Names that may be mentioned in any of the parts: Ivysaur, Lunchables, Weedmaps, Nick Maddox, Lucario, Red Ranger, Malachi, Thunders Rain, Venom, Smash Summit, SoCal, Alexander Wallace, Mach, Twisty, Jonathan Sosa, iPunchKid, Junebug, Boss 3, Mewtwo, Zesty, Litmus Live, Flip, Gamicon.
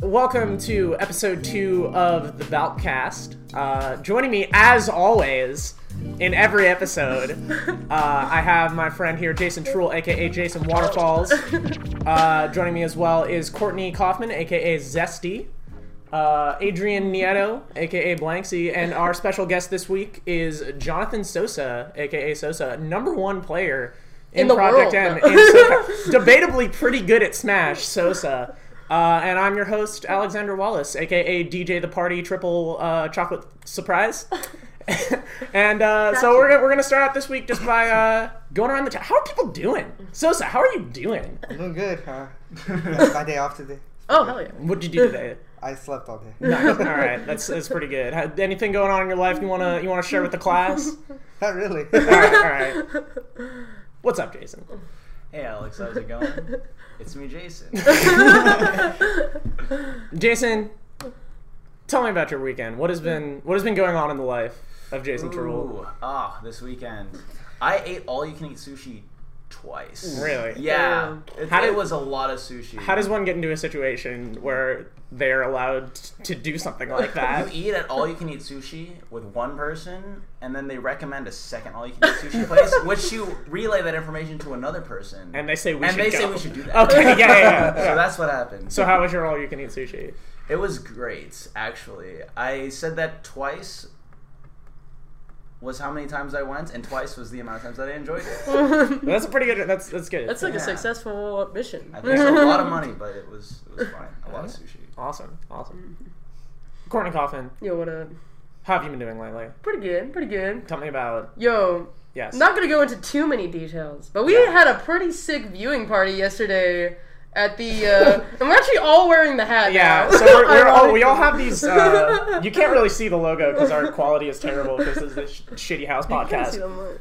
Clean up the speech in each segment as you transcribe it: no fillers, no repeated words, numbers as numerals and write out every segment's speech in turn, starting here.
Welcome to episode 2 of the Balccast. Joining me, as always, in every episode, I have my friend here, Jason Truel, a.k.a. Jason Waterfalls. Joining me as well is Courtney Kaufman, a.k.a. Zesty, Adrian Nieto, a.k.a. Blanksy, and our special guest this week is Jonathan Sosa, a.k.a. Sosa, #1 player in the Project M. Debatably pretty good at Smash, Sosa. And I'm your host, Alexander Wallace, a.k.a. DJ The Party Triple Chocolate Surprise. And so we're gonna start out this week just by going around the town. How are people doing? Sosa, how are you doing? I'm doing good. My day off today. Oh, hell yeah. What'd you do today? I slept all day. Nice. All right, that's pretty good. Anything going on in your life you wanna share with the class? Not really. All right. What's up, Jason? Hey, Alex, how's it going? It's me, Jason. Jason, tell me about your weekend. What has been going on in the life of Jason Truel? This weekend, I ate all-you-can-eat sushi twice. Really? Yeah. It was a lot of sushi. How does one get into a situation where they're allowed to do something like that? You eat at all-you-can-eat sushi with one person, and then they recommend a second all-you-can-eat sushi place, which you relay that information to another person. And they say we should do that. Okay, yeah. So that's what happened. So how was your all-you-can-eat sushi? It was great, actually. I said that twice. Was how many times I went, and twice was the amount of times that I enjoyed it. That's a pretty good. That's good. That's like a successful mission. I think it was a lot of money, but it was fine. A lot of sushi. Awesome. Courtney Coffin. Yo, what up? How have you been doing lately? Pretty good. Tell me about. Yo. Yes. Not gonna go into too many details, but we had a pretty sick viewing party yesterday. At the, and we're actually all wearing the hat now. Yeah, so we all have these, you can't really see the logo because our quality is terrible because it's this shitty house podcast.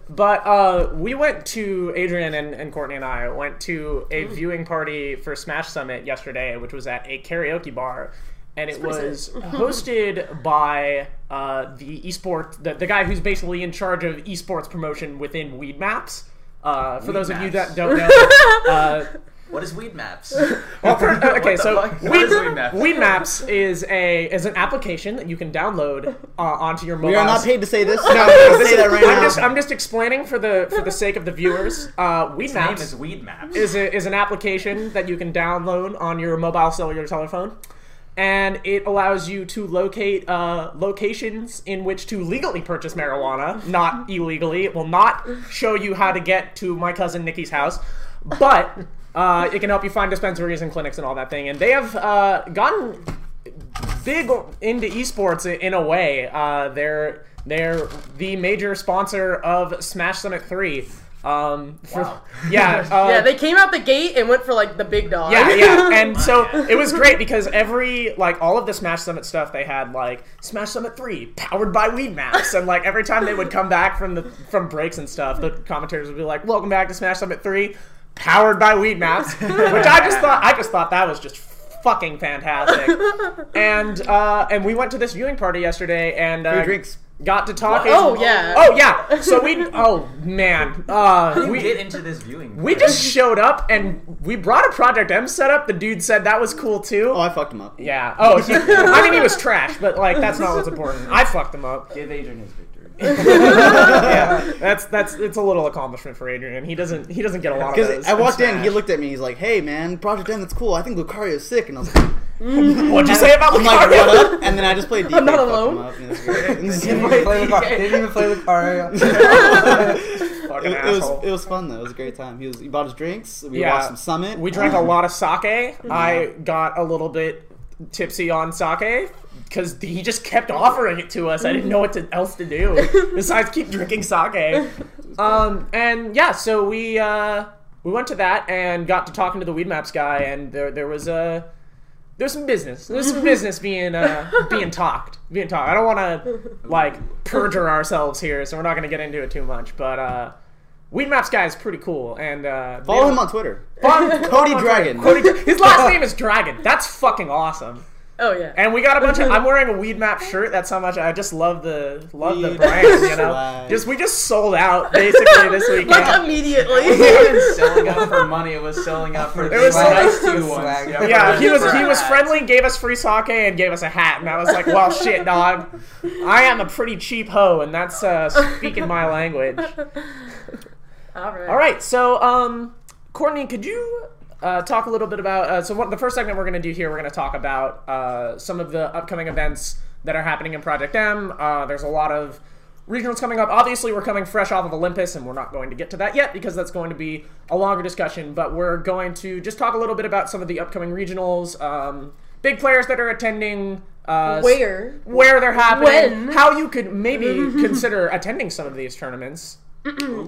But we went to, Adrian and Courtney and I went to a viewing party for Smash Summit yesterday, which was at a karaoke bar. And it was hosted by the esports, the guy who's basically in charge of esports promotion within Weedmaps. For those of you that don't know, what is Weedmaps? Well, Weedmaps is an application that you can download onto your mobile. We are not paid to say this. No, say that right now. I'm just explaining for the sake of the viewers. Weedmaps is Weedmaps is an application that you can download on your mobile cellular telephone, and it allows you to locate locations in which to legally purchase marijuana, not illegally. It will not show you how to get to my cousin Nikki's house, but. It can help you find dispensaries and clinics and all that thing. And they have gotten big into esports in a way. They're the major sponsor of Smash Summit 3. Wow. Yeah. Yeah, they came out the gate and went for, like, the big dog. Yeah. And so it was great because all of the Smash Summit stuff, they had, like, Smash Summit 3, powered by Weedmaps. And, like, every time they would come back from breaks and stuff, the commentators would be like, welcome back to Smash Summit 3. Powered by Weedmaps, which I just thought that was just fucking fantastic. And we went to this viewing party yesterday and free drinks. Got to talking. Oh yeah. So we get into this viewing party. We just showed up and we brought a Project M setup. The dude said that was cool too. Oh, I fucked him up. Yeah. Oh, he was trash, but like that's not what's important. I fucked him up. Give Adrian his victory. Yeah, that's it's a little accomplishment for Adrian. He doesn't get a lot of those. I walked in, he looked at me, he's like, "Hey man, Project M, that's cool. I think Lucario's sick." And I was like, "What'd you say about Lucario?" Like, and then I just played. I'm not alone. Up, and didn't even play Lucario. Fucking asshole. It was fun though. It was a great time. He bought his drinks. We watched some Summit. We drank a lot of sake. Mm-hmm. I got a little bit tipsy on sake. Because he just kept offering it to us. I didn't know else to do besides keep drinking sake. So we went to that and got to talking to the Weedmaps guy, and there was some business. There's some business being talked. I don't want to perjure ourselves here, so we're not going to get into it too much. But Weedmaps guy is pretty cool, and follow him on Twitter. Cody Dragon. His last name is Dragon. That's fucking awesome. Oh yeah. And we got a bunch of. I'm wearing a Weedmap shirt. That's how much I just love the brand. You know, we just sold out basically this weekend. Like immediately. It wasn't even selling out for money. It was selling out for. It was nice to swag. Yeah, he was friendly, gave us free sake, and gave us a hat, and I was like, well, shit, dog. I am a pretty cheap hoe, and that's speaking my language. All right. So, Courtney, could you? Talk a little bit about, the first segment we're going to do here, we're going to talk about some of the upcoming events that are happening in Project M. There's a lot of regionals coming up. Obviously, we're coming fresh off of Olympus, and we're not going to get to that yet because that's going to be a longer discussion, but we're going to just talk a little bit about some of the upcoming regionals, big players that are attending, where they're happening, when? How you could maybe consider attending some of these tournaments.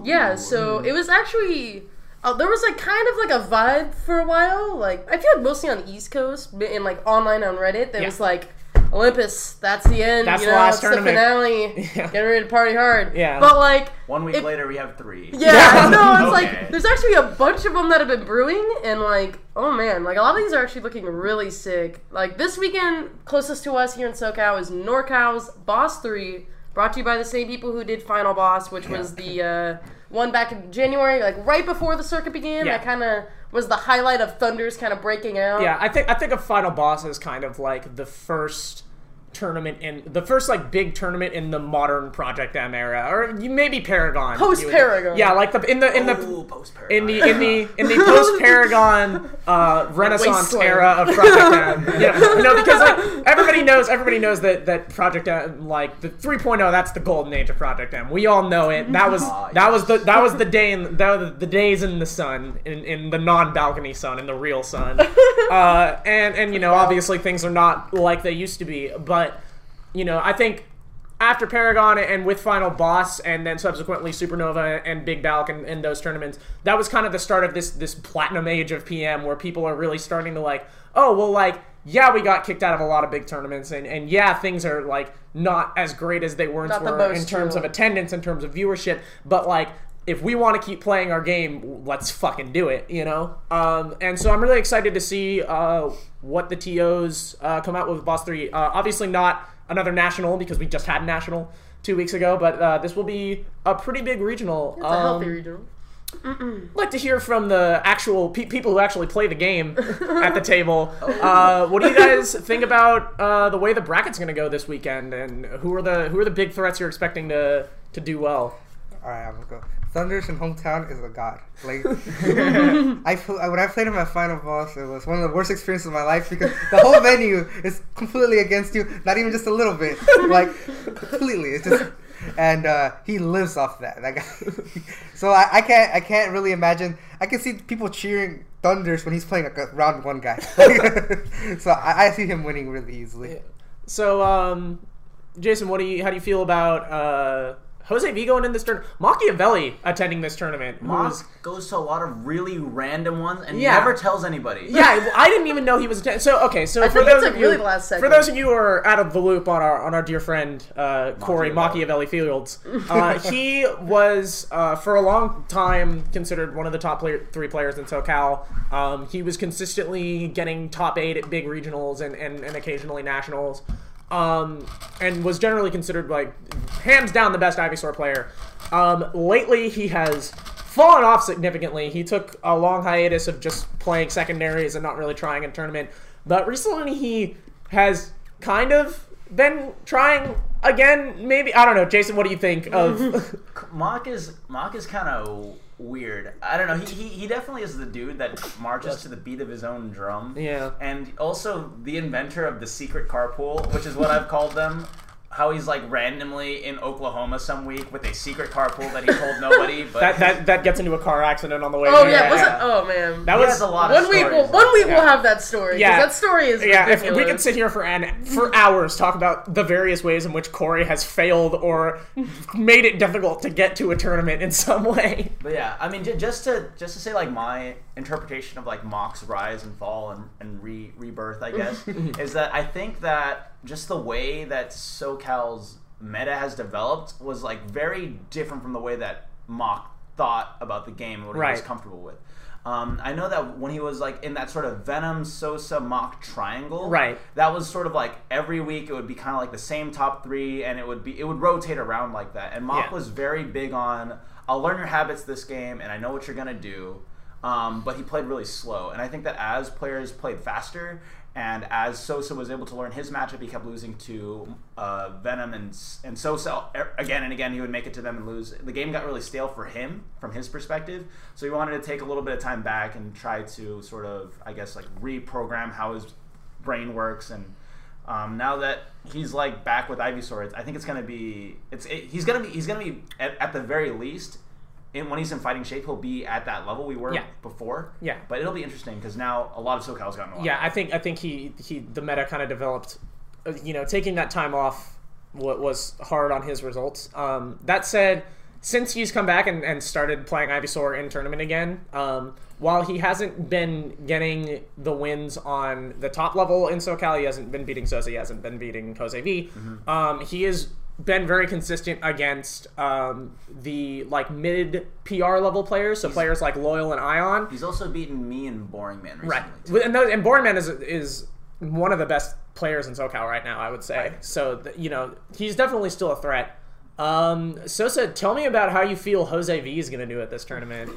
Yeah, so it was actually... there was like kind of like a vibe for a while. Like I feel like mostly on the East Coast and like online on Reddit, there was like Olympus. That's the end. That's the last tournament. The finale. Yeah. Get ready to party hard. Yeah. But like 1 week later, we have three. Yeah. No, it's like there's actually a bunch of them that have been brewing, and like oh man, like a lot of these are actually looking really sick. Like this weekend, closest to us here in SoCal is NorCal's Boss 3, brought to you by the same people who did Final Boss, which was the. One back in January, like right before the circuit began, that kind of was the highlight of Thunders kind of breaking out. Yeah, I think of Final Boss as kind of like the first tournament like big tournament in the modern Project M era, or maybe Paragon. Post Paragon. Yeah, like in the post Paragon Renaissance era of Project M. Yeah, you know, because like everybody knows that Project M, like the 3.0, that's the golden age of Project M. We all know it. That was the days in the sun, in the non-balcony sun, in the real sun. And you know, obviously things are not like they used to be, but, you know, I think after Paragon and with Final Boss and then subsequently Supernova and Big Balc and those tournaments, that was kind of the start of this platinum age of PM where people are really starting to like, oh, well, like, yeah, we got kicked out of a lot of big tournaments and yeah, things are like not as great as they were in terms of attendance, in terms of viewership, but like, if we want to keep playing our game, let's fucking do it, you know? And so I'm really excited to see what the TOs come out with Boss 3. Obviously not another national because we just had a national 2 weeks ago, but this will be a pretty big regional. It's a healthy regional. I'd like to hear from the actual people who actually play the game at the table. What do you guys think about the way the bracket's going to go this weekend, and who are the big threats you're expecting to do well? All right, I'm going to go. Thunders in hometown is a god. Like, when I played in my Final Boss, it was one of the worst experiences of my life because the whole venue is completely against you. Not even just a little bit, like completely. It's just, and he lives off that. That guy. So I can't really imagine. I can see people cheering Thunders when he's playing like a round one guy. So I see him winning really easily. Yeah. So, Jason, how do you feel about? Jose V going in this tournament. Machiavelli attending this tournament. Mach goes to a lot of really random ones and never tells anybody. Yeah, I didn't even know he was attending. So, okay, so for those of you who are out of the loop on our dear friend, Corey Machiavelli Fields, he was, for a long time, considered one of the top three players in SoCal. He was consistently getting top 8 at big regionals and occasionally nationals. And was generally considered, like, hands down the best Ivysaur player. Lately, he has fallen off significantly. He took a long hiatus of just playing secondaries and not really trying in tournament. But recently, he has kind of been trying again, maybe. I don't know. Jason, what do you think of... Mach is kind of... weird. I don't know. He definitely is the dude that marches to the beat of his own drum. Yeah. And also the inventor of the secret carpool, which is what I've called them. How he's like randomly in Oklahoma some week with a secret carpool that he told nobody. But that gets into a car accident on the way. Oh there. Yeah, wasn't? Oh man, that was a lot. One week we'll have that story. Yeah, that story is. Yeah, ridiculous. If we could sit here for hours talk about the various ways in which Corey has failed or made it difficult to get to a tournament in some way. But yeah, I mean, just to say like my interpretation of like Mach's rise and fall and rebirth, I guess, is that I think that just the way that SoCal's meta has developed was like very different from the way that Mach thought about the game and what he was comfortable with. I know that when he was like in that sort of Venom, Sosa, Mach triangle, right? That was sort of like every week it would be kind of like the same top three, and it would rotate around like that. And Mach was very big on, I'll learn your habits this game, and I know what you're gonna do. But he played really slow, and I think that as players played faster, and as Sosa was able to learn his matchup, he kept losing to Venom and Sosa again and again. He would make it to them and lose. The game got really stale for him from his perspective, so he wanted to take a little bit of time back and try to sort of, I guess, like reprogram how his brain works. And now that he's like back with Ivysaur, I think it's gonna be he's gonna be at the very least. And when he's in fighting shape, he'll be at that level we were before. Yeah. But it'll be interesting because now a lot of SoCal's gotten away. Yeah, I think he the meta kind of developed. You know, taking that time off was hard on his results. That said, since he's come back and started playing Ivysaur in tournament again, while he hasn't been getting the wins on the top level in SoCal, he hasn't been beating Sosa, he hasn't been beating Jose V. Mm-hmm. He is been very consistent against the like mid PR level players, so players like Loyal and Ion. He's also beaten me and Boring Man recently. Right, too. And Boring Man is one of the best players in SoCal right now, I would say. Right. So you know, he's definitely still a threat. Sosa, tell me about how you feel Jose V is going to do at this tournament.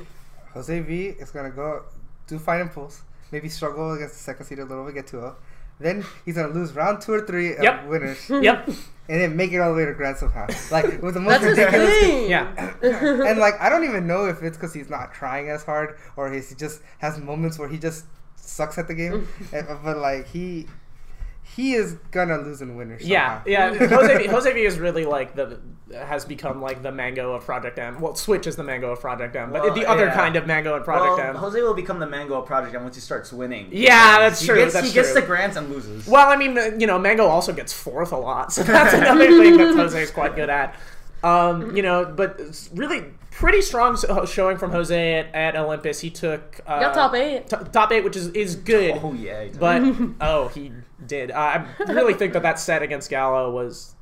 Jose V is going to go do fight impulse, maybe struggle against the second seed a little bit, get 2-0. Then he's going to lose round 2 or 3 of winners. Yep. And then make it all the way to Grand somehow. Like, it was the most ridiculous thing. Yeah. And, like, I don't even know if it's because he's not trying as hard or he just has moments where he just sucks at the game. But, like, he is going to lose in winners somehow. Yeah, yeah. Jose V is really, like, has become, like, the mango of Project M. Well, Switch is the mango of Project M, but the other kind of mango of Project M. Jose will become the mango of Project M once he starts winning. Yeah, that's true. He gets the grants and loses. Well, I mean, you know, Mango also gets fourth a lot, so that's another thing that Jose is quite good at. You know, but it's really pretty strong showing from Jose at Olympus. He took top 8. Top 8, which is good. Oh, yeah. He did. I really think that set against Gallo was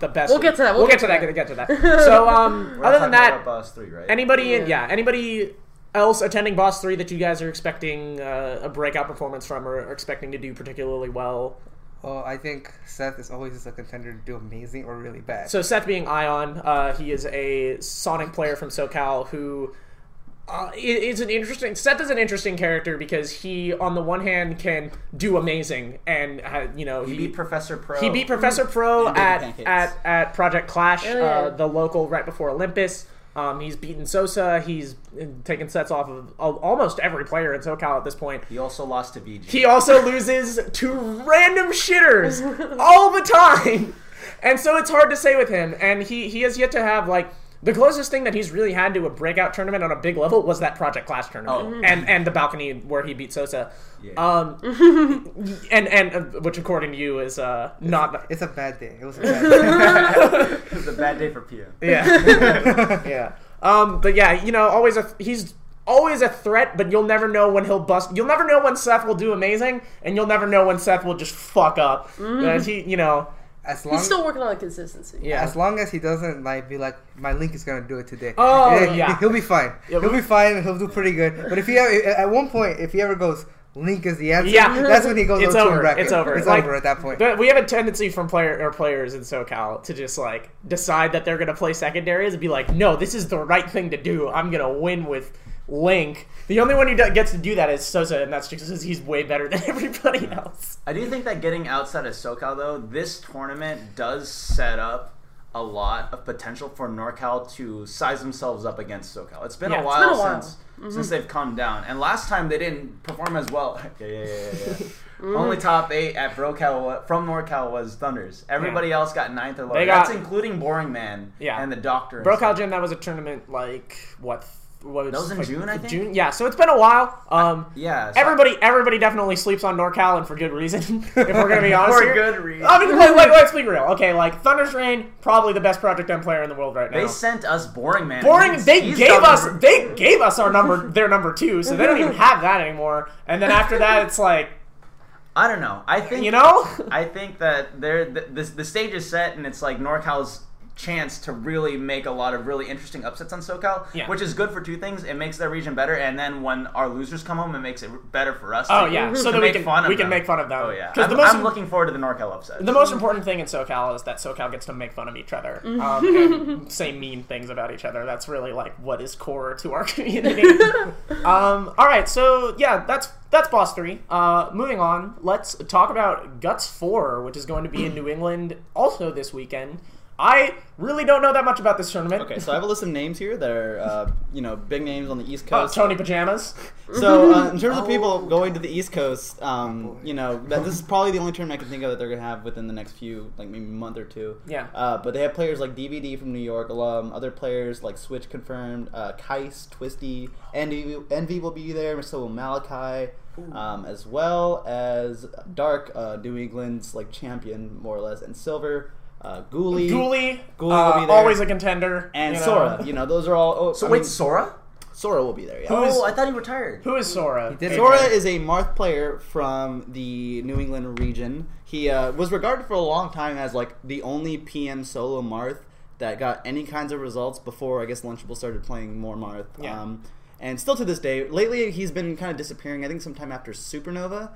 the best. We'll get to that. We'll get to that. So, other than that, about Boss 3, right? Anybody else attending Boss 3 that you guys are expecting a breakout performance from or are expecting to do particularly well? Well, I think Seth is always a contender to do amazing or really bad. So Seth being Ion, he is a Sonic player from SoCal who is an interesting... Seth is an interesting character because he, on the one hand, can do amazing and, you know... He beat Professor Pro. He beat Professor Pro at Project Clash, the local right before Olympus. He's beaten Sosa. He's taken sets off of almost every player in SoCal at this point. He also lost to VG. He also loses to random shitters all the time. And so it's hard to say with him. And he has yet to have, like, the closest thing that he's really had to a breakout tournament on a big level was that Project Clash tournament. Oh. And the balcony where he beat Sosa. Yeah. And which according to you is not... It's a bad day. It was a bad day. It was a bad day for Pio. Yeah. Yeah. But yeah, you know, he's always a threat, but you'll never know when he'll bust. You'll never know when Seth will do amazing, and you'll never know when Seth will just fuck up. You know... He's still working on the consistency. Yeah, as long as he doesn't be like, my Link is gonna do it today. Oh yeah, he'll be fine. He'll be fine. And he'll do pretty good. But if he at one point, if he ever goes, Link is the answer. Yeah, that's when he goes. It's over. It's like, over at that point. We have a tendency from players in SoCal to just like decide that they're gonna play secondaries and be like, no, this is the right thing to do. I'm gonna win with Link. The only one who gets to do that is Sosa, and that's just because he's way better than everybody else. I do think that getting outside of SoCal, though, this tournament does set up a lot of potential for NorCal to size themselves up against SoCal. It's been a while since they've come down, and last time they didn't perform as well. Only top 8 at BroCal from NorCal was Thunders. Everybody else got 9th or lower. That's including Boring Man and the Doctor. BroCal Gym, that was a tournament like what? That was in June, I think? June, yeah. So it's been a while. Everybody definitely sleeps on NorCal, and for good reason, if we're going to be honest. for good reason. I mean, let's be real. Okay, like, Thunders Rain, probably the best Project M player in the world right now. They sent us Boring Man. They gave us their number 2, so they don't even have that anymore. And then after that, it's like... I don't know. I think that the stage is set, and it's like NorCal's chance to really make a lot of really interesting upsets on SoCal, which is good for two things. It makes their region better, and then when our losers come home, it makes it better for us so that we can make fun of them. Oh, yeah. I'm looking forward to the NorCal upset. The most important thing in SoCal is that SoCal gets to make fun of each other and say mean things about each other. That's really, like, what is core to our community. All right, so, yeah, that's Boss 3. Moving on, let's talk about Guts 4, which is going to be in New England also this weekend. I really don't know that much about this tournament. Okay, so I have a list of names here that are, big names on the East Coast. Oh, Tony Pajamas. So, in terms of people going to the East Coast, this is probably the only tournament I can think of that they're going to have within the next few, like, maybe month or two. Yeah. But they have players like DVD from New York, other players like Switch confirmed, Kais, Twisty, Envy will be there, so will Malachi. As well as Dark, New England's, like, champion, more or less, and Silver. Ghoulie will be there. Always a contender. And Sora. Those are all... Sora? Sora will be there, yeah. I thought he retired. Who is Sora? Sora is a Marth player from the New England region. He was regarded for a long time as, like, the only PM solo Marth that got any kinds of results before, I guess, Lunchables started playing more Marth. Yeah. And still to this day, lately he's been kind of disappearing, I think sometime after Supernova.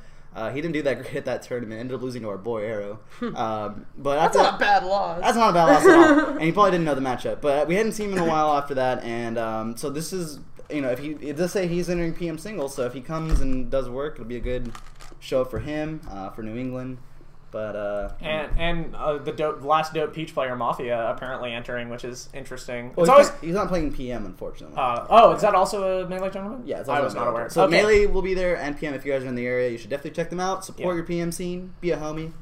He didn't do that great at that tournament. Ended up losing to our boy Arrow. But that's not a bad loss. That's not a bad loss at all. And he probably didn't know the matchup. But we hadn't seen him in a while after that. And so this is, it does say he's entering PM singles. So if he comes and does work, it'll be a good show for him, for New England. But last dope Peach player Mafia apparently entering, which is interesting. Well, he's not playing PM, unfortunately. Is that also a Melee tournament? Yeah, it's also I was not aware. So Melee will be there and PM if you guys are in the area. You should definitely check them out. Support your PM scene. Be a homie.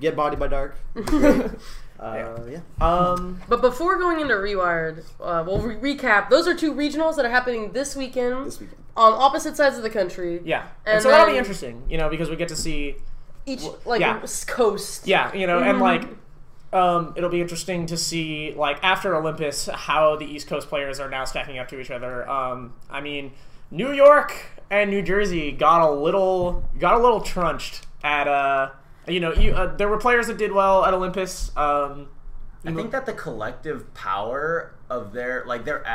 Get bodied by Dark. But before going into Rewired, we'll recap. Those are two regionals that are happening this weekend. This weekend. On opposite sides of the country. Yeah. And so that'll be interesting, because we get to see each coast. Yeah, and it'll be interesting to see, like, after Olympus, how the East Coast players are now stacking up to each other. I mean, New York and New Jersey got a little trunched at there were players that did well at Olympus. I think that the collective power of their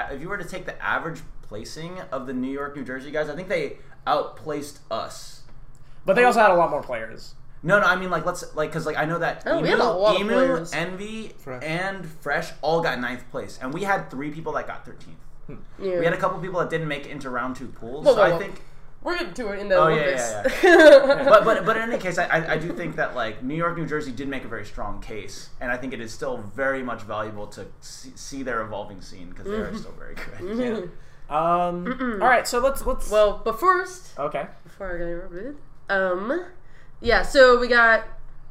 if you were to take the average placing of the New York, New Jersey guys, I think they outplaced us. But they also had a lot more players. No, I mean, like, I know that Emu, Envy, and Fresh all got 9th place, and we had 3 people that got 13th. Yeah. We had a couple people that didn't make it into round 2 pools. I think we're getting to it in the Olympics. Yeah. But in any case, I do think that, like, New York, New Jersey did make a very strong case, and I think it is still very much valuable to see their evolving scene because they are still very good. Yeah. All right, so let's. Well, but first. Okay. Before I get interrupted. Yeah, so we got,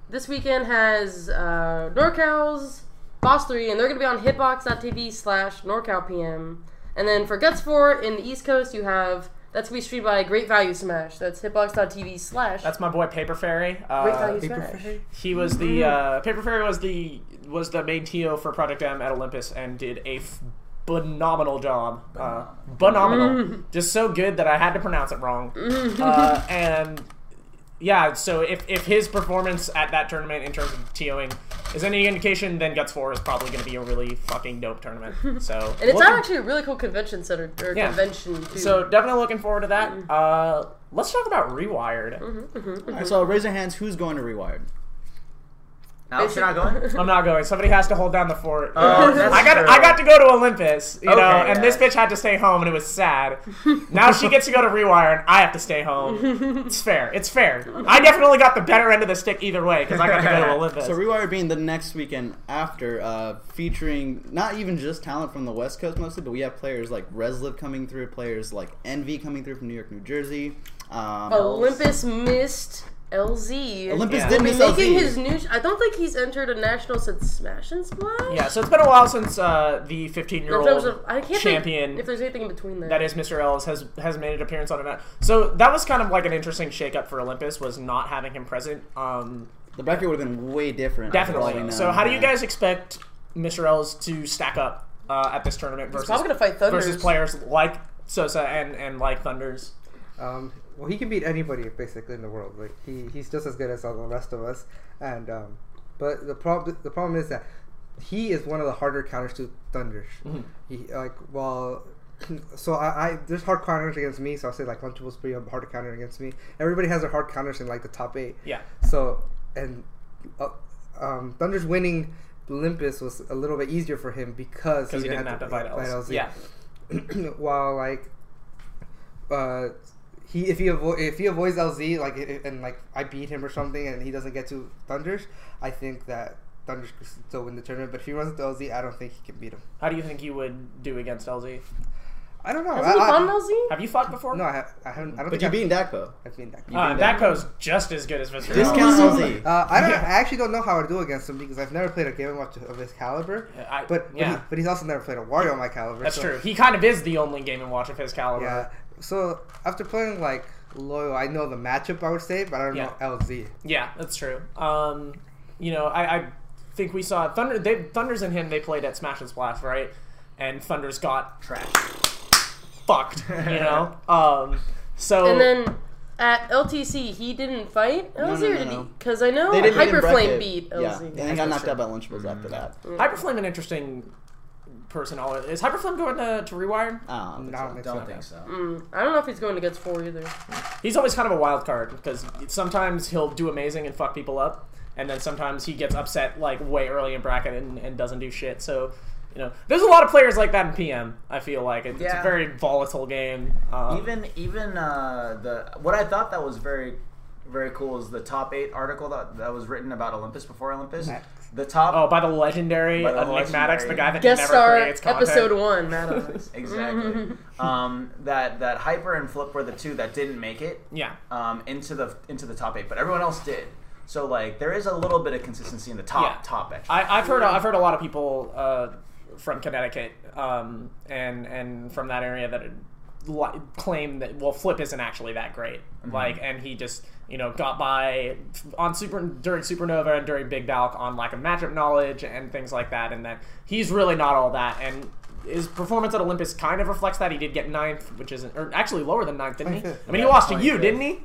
this weekend has NorCal's Boss 3, and they're going to be on hitbox.tv/NorCalPM. And then for Guts 4 in the East Coast, you have, that's going to be streamed by Great Value Smash. That's hitbox.tv/. That's my boy Paper Fairy. Great Value Smash. He was the, Paper Fairy was the main TO for Project M at Olympus and did a phenomenal job. Phenomenal. Just so good that I had to pronounce it wrong. And... yeah, so if his performance at that tournament in terms of TOing is any indication, then Guts 4 is probably going to be a really fucking dope tournament. So, and it's actually a really cool convention center, convention, too. So definitely looking forward to that. Let's talk about Rewired. All right, so raise your hands, who's going to Rewired? Alex, you're not going? I'm not going. Somebody has to hold down the fort. I got to go to Olympus, and this bitch had to stay home, and it was sad. Now she gets to go to Rewire, and I have to stay home. It's fair. I definitely got the better end of the stick either way, because I got to go to Olympus. So Rewire being the next weekend after, featuring not even just talent from the West Coast mostly, but we have players like Reslib coming through, players like Envy coming through from New York, New Jersey. Olympus missed... Lz. Olympus did miss LZ. His new I don't think he's entered a national since Smash and Splash. Yeah, so it's been a while since the 15-year-old champion. If there's anything in between there. That is Mr. Lz has made an appearance on a match. So that was kind of like an interesting shakeup for Olympus, was not having him present. The bracket would have been way different. Definitely. So how do you guys expect Mr. Lz to stack up at this tournament versus players like Sosa and like Thunders? Well, he can beat anybody basically in the world. Like he's just as good as all the rest of us. And but the problem is that he is one of the harder counters to Thunders. Mm-hmm. There's hard counters against me, so I'll say like Lunchables pretty hard counter against me. Everybody has their hard counters in like the top 8. Yeah. So Thunders winning Olympus was a little bit easier for him because he didn't have the vitals. Yeah. While if he avoids LZ and I beat him or something and he doesn't get to Thunders, I think that Thunders could still win the tournament. But if he runs into LZ, I don't think he can beat him. How do you think you would do against LZ? I don't know. Have you fought LZ? Have you fought before? No, I haven't. I don't. But you've beaten Dakpo. I've beaten Dakpo. Dakpo's just as good as Mr. Lz. Discount LZ. I actually don't know how I would do against him because I've never played a game of his caliber. But he's also never played a Wario of my caliber. That's true. He kind of is the only Game & Watch of his caliber. Yeah. So after playing Loyal, I know the matchup I would say, but I don't know LZ. Yeah, that's true. I think we saw Thunders and him. They played at Smash and Splash, right? And Thunders got trashed. Fucked, and then at LTC he didn't fight LZ, or did he? Because I know Hyperflame beat LZ. Yeah, and got knocked out by Lunchables after that. Mm-hmm. Hyperflame, an interesting person. Is Hyperflame going to Rewired? I don't think so. I don't know if he's going against 4 either. He's always kind of a wild card because sometimes he'll do amazing and fuck people up, and then sometimes he gets upset way early in bracket and doesn't do shit. So. There's a lot of players like that in PM. I feel like it's a very volatile game. What I thought that was very, very cool is the top 8 article that was written about Olympus before Olympus. Max. The top by the legendary Nick Maddox, the guy that never creates content. Episode 1, Maddox. Exactly. That Hyper and Flip were the 2 that didn't make it. Yeah. Into the top 8, but everyone else did. So there is a little bit of consistency in the top actually. I've heard a lot of people. From Connecticut and from that area that claim that Flip isn't actually that great, mm-hmm. And he just got by on during Supernova and during Big Balc on lack of matchup knowledge and things like that, and that he's really not all that, and his performance at Olympus kind of reflects that. He did get 9th, which isn't, or actually lower than 9th, didn't he? I mean, he lost to you, didn't he?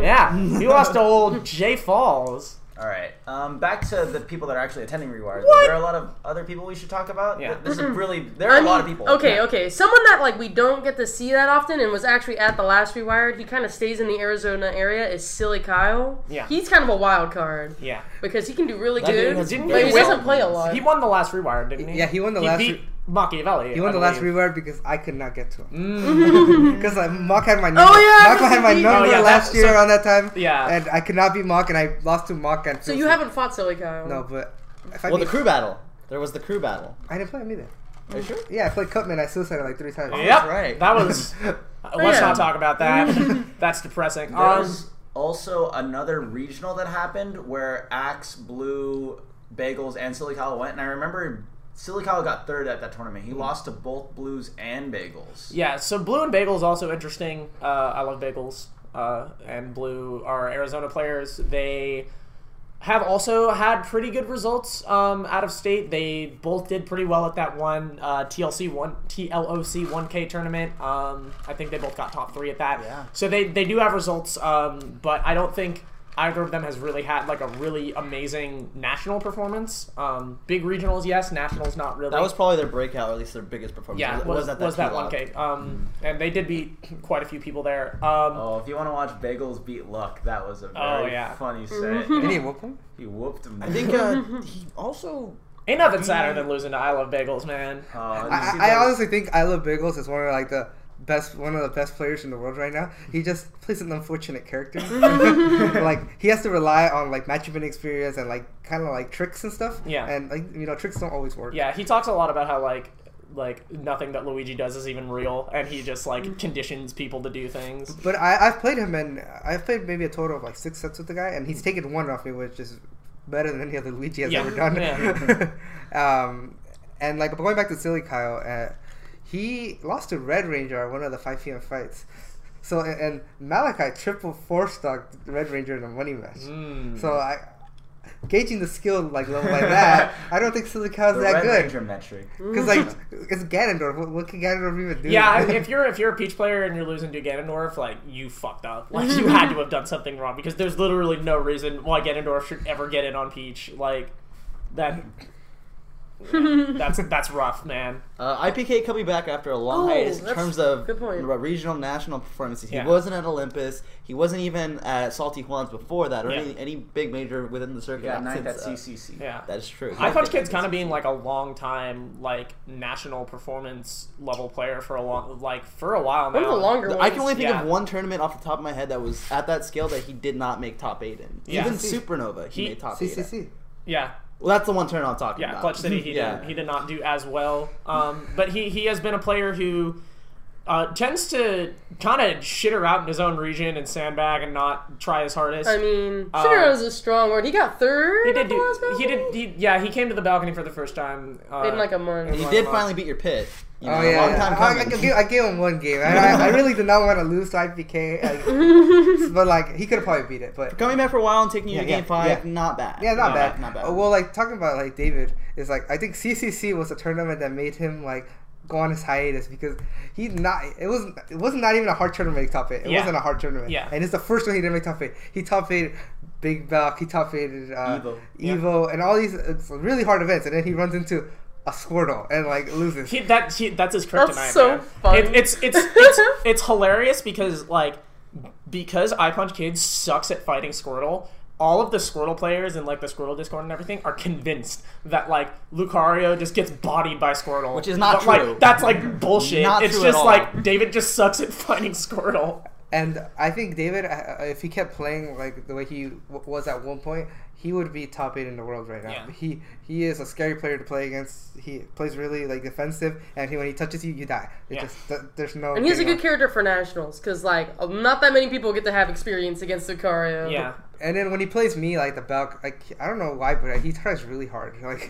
Yeah. He lost to old Jay Falls. All right, back to the people that are actually attending Rewired. What? There are a lot of other people we should talk about. Yeah. There are a lot of people. Okay. Someone that we don't get to see that often and was actually at the last Rewired, he kind of stays in the Arizona area, is Silly Kyle. Yeah. He's kind of a wild card. Yeah. Because he can do really good. He doesn't play a lot. He won the last Rewired, didn't he? Yeah, he won the last Rewired. Machiavelli. He won the last Rewired because I could not get to him. Because Mach had my number. Mach had my number last year around that time. Yeah. And I could not beat Mach, and I lost to Mach. And so you haven't fought Silly Kyle. No, but... the crew battle. There was the crew battle. I didn't play him either. Are you sure? Yeah, I played Cutman. I suicided 3 times. Oh, yep. That's right. That was... Let's not talk about that. That's depressing. There's also another regional that happened where Axe, Blue, Bagels, and Silly Kyle went, and I remember... Silly Kyle got 3rd at that tournament. He lost to both Blues and Bagels. Yeah, so Blue and Bagels also interesting. I Love Bagels and Blue are Arizona players. They have also had pretty good results out of state. They both did pretty well at that one TLOC 1K tournament. I think they both got top 3 at that. Yeah. So they do have results, but I don't think... either of them has really had a really amazing national performance. Big regionals, yes. Nationals, not really. That was probably their breakout, or at least their biggest performance. Yeah, was that 1K. And they did beat quite a few people there. If you want to watch Bagels beat Luck, that was a very funny set. Did he whoop him? He whooped him. I think he also... Ain't nothing sadder than losing to I Love Bagels, man. I honestly think I Love Bagels is one of the... one of the best players in the world right now. He just plays an unfortunate character. He has to rely on matchmaking experience and tricks and stuff. Yeah, and tricks don't always work. Yeah, he talks a lot about how nothing that Luigi does is even real, and he just conditions people to do things. But I've played him, and I've played maybe a total of 6 sets with the guy, and he's taken 1 off me, which is better than any other Luigi has ever done. Yeah. But going back to Silly Kyle. He lost to Red Ranger at one of the 5 p.m. fights. So, and Malachi triple 4-stocked Red Ranger in a money match. Mm. So, gauging the skill level like that, I don't think Silly Kyle's that Red good. Red Ranger metric. Because, it's Ganondorf. What can Ganondorf even do? Yeah, if you're a Peach player and you're losing to Ganondorf, you fucked up. You had to have done something wrong, because there's literally no reason why Ganondorf should ever get in on Peach. That... Yeah, that's rough, man. IPK coming back after a long hiatus in terms of regional, national performances. He wasn't at Olympus. He wasn't even at Salty Juan's before that, or any big major within the circuit. Yeah, ninth at CCC. Yeah, that is true. iPunchKid's kind of being like a long time national performance level player for a long for a while now. One of the longer ones. I can only think of one tournament off the top of my head that was at that scale that he did not make top 8 in. Yeah. Even Supernova, he made top 8. CCC. Yeah. Well, that's the one turn I'm talking about. Yeah, Clutch City, he did not do as well. But he has been a player who tends to kind of shitter out in his own region and sandbag and not try his hardest. I mean, shitter is a strong word. He got third. He did. He came to the balcony for the first time in a month. He did finally beat your pit. You know, I gave him one game. I really did not want to lose to IPK, but he could have probably beat it. But coming back for a while and taking you to game 5, not bad. Yeah, not bad. Well, talking about David is I think CCC was a tournament that made him go on his hiatus because it wasn't not even a hard tournament to make top 8. It wasn't a hard tournament. Yeah. And it's the first one he didn't make top 8. He top 8 Big Balc, he top 8 Evo, and all these really hard events, and then he runs into a Squirtle and loses. That's his kryptonite. That's so funny. It's hilarious because iPunchKid sucks at fighting Squirtle. All of the Squirtle players and the Squirtle Discord and everything are convinced that Lucario just gets bodied by Squirtle, which is not true. That's bullshit. Not it's true just at all. David just sucks at fighting Squirtle. And I think David, if he kept playing the way he was at one point, he would be top 8 in the world right now. Yeah. He is a scary player to play against. He plays really defensive, and when he touches you, you die. There's no. And he's a good character for nationals because not that many people get to have experience against Lucario. Yeah. And then when he plays me, the Balc, I don't know why, but he tries really hard. He always,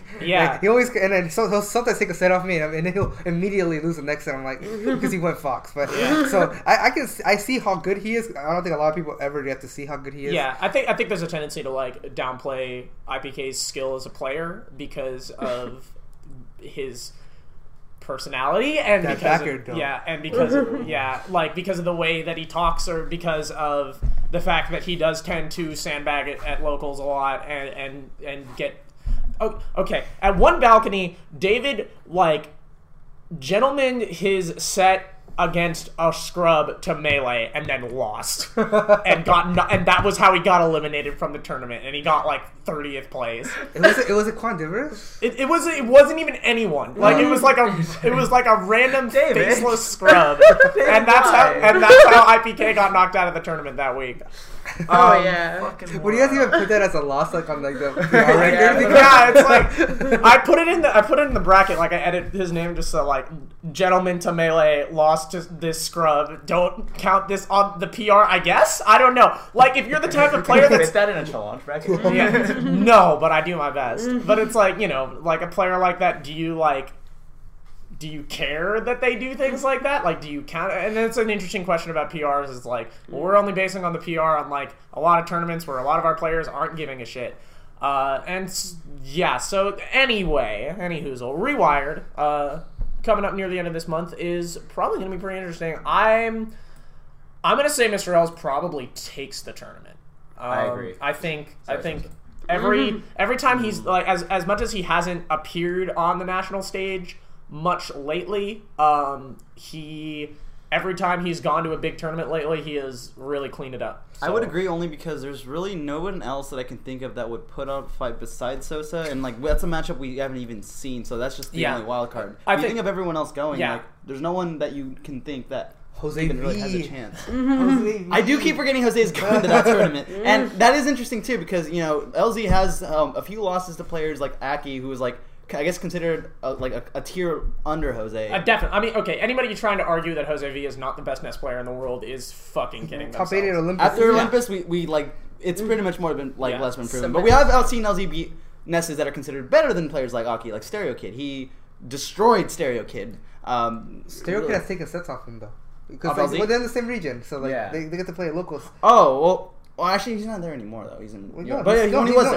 and then he'll sometimes take a set off me, and then he'll immediately lose the next set. I'm because he went Fox. But so I see how good he is. I don't think a lot of people ever get to see how good he is. Yeah, I think there's a tendency to downplay IPK's skill as a player because of his personality and because of the way that he talks, or because of the fact that he does tend to sandbag at locals a lot and get okay. At one balcony, David gentlemaned his set against a scrub to melee and then lost and got and that was how he got eliminated from the tournament, and he got 30th place. It was a Quandiverse? It wasn't even anyone. It was a random faceless scrub. and that's how IPK got knocked out of the tournament that week. Would you guys even put that as a loss on the record? Yeah, I put it in the bracket I edit his name just so gentleman to melee lost to this scrub. Don't count this on the PR, I guess. I don't know. If you're the type of player that's that in a challenge bracket. Yeah, no, but I do my best. But it's a player like that, do you care that they do things like that? Do you count? And it's an interesting question about PRs. Is we're only basing on the PR on a lot of tournaments where a lot of our players aren't giving a shit. So anyway, any whoozle. Rewired, coming up near the end of this month, is probably going to be pretty interesting. I'm going to say Mr. Lz probably takes the tournament. I agree. I think every time he's as much as he hasn't appeared on the national stage much lately, every time he's gone to a big tournament lately, he has really cleaned it up. So I would agree, only because there's really no one else that I can think of that would put up a fight besides Sosa, and that's a matchup we haven't even seen, so that's just the only wild card. If you think of everyone else going, there's no one that you can think that Jose even really has a chance. Jose I do keep forgetting Jose's going to that tournament. And that is interesting, too, because, LZ has a few losses to players like Aki, who was I guess considered a tier under Jose. Definitely. I mean, okay, anybody trying to argue that Jose V is not the best NES player in the world is fucking kidding themselves. Top 8 at Olympus. After Olympus, we it's pretty much more been less been proven. But we have outseen LZ beat NESs that are considered better than players like Aki, like Stereo Kid. He destroyed Stereo Kid. Stereo Kid has taken sets off him though, because they're in the same region, so they get to play locals. Oh well, actually he's not there anymore though. He's in. When he was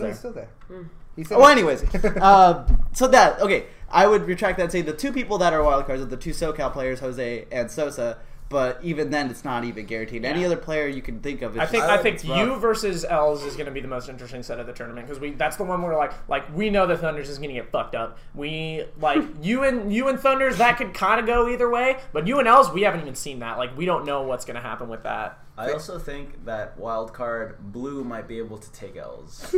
there, he's still there. Mm. Well, anyways, I would retract that and say the two people that are wildcards are the two SoCal players, Jose and Sosa. But even then, it's not even guaranteed. Yeah. Any other player you can think of. Is I think you versus Lz is going to be the most interesting set of the tournament because that's the one where like we know the Thunders is going to get fucked up. We like you and Thunders that could kind of go either way. But you and Lz, we haven't even seen that. Like we don't know what's going to happen with that. I also think that wildcard Blue might be able to take Lz.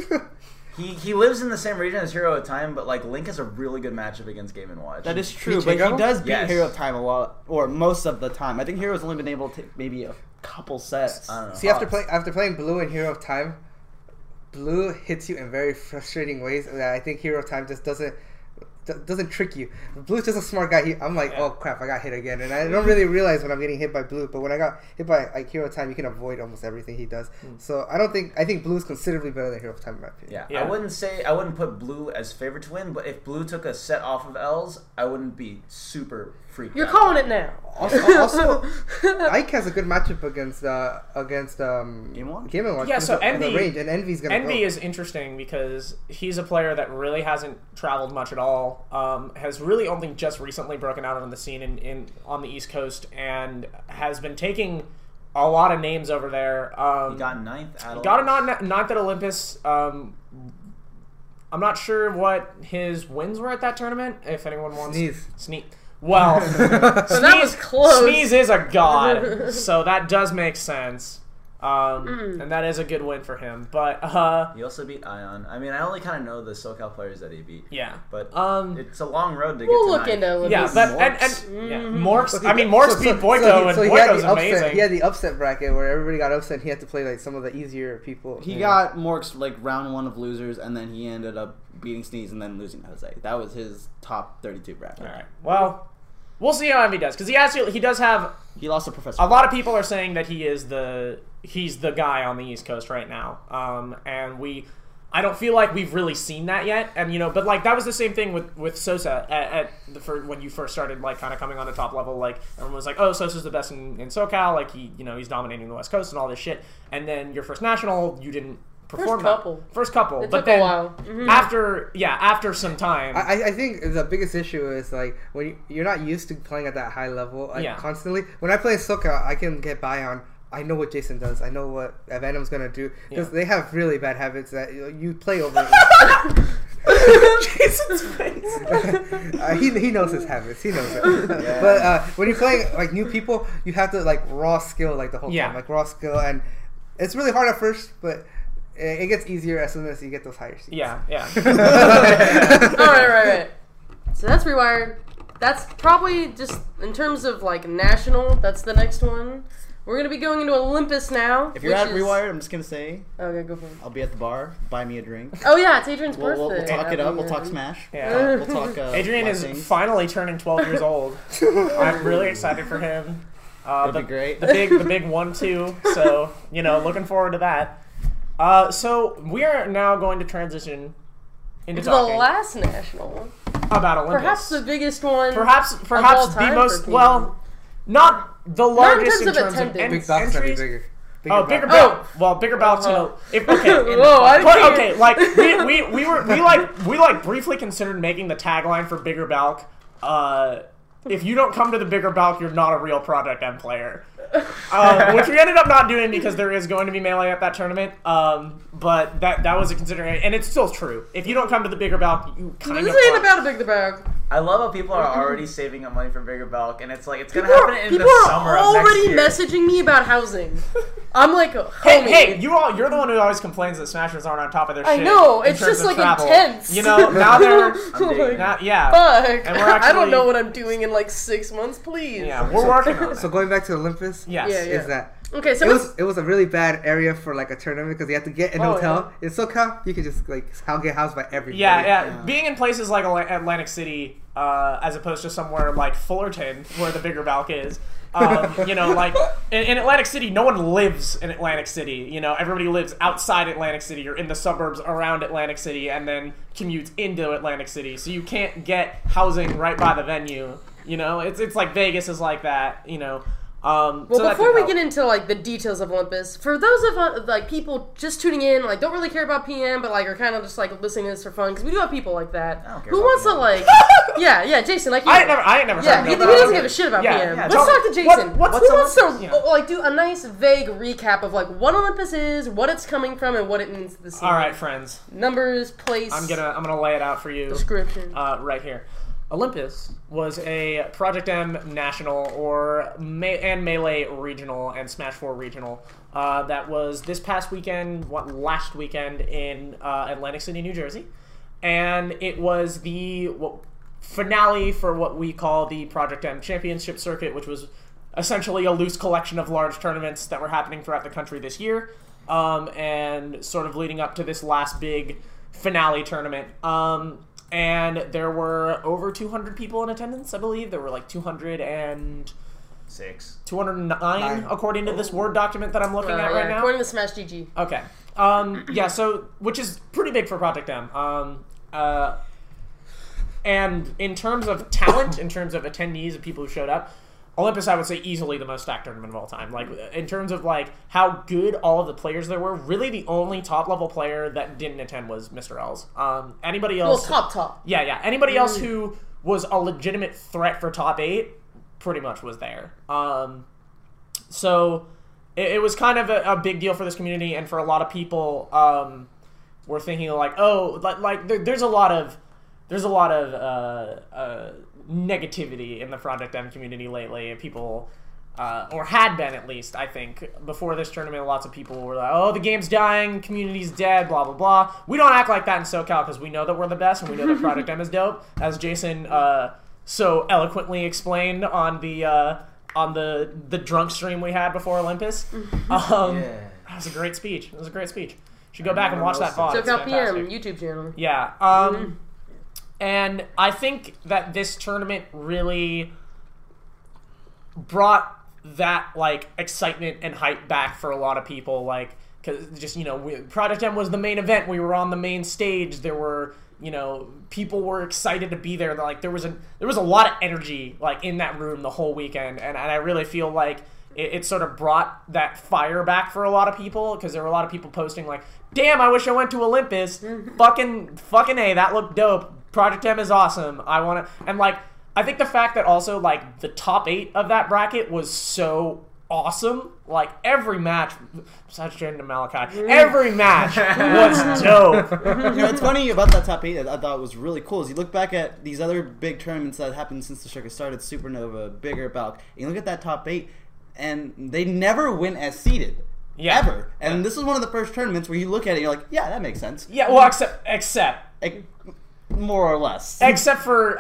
He lives in the same region as Hero of Time, but like Link has a really good matchup against Game & Watch. That is true, but he does beat Hero of Time a lot, or most of the time. I think Hero's only been able to take maybe a couple sets. I don't know. See, after playing Blue and Hero of Time, Blue hits you in very frustrating ways that I think Hero of Time just doesn't trick you. Blue's just a smart guy. I'm like, oh crap, I got hit again, and I don't really realize when I'm getting hit by Blue. But when I got hit by like Hero of Time, you can avoid almost everything he does. So I think Blue's considerably better than Hero of Time in my opinion. Yeah, I wouldn't put Blue as favorite to win, but if Blue took a set off of Lz, I wouldn't be super freaked. You're out. Calling it now. Also, Ike has a good matchup against Game & Watch. Yeah, so Envy is interesting because he's a player that really hasn't traveled much at all. Has really only just recently broken out on the scene on the East Coast and has been taking a lot of names over there. He got ninth at Olympus. I'm not sure what his wins were at that tournament. If anyone wants Sneeze. Well, so that was close. Sneeze is a god, so that does make sense. And that is a good win for him. But he also beat Ion. I mean, I only kind of know the SoCal players that he beat. Yeah, but it's a long road to get to. We'll look into it. Yeah, but Morks. I mean, Morks beat Boyko, and Boyko's amazing. He had the upset bracket where everybody got upset. And he had to play like some of the easier people. He got Morks like round one of losers, and then he ended up beating Sneeze and then losing to Jose. That was his top 32 bracket. All right. Well, we'll see how Envy does because he lost to Professor. A lot of people are saying that he's the guy on the East Coast right now. And I don't feel like we've really seen that yet. And but like that was the same thing with Sosa when you first started like kind of coming on the top level. Like everyone was like, oh, Sosa's the best in SoCal. Like he's dominating the West Coast and all this shit. And then your first national, you didn't. First couple. It took a while. Mm-hmm. After some time. I think the biggest issue is like when you're not used to playing at that high level constantly. When I play SoCal, I can get by on. I know what Jason does. I know what Venom's gonna do because they have really bad habits that you play over. Jason's face. He knows his habits. He knows it. Yeah. But when you're playing like new people, you have to like raw skill like the whole time, like raw skill, and it's really hard at first, but. It gets easier as soon as you get those higher seats. Yeah. All right. So that's Rewired. That's probably just in terms of like national. That's the next one. We're gonna be going into Olympus now. If you're at Rewired, I'm just gonna say. Okay, go for it. I'll be at the bar. Buy me a drink. Oh yeah, it's Adrian's birthday. We'll talk it up. We'll talk Smash. Yeah. We'll talk. Adrian is finally turning 12 years old. I'm really excited for him. That'd be great. The big 1-2. So looking forward to that. So we are now going to transition into talking the last national about Olympus. Perhaps the biggest one. Perhaps the most. Well, not the largest in terms of entries. Big Balc's gotta be bigger. Bigger Balc. Oh. Well, Bigger Balc's. Like we briefly considered making the tagline for Bigger Balc. If you don't come to the Bigger Balc, you're not a real Project M player. Which we ended up not doing because there is going to be melee at that tournament. But that was a consideration, and it's still true. If you don't come to the Bigger Balc, you kind of. This ain't about a Bigger Balc. I love how people are already saving up money for Bigger Balc, and it's like it's gonna happen in the summer of next year. People are already messaging me about housing. I'm like, hey, you're the one who always complains that Smashers aren't on top of their shit. I know, it's just like travel. Intense. Now they're fuck. And I don't know what I'm doing in like 6 months. Please, we're working on it. So going back to Olympus, is that. Okay, so it was a really bad area for like a tournament because you had to get an hotel. Yeah. In SoCal, you could just like get housed by everybody. Yeah. Being in places like Atlantic City, as opposed to somewhere like Fullerton, where the Bigger Balc is, like in Atlantic City, no one lives in Atlantic City. Everybody lives outside Atlantic City or in the suburbs around Atlantic City, and then commutes into Atlantic City. So you can't get housing right by the venue. It's like Vegas is like that. Well, so before we get into like the details of Olympus, for those of like people just tuning in, like don't really care about PM, but like are kind of just like listening to this for fun, because we do have people like that. I don't care who wants PM. To like, yeah, Jason, like you, I ain't never. Yeah, he doesn't give a shit about PM. Yeah, let's talk to Jason. Who wants to like do a nice vague recap of like what Olympus is, what it's coming from, and what it means to the scene. All right, friends. Numbers, place. I'm gonna lay it out for you. Description. Right here. Olympus was a Project M national and Melee regional and Smash 4 regional that was this past weekend, last weekend in Atlantic City, New Jersey. And it was the finale for what we call the Project M Championship Circuit, which was essentially a loose collection of large tournaments that were happening throughout the country this year, and sort of leading up to this last big finale tournament. And there were over 200 people in attendance, I believe. There were like 209, according to this Word document that I'm looking at right now. According to Smash GG. Okay. So, which is pretty big for Project M. And in terms of talent, in terms of attendees and people who showed up, Olympus, I would say, easily the most stacked tournament of all time. Like, in terms of, like, how good all of the players there were, really the only top-level player that didn't attend was Mr. Lz. Anybody else... Well, top. Yeah. Anybody else who was a legitimate threat for top 8 pretty much was there. So, it was kind of a big deal for this community, and for a lot of people, were thinking, like, oh, like there's a lot of negativity in the Project M community lately. People, or had been at least, I think, before this tournament, lots of people were like, oh, the game's dying, community's dead, blah, blah, blah. We don't act like that in SoCal because we know that we're the best and we know that Project M is dope, as Jason so eloquently explained on the drunk stream we had before Olympus. That was a great speech. Should go back and watch that VOD. SoCal PM, YouTube channel. Yeah. And I think that this tournament really brought that, like, excitement and hype back for a lot of people. Like, because just, you know, Project M was the main event. We were on the main stage. There were, you know, people were excited to be there. Like, there was a lot of energy, like, in that room the whole weekend. And I really feel like it sort of brought that fire back for a lot of people, because there were a lot of people posting, like, damn, I wish I went to Olympus. Fucking A, that looked dope. Project M is awesome. I want to... And, like, I think the fact that also, like, the top 8 of that bracket was so awesome. Like, every match... Besides Jaden and Malachi. Every match was dope. You know, it's funny about that top 8 that I thought was really cool is you look back at these other big tournaments that happened since the circuit started, Supernova, Bigger Balc, and you look at that top 8, and they never win as seeded. Yeah. Ever. And this is one of the first tournaments where you look at it and you're like, yeah, that makes sense. Yeah, well, except more or less. Except for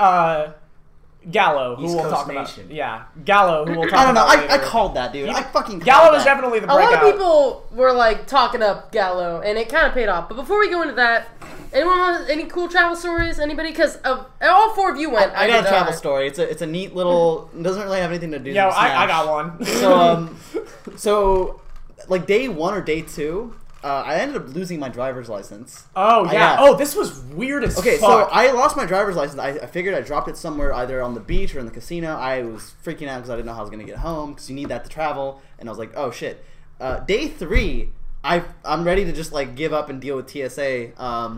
Gallo, who we'll talk about. Yeah, Gallo, who we'll talk about. I don't know. I called that, dude. I fucking called Gallo was definitely the breakout. A lot of people were, like, talking up Gallo, and it kind of paid off. But before we go into that, anyone want any cool travel stories? Anybody? Because all 4 of you went. I got a travel story. It's a neat little... doesn't really have anything to do with Smash. I got one. So, like, day 1 or day 2... I ended up losing my driver's license. Oh, yeah. This was weird as fuck. Okay, so I lost my driver's license. I figured I dropped it somewhere either on the beach or in the casino. I was freaking out because I didn't know how I was going to get home because you need that to travel. And I was like, oh, shit. Day 3, I'm ready to just, like, give up and deal with TSA.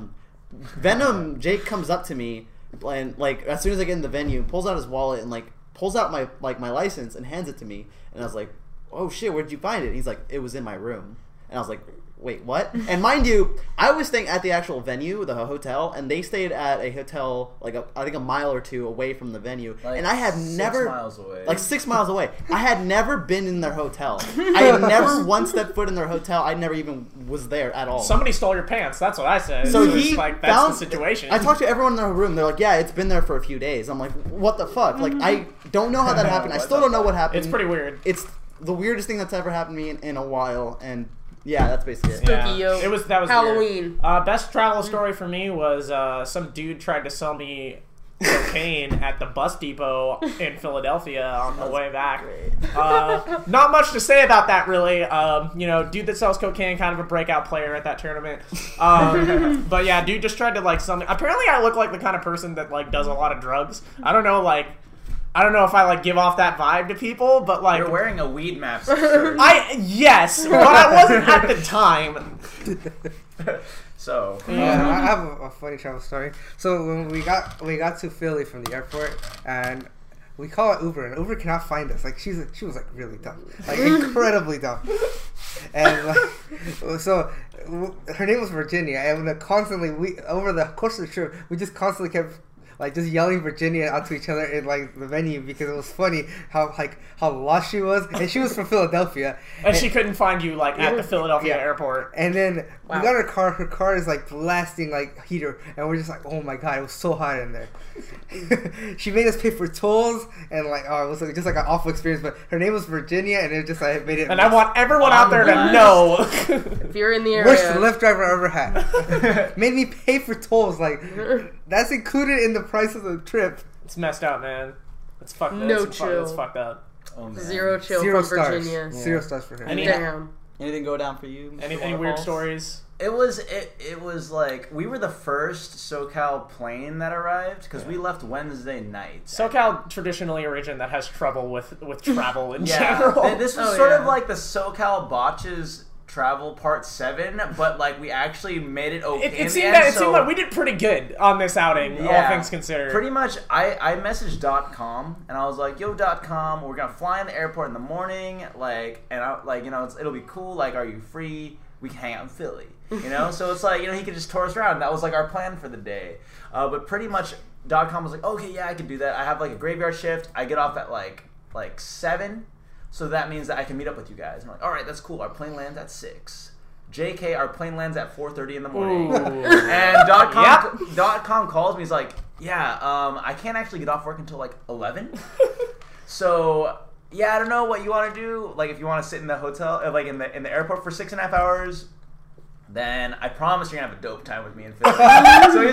Venom, Jake comes up to me, and, like, as soon as I get in the venue, pulls out his wallet and, like, pulls out my license and hands it to me. And I was like, oh, shit, where'd you find it? And he's like, it was in my room. And I was like... wait, what? And mind you, I was staying at the actual venue, the hotel, and they stayed at a hotel, like, I think a mile or two away from the venue. Like, and I had never... 6 miles away. Like, 6 miles away. I had never been in their hotel. I had never once stepped foot in their hotel. I never even was there at all. Somebody stole your pants. That's what I said. So he like, that's found... the situation. I talked to everyone in their room. They're like, yeah, it's been there for a few days. I'm like, what the fuck? Like, I don't know how that happened. I still don't know what happened. It's pretty weird. It's the weirdest thing that's ever happened to me in a while, and... yeah, that's basically it. Spooky, yo. It was, that was Halloween. Best travel story for me was some dude tried to sell me cocaine at the bus depot in Philadelphia on the way back. Not much to say about that, really. You know, dude that sells cocaine, kind of a breakout player at that tournament. But yeah, dude just tried to, like, sell me. Apparently I look like the kind of person that, like, does a lot of drugs. I don't know, like... I don't know if I like give off that vibe to people, but like you're wearing a Weedmaps shirt. Yes, but I wasn't at the time. So I have a funny travel story. So when we got to Philly from the airport, and we call it Uber, and Uber cannot find us. Like she was like really dumb, like incredibly dumb. And like, so her name was Virginia, and constantly over the course of the trip we just constantly kept. Like just yelling Virginia out to each other in like the venue because it was funny how lost she was, and she was from Philadelphia and she couldn't find you like at the Philadelphia airport. And then we got her car is like blasting like heater, and we're just like, oh my god, it was so hot in there. She made us pay for tolls, and like it was just like an awful experience. But her name was Virginia, and it just like made it. And I want everyone out there to know if you're in the area, worst Lyft driver I ever had. Made me pay for tolls like. That's included in the price of the trip. It's messed up, man. It's fucked up. No chill. It's fucked up. Oh, man. Zero chill for Virginia. Yeah. 0 stars for him. Damn. Anything go down for you? Any weird stories? It was like we were the first SoCal plane that arrived because we left Wednesday night. SoCal traditionally a region that has trouble with travel in general. This was sort of like the SoCal botches. Travel Part 7, but like we actually made it okay. It seemed like we did pretty good on this outing, all things considered. Pretty much, I messaged .com and I was like, "Yo, .com, we're gonna fly in the airport in the morning, like, and I like you know it'll be cool. Like, are you free? We can hang out in Philly, you know." So it's like he could just tour us around. That was like our plan for the day. But pretty much .com was like, "Okay, yeah, I can do that. I have like a graveyard shift. I get off at like 7." So that means that I can meet up with you guys. I'm like, all right, that's cool. Our plane lands at 6. JK, our plane lands at 4:30 in the morning. And .com calls me. He's like, I can't actually get off work until like 11. So I don't know what you want to do. Like, if you want to sit in the hotel, like in the airport for 6.5 hours. Then I promise you're gonna have a dope time with me in Philly.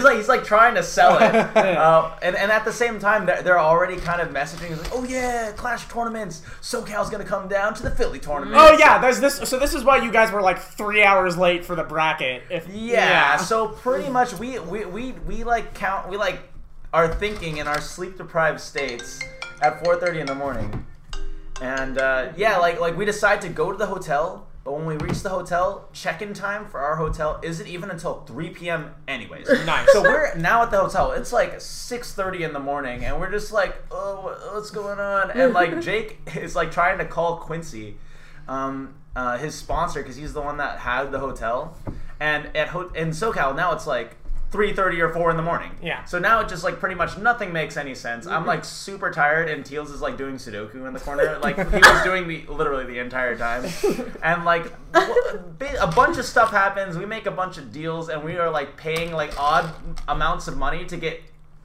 So he's like trying to sell it, and at the same time they're already kind of messaging. He's like, oh yeah, Clash tournaments. SoCal's gonna come down to the Philly tournament. Oh yeah, there's this. So this is why you guys were like 3 hours late for the bracket. So pretty much we are thinking in our sleep deprived states at 4:30 in the morning, and we decide to go to the hotel. But when we reach the hotel, check-in time for our hotel isn't even until 3 p.m. anyways. Nice. So we're now at the hotel. It's like 6:30 in the morning, and we're just like, oh, what's going on? And like Jake is like trying to call Quincy, his sponsor, because he's the one that had the hotel. And in SoCal now it's like 3:30 or 4 in the morning. Yeah. So now it just like pretty much nothing makes any sense. I'm like super tired, and Teals is like doing Sudoku in the corner. Like he was doing literally the entire time. And like a bunch of stuff happens. We make a bunch of deals, and we are like paying like odd amounts of money to get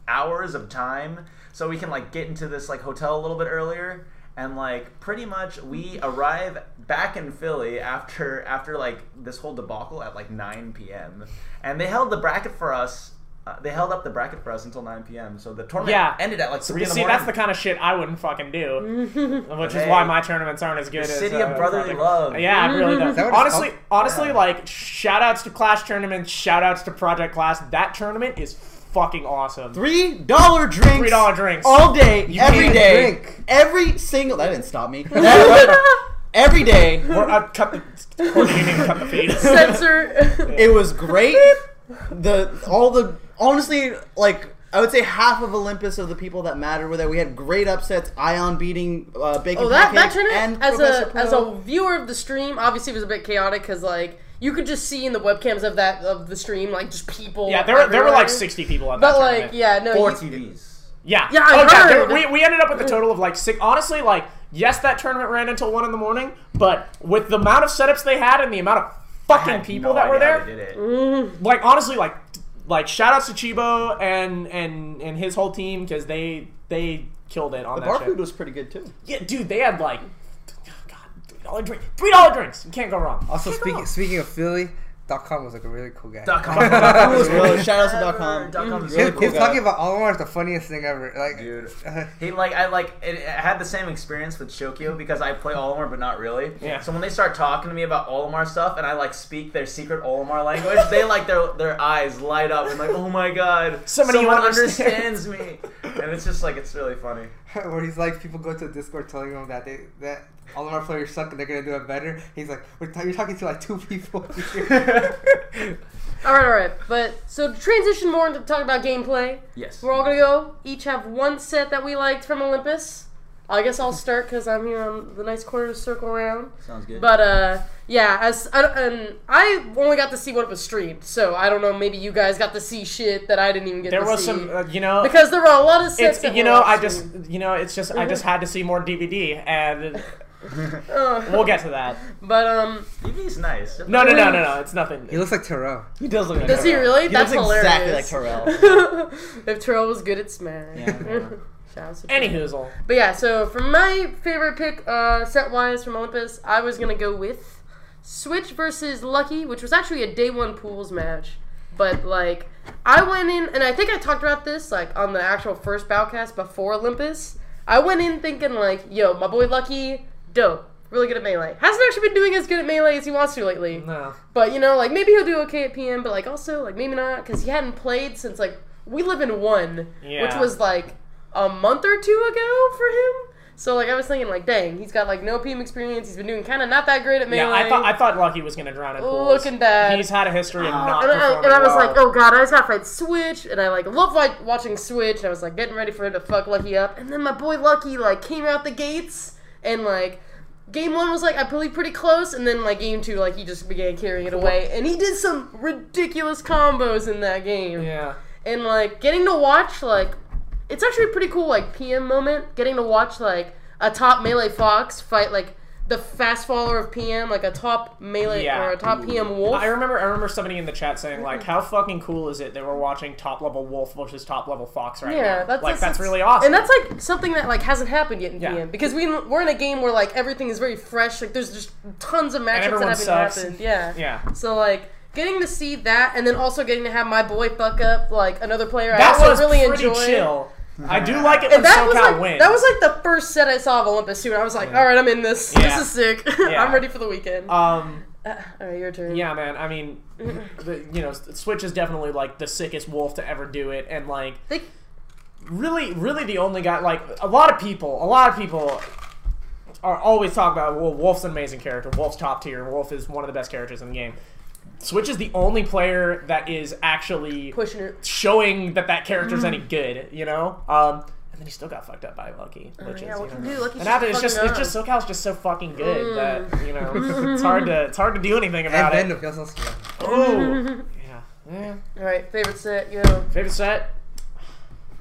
hours of time so we can like get into this like hotel a little bit earlier. And like pretty much we arrive back in Philly after like this whole debacle at like 9 p.m. And they held the bracket for us. They held up the bracket for us until 9 p.m. So the tournament ended at like 3 in the morning. See, that's the kind of shit I wouldn't fucking do, which is why my tournaments aren't as good. The city of brotherly love. Yeah, I really do. Honestly, like shoutouts to Clash tournaments, shoutouts to Project Clash. That tournament is fucking awesome. $3 drinks all day, every day, every single. That didn't stop me. Every day. Cut the feed. Censor. It was great. Honestly, like I would say half of Olympus of the people that mattered were there. We had great upsets. Ion beating Bacon. Oh, that tournament. As a viewer of the stream, obviously it was a bit chaotic because like. You could just see in the webcams of the stream, like just people. Yeah, there were like 60 people on that. But tournament. Four TVs. Yeah. Yeah. We ended up with a total of like 6. Honestly, like that tournament ran until 1 in the morning, but with the amount of setups they had and the amount of fucking people that were there, they did it. Like honestly, like shoutouts to Chibo and his whole team because they killed it on that. The bar food was pretty good too. Yeah, dude, they had like. $3 drinks. You can't go wrong. Also, speaking of Philly, .com was like a really cool guy. .com was really. Shout out to .com. .com was really cool. He was talking about Olimar is the funniest thing ever. Like, dude, I had the same experience with Shokyo because I play Olimar but not really. Yeah. So when they start talking to me about Olimar stuff and I like speak their secret Olimar language, they like their eyes light up and like, oh my god, someone understands me. And it's just like, it's really funny. Where he's like, people go to the Discord telling him that that all of our players suck and they're going to do it better. He's like, you're talking to like two people. All right. But so to transition more into talking about gameplay. Yes. We're all going to go each have one set that we liked from Olympus. I guess I'll start because I'm here on the nice quarter circle round. Sounds good. But, yeah, I only got to see what was streamed, so I don't know, maybe you guys got to see shit that I didn't even get to see. There was some, because there were a lot of sets that I just had to see more DVD, and we'll get to that. But, DVD's nice. No, it's nothing. He looks like Terrell. He does look like Terrell. Does he really? That's hilarious. He looks exactly like Terrell. If Terrell was good at Smash. Yeah. Any hoozle. But yeah, so for my favorite pick set-wise from Olympus, I was going to go with Switch versus Lucky, which was actually a day one pools match. But, like, I went in, and I think I talked about this, like, on the actual first Balcast before Olympus. I went in thinking, like, yo, my boy Lucky, dope. Really good at Melee. Hasn't actually been doing as good at Melee as he wants to lately. No. But, like, maybe he'll do okay at PM, but, like, also, like, maybe not, because he hadn't played since, like, We Live in One, which was, like, a month or two ago for him. So, like, I was thinking, like, dang, he's got, like, no PM experience. He's been doing kind of not that great at Melee. Yeah, I thought Lucky was going to drown in pools. Looking bad. He's had a history of not performing well. I was like, oh, God, I just got to fight Switch. And I, like, love watching Switch. And I was, like, getting ready for him to fuck Lucky up. And then my boy Lucky, like, came out the gates. And, like, game one was, like, I believe pretty close. And then, like, game two, like, he just began carrying it away. And he did some ridiculous combos in that game. Yeah. And, like, getting to watch, like, it's actually a pretty cool, like, PM moment, getting to watch, like, a top Melee Fox fight, like, the fast follower of PM, like, a top Melee or a top PM Wolf. I remember somebody in the chat saying, like, how fucking cool is it that we're watching top-level Wolf versus top-level Fox right now? Yeah, that's really awesome. And that's, like, something that, like, hasn't happened yet in PM, because we're in a game where, like, everything is very fresh. Like, there's just tons of matchups that haven't happened. Yeah. So, like, getting to see that, and then also getting to have my boy fuck up, like, another player I also really enjoy. That was pretty chill. I do like it when SoCal wins. That was like the first set I saw of Olympus too, and I was like, all right, I'm in this. Yeah. This is sick. Yeah. I'm ready for the weekend. All right, your turn. Yeah, man. I mean, Switch is definitely like the sickest Wolf to ever do it, and like, really, really the only guy. Like a lot of people are always talking about, well, Wolf's an amazing character. Wolf's top tier. Wolf is one of the best characters in the game. Switch is the only player that is actually pushing it, showing that character's any good, And then he still got fucked up by Lucky, which is what do? Lucky's and it's just SoCal's just so fucking good that it's hard to do anything about it. And Venom feels so strong. Oh, yeah. All right, favorite set, yo. Favorite set.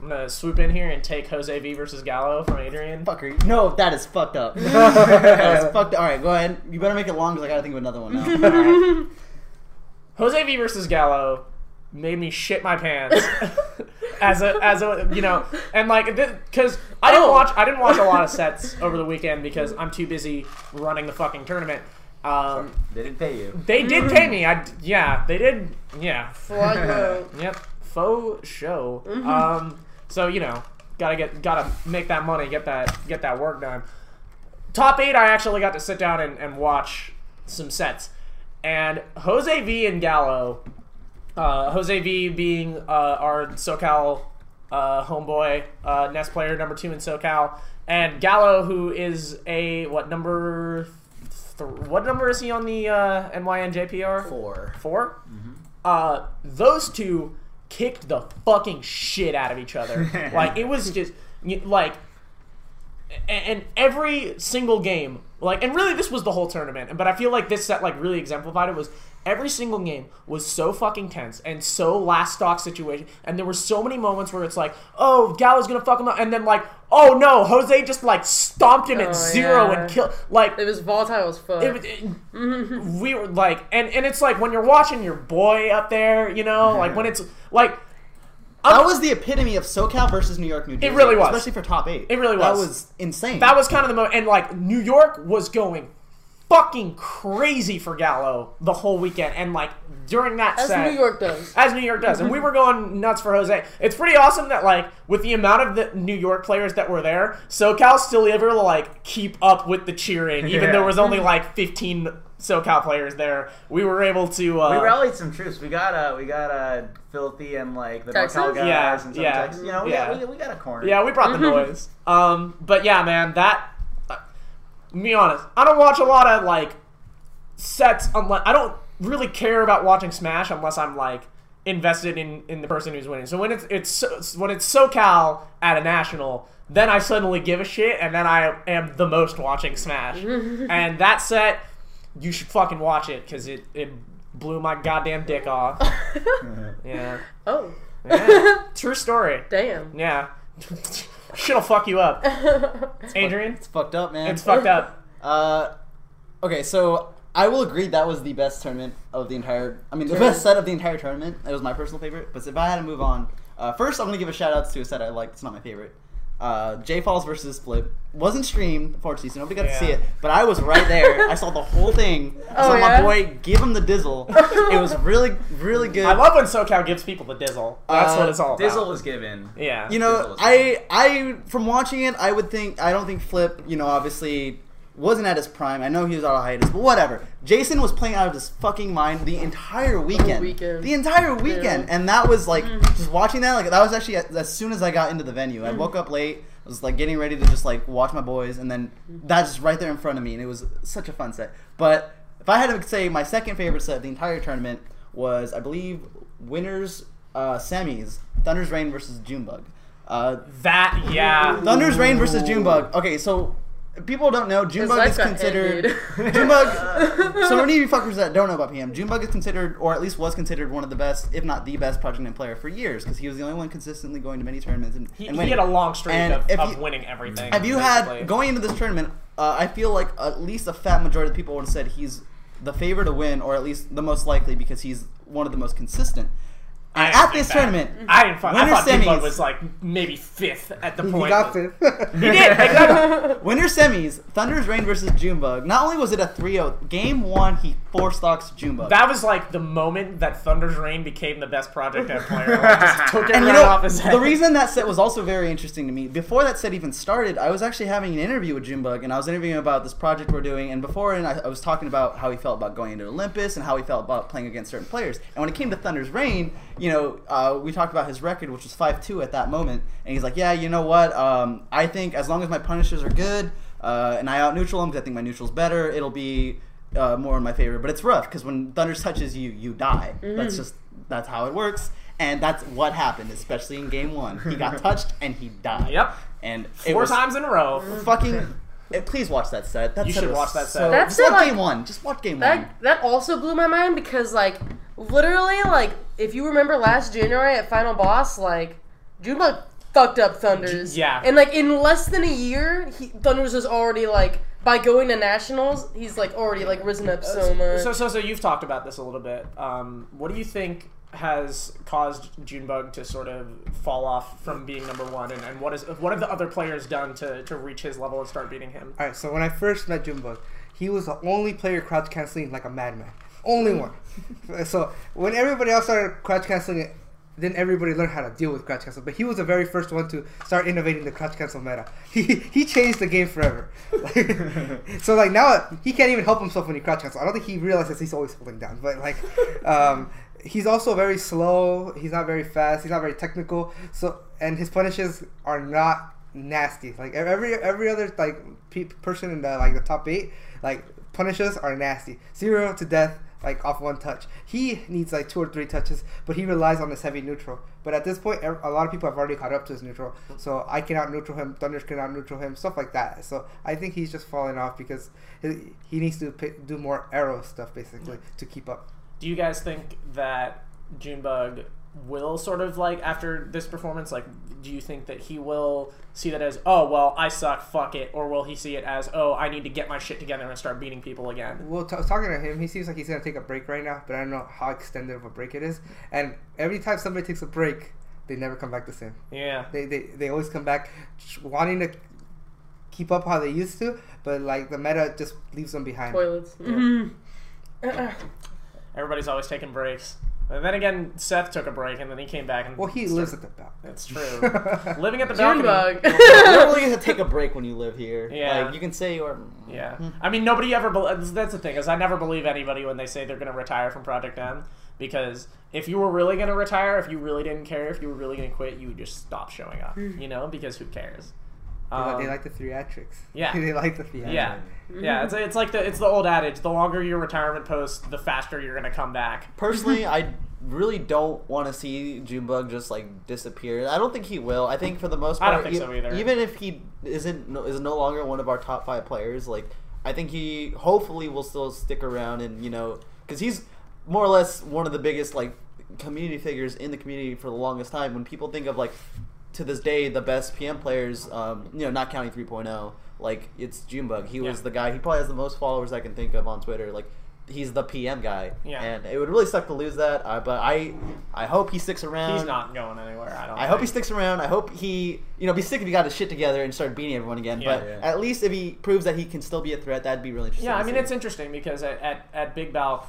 I'm gonna swoop in here and take Jose V versus Gallo from Adrian. Fucker. No, that is fucked up. That is fucked up. All right, go ahead. You better make it long because I gotta think of another one now. All right. Jose V versus Gallo made me shit my pants I didn't watch a lot of sets over the weekend because I'm too busy running the fucking tournament. They didn't pay you. They did pay me. They did. Yeah. Yep. Faux show. So gotta make that money, get that work done. Top 8, I actually got to sit down and watch some sets. And Jose V and Gallo, Jose V being our SoCal homeboy, Nest player number 2 in SoCal, and Gallo, who is what number is he on the NYNJPR? 4. 4? Mm-hmm. Those two kicked the fucking shit out of each other. Like, it was just, like, and every single game, like, and really this was the whole tournament, but I feel like this set, like, really exemplified it, was every single game was so fucking tense and so last stock situation, and there were so many moments where it's like, oh, Gallo's gonna fuck him up, and then, like, oh no, Jose just, like, stomped him at zero and killed, like... It was volatile as fuck. We were, like, and it's like, when you're watching your boy up there, like, when it's, like... That was the epitome of SoCal versus New York, New Jersey. It really was. Especially for top 8. It really was. That was insane. That was kind of the moment. And, like, New York was going fucking crazy for Gallo the whole weekend, and like during that set, as New York does, and we were going nuts for Jose. It's pretty awesome that like with the amount of the New York players that were there, SoCal still able to like keep up with the cheering, even though there was only like 15 SoCal players there. We were able to we rallied some troops. We got Filthy and like the Bacal guys and some Texas. You know, we got a corner. Yeah, we brought the noise. But yeah, man, that. Me honest, I don't watch a lot of like sets unless I don't really care about watching Smash unless I'm like invested in the person who's winning. So when it's SoCal at a national, then I suddenly give a shit, and then I am the most watching Smash. And that set, you should fucking watch it because it blew my goddamn dick off. Yeah. Oh. Yeah. True story. Damn. Yeah. Shit'll fuck you up. Adrian? It's fucked up, man. It's fucked up. Okay, so I will agree that was the best tournament of the entire... I mean, the best set of the entire tournament. It was my personal favorite. But if I had to move on... first, I'm going to give a shout-out to a set I liked. It's not my favorite. J-Falls versus Flip. Wasn't streamed, unfortunately, so nobody got to see it. But I was right there. I saw the whole thing. I saw my boy give him the dizzle. It was really, really good. I love when SoCal gives people the dizzle. That's what it's all about. Dizzle was given. Yeah. You know, I from watching it, I don't think Flip, you know, obviously wasn't at his prime. I know he was out of hiatus, but whatever. Jason was playing out of his fucking mind the entire weekend. Yeah. And that was like, just watching that, like that was actually as soon as I got into the venue. I woke up late. I was like getting ready to just like watch my boys, and then that's just right there in front of me, and it was such a fun set. But if I had to say my second favorite set of the entire tournament was, I believe, winners semis, Thunders Rain versus Junebug. Thunders Rain versus Junebug. Okay, so... people don't know, Junebug is considered... Junebug... so many of you fuckers that don't know about PM, Junebug is considered, or at least was considered, one of the best, if not the best, Project M player for years, because he was the only one consistently going to many tournaments and winning. He had a long streak of winning everything. If you had... going into this tournament, I feel like at least a fat majority of people would have said he's the favorite to win, or at least the most likely, because he's one of the most consistent. At this tournament, I thought Junebug was like maybe fifth at the point. He got fifth. He did. Exactly. Winner semis, Thunders Rain versus Junebug. Not only was it a 3-0, game one, he four stocks Junebug. That was like the moment that Thunders Rain became the best Project M player. Like, just took it right off his head. The reason that set was also very interesting to me, before that set even started, I was actually having an interview with Junebug, and I was interviewing him about this project we're doing. And before, I was talking about how he felt about going into Olympus and how he felt about playing against certain players. And when it came to Thunders Rain, you know, we talked about his record, which was 5-2 at that moment, and he's like, yeah, you know what, I think as long as my punishers are good, and I out-neutral them, because I think my neutral's better, it'll be more in my favor. But it's rough, because when Thunders touches you, you die. That's how it works, and that's what happened, especially in game one. He got touched, and he died. Yep. And four times in a row. Fucking... please watch that set. That you set should watch that set. So, that set like, game one. Just watch game one. That also blew my mind, because, like, literally, like, if you remember last January at Final Boss, like, Junebug fucked up Thunders. Yeah. And, like, in less than a year, Thunders was already, like, by going to Nationals, he's, like, already, like, risen up so much. So you've talked about this a little bit. What do you think has caused Junebug to sort of fall off from being number one, and what have the other players done to reach his level and start beating him? All right, so when I first met Junebug, he was the only player crouch canceling like a madman. Only one. So when everybody else started crouch canceling, then everybody learned how to deal with crouch cancel. But he was the very first one to start innovating the crouch cancel meta. He changed the game forever. So like now he can't even help himself when he crouch cancels. I don't think he realizes he's always holding down. But like, he's also very slow. He's not very fast. He's not very technical. So and his punishes are not nasty. Like every other like person in the like the top 8, like punishes are nasty. 0 to death. Like off one touch. He needs like 2 or 3 touches, but he relies on his heavy neutral. But at this point, a lot of people have already caught up to his neutral. So I cannot neutral him, Thunders cannot neutral him, stuff like that. So I think he's just falling off because he needs to do more arrow stuff basically to keep up. Do you guys think that Junebug will sort of like, after this performance, like, do you think that he will see that as, oh, well, I suck, fuck it? Or will he see it as, oh, I need to get my shit together and start beating people again? Well, talking to him, he seems like he's going to take a break right now, but I don't know how extended of a break it is. And every time somebody takes a break, they never come back the same. Yeah. They always come back wanting to keep up how they used to, but like the meta just leaves them behind. Toilets. Yeah. Mm-hmm. Everybody's always taking breaks. And then again, Seth took a break, and then he came back. And he lives at the balcony. That's true. Living at the balcony. Junebug. You don't really get to take a break when you live here. Yeah. Like, you can say you're... Yeah. I mean, nobody ever... That's the thing, is I never believe anybody when they say they're going to retire from Project M, because if you were really going to retire, if you really didn't care, if you were really going to quit, you would just stop showing up, you know? Because who cares? They like the theatrics. Yeah. They like the theatrics. Yeah. Yeah, it's like it's the old adage, the longer your retirement post, the faster you're going to come back. Personally, I really don't want to see Junebug just like disappear. I don't think he will. I think for the most part, I don't think so either. Even if he is no longer one of our top 5 players, like I think he hopefully will still stick around, and you know, cuz he's more or less one of the biggest like community figures in the community for the longest time. When people think of like to this day the best PM players, you know, not counting 3.0, like it's Junebug. He was the guy. He probably has the most followers I can think of on Twitter. Like he's the PM guy. Yeah. And it would really suck to lose that. But I hope he sticks around. He's not going anywhere. I hope he sticks around. I hope he, you know, it'd be sick if he got his shit together and started beating everyone again. Yeah, but at least if he proves that he can still be a threat, that'd be really interesting. Yeah, I mean it's interesting because at Big Balc,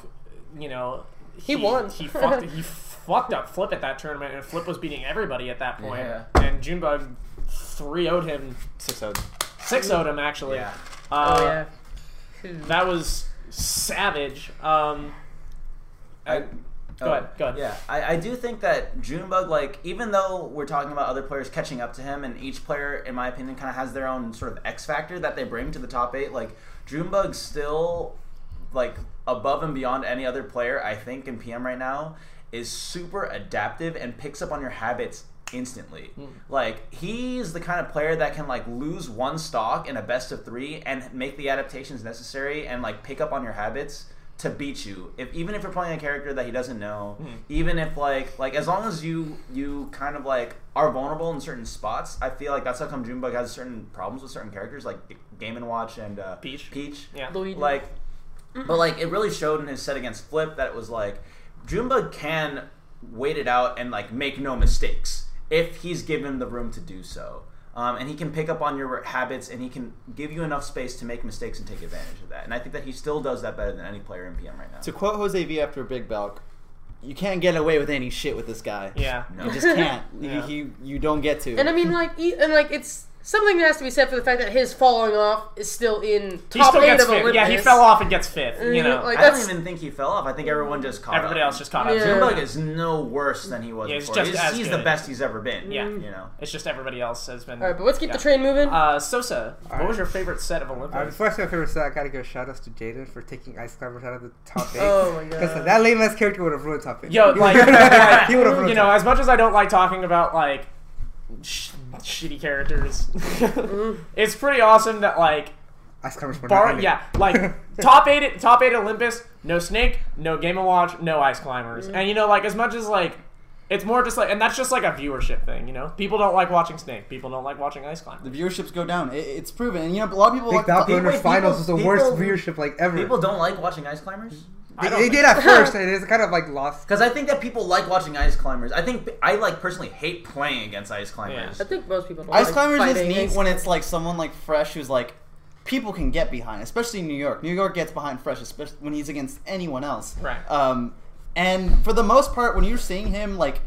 you know, he won. He fucked up Flip at that tournament, and Flip was beating everybody at that point. Yeah. And Junebug 3-0'd him. 6-0'd him, actually. Yeah. That was savage. Go ahead. Yeah, I do think that Junebug, like, even though we're talking about other players catching up to him, and each player, in my opinion, kind of has their own sort of X factor that they bring to the top 8, like, Junebug's still, like, above and beyond any other player, I think, in PM right now, is super adaptive and picks up on your habits instantly. Like, he's the kind of player that can, like, lose one stock in a best of 3 and make the adaptations necessary and, like, pick up on your habits to beat you. Even if you're playing a character that he doesn't know, even if, like as long as you kind of, like, are vulnerable in certain spots, I feel like that's how come Junebug has certain problems with certain characters, like Game & Watch and Peach. Yeah. Like, but, like, it really showed in his set against Flip that it was, like, Junebug can wait it out and, like, make no mistakes if he's given the room to do so. And he can pick up on your habits, and he can give you enough space to make mistakes and take advantage of that. And I think that he still does that better than any player in PM right now. To quote Jose V after Big Balc, you can't get away with any shit with this guy. Yeah. No. You just can't. You don't get to. And I mean, like, it's something that has to be said for the fact that his falling off is still in top 8 of Olympus. Yeah, he fell off and gets 5th. You know, like, I don't even think he fell off. I think everyone just caught up. Everybody else just caught up. Junebug is no worse than he was before. He's the best he's ever been. Yeah, you know, it's just everybody else has been. All right, but let's keep the train moving. Sosa, what was your favorite set of Olympus? Before I say my favorite set, I gotta give a shout out to Jaden for taking Ice Climbers out of the top 8. Oh my god, like, that lame ass character would have ruined top 8. Yo, like, he would have ruined. You know, as much as I don't like talking about like shitty characters, it's pretty awesome that like Ice Climbers like top 8 Olympus, no Snake, no Game & Watch, no Ice Climbers. And you know, like, as much as like it's more just like, and that's just like a viewership thing, you know. People don't like watching Snake, people don't like watching Ice Climbers. The viewerships go down. It's proven. And you know, a lot of people finals is the worst viewership like ever. People don't like watching Ice Climbers. They did at first, and it's kind of like lost. Because I think that people like watching Ice Climbers. I think I like personally hate playing against Ice Climbers. Yeah. I think most people don't. Ice Climbers is neat when it's like someone like Fresh who's like people can get behind, especially in New York. New York gets behind Fresh, especially when he's against anyone else. Right. And for the most part, when you're seeing him, like,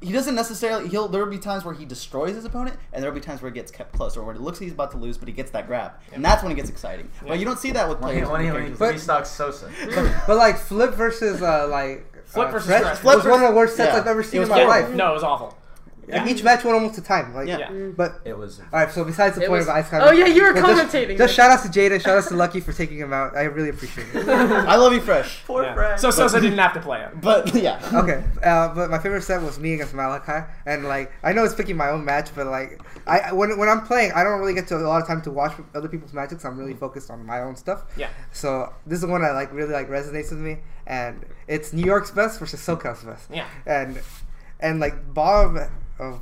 he doesn't necessarily. There'll be times where he destroys his opponent, and there'll be times where it gets kept close, or where it looks like he's about to lose, but he gets that grab, and that's when it gets exciting. Yeah. But you don't see that with players. When he stocks Sosa. But like Flip versus Flip versus Fresh was one of the worst sets I've ever seen in my life. No, it was awful. Yeah. Like each match went almost a time. Like, but it was. All right. So besides the point of Ice Climbers. Oh yeah, you were commentating. Just shout outs to Jaden. Shout outs to Lucky for taking him out. I really appreciate it. I love you, Fresh. Poor Fresh. So Sosa didn't have to play him. But okay. But my favorite set was me against Malachi, and like I know it's picking my own match, but like I when I'm playing, I don't really get to a lot of time to watch other people's matches. I'm really focused on my own stuff. Yeah. So this is one that like really like resonates with me, and it's New York's best versus SoCal's best. Yeah. And like Bob of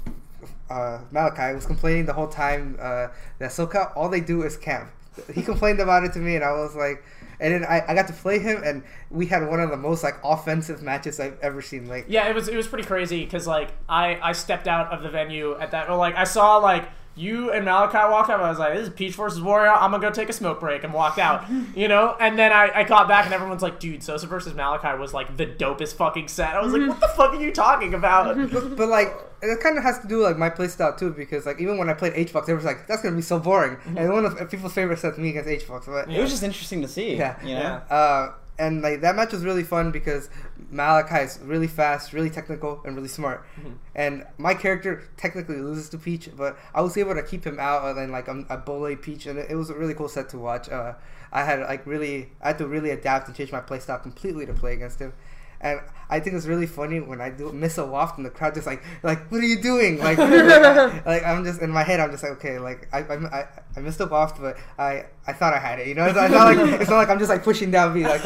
Malachi was complaining the whole time that SoCal, all they do is camp. He complained about it to me, and I was like, and then I got to play him, and we had one of the most like offensive matches I've ever seen. Like, yeah, it was pretty crazy because like I stepped out of the venue at that, or like I saw like you and Malachi walked up, and I was like, this is Peach versus Wario, I'm gonna go take a smoke break, and walked out, you know? And then I got back, and everyone's like, dude, Sosa versus Malachi was, like, the dopest fucking set. I was like, what the fuck are you talking about? But, like, it kind of has to do with, like, my playstyle, too, because, like, even when I played H-Box, everyone was like, that's gonna be so boring. And one of people's favorite sets, me against H-Box. But, yeah. It was just interesting to see, you know? And, like, that match was really fun because Malachi is really fast, really technical, and really smart. Mm-hmm. And my character technically loses to Peach, but I was able to keep him out, and then, like, I bullied Peach, and it was a really cool set to watch. I had to really adapt and change my playstyle completely to play against him. And I think it's really funny when I do miss a waft and the crowd just like, what are you doing? Like I'm just in my head. I'm just like, okay, like I missed a waft, but I thought I had it. You know, it's not like I'm just like pushing down B. Like,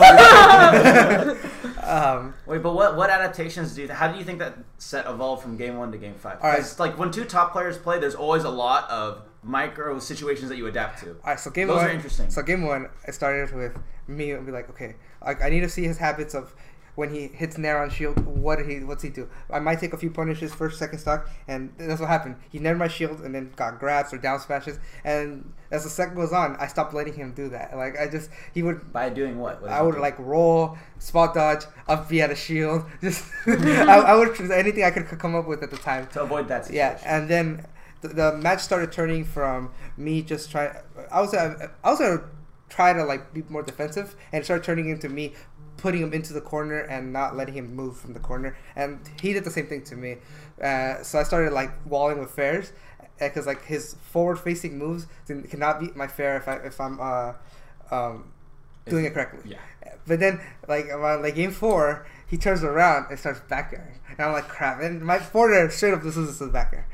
wait, but what adaptations do? How do you think that set evolved from game 1 to game 5? All right, it's like when two top players play, there's always a lot of micro situations that you adapt to. All right, so game 1. Those are interesting. So game 1, it started with me and be like, okay, like I need to see his habits of. When he hits Nair on shield, what's he do? I might take a few punishes first, second stock, and that's what happened. He Naired my shield and then got grabs or down smashes, and as the set goes on, I stopped letting him do that. Like, he would... By doing what? I would, like, roll, spot dodge, up B at a shield, just... I would choose anything I could come up with at the time. To avoid that situation. Yeah, and then the match started turning from me just trying... I was gonna try to, like, be more defensive, and it started turning into me putting him into the corner and not letting him move from the corner, and he did the same thing to me. So I started like walling with fairs, because like his forward-facing moves cannot beat my fair if I'm doing it correctly. Yeah. But then like around like game 4, he turns around and starts back airing, and I'm like crap. And my forward air straight up loses to the back air.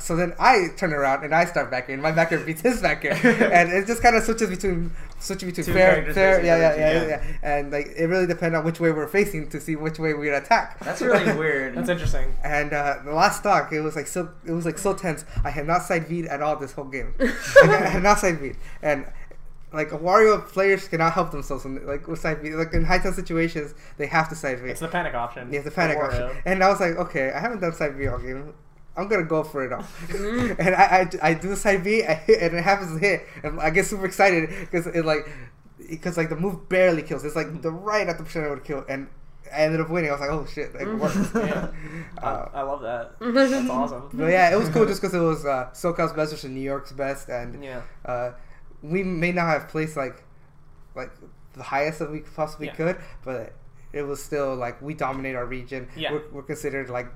So then I turn around and I start back here, and my back here beats his back here, and it just kind of switches between fair, yeah, and like it really depends on which way we're facing to see which way we'd attack. That's really weird. That's interesting. And the last stock, it was like so tense. I had not side V'd at all this whole game. I had not side V'd, and like Wario players cannot help themselves when, like with side V. Like in high tense situations, they have to side V. It's the panic option. Yeah, it's the panic option. And I was like, okay, I haven't done side V all game. I'm gonna go for it all. And I do the side B, I hit, and it happens to hit, and I get super excited because the move barely kills. It's like the right at the percent I would kill, and I ended up winning. I was like, oh shit, it worked. Yeah. I love that. That's awesome. But yeah, it was cool just because it was SoCal's best versus New York's best, and we may not have placed like the highest that we possibly could, but it was still like we dominate our region. Yeah. We're considered like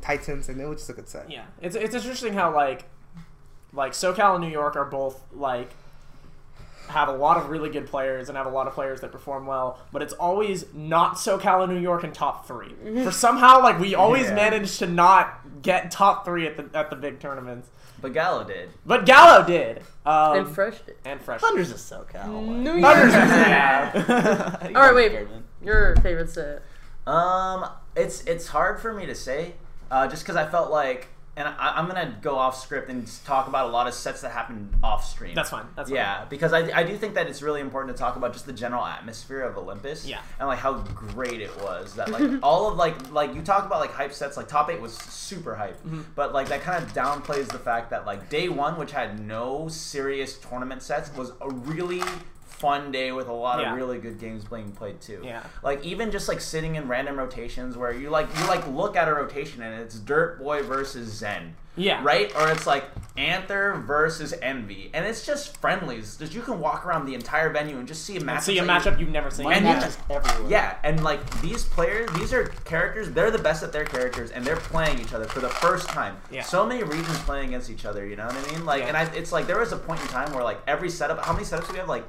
Titans, and it was just a good set. Yeah, it's interesting how like SoCal and New York are both like have a lot of really good players and have a lot of players that perform well, but it's always not SoCal and New York in top 3. For somehow like we always manage to not get top 3 at the big tournaments. But Gallo did. And Fresh did. Thunders is SoCal. New York. Thunders is SoCal. All right, wait. Your favorite set. It's hard for me to say, just because I felt like, and I'm gonna go off script and talk about a lot of sets that happened off stream. That's fine. Because I do think that it's really important to talk about just the general atmosphere of Olympus. Yeah. And like how great it was that like all of like you talk about like hype sets, like top 8 was super hype, but like that kind of downplays the fact that like day 1, which had no serious tournament sets, was a really fun day with a lot of really good games being played too. Yeah. Like even just like sitting in random rotations where you look at a rotation and it's Dirt Boy versus Zen. Yeah. Right? Or it's like Anther versus Envy. And it's just friendlies. Just you can walk around the entire venue and just see a matchup. See a matchup you've never seen. And matches everywhere. Yeah. And like these players, these are characters, they're the best at their characters, and they're playing each other for the first time. Yeah. So many regions playing against each other, you know what I mean? Like it's like there was a point in time where like every setup, how many setups do we have? Like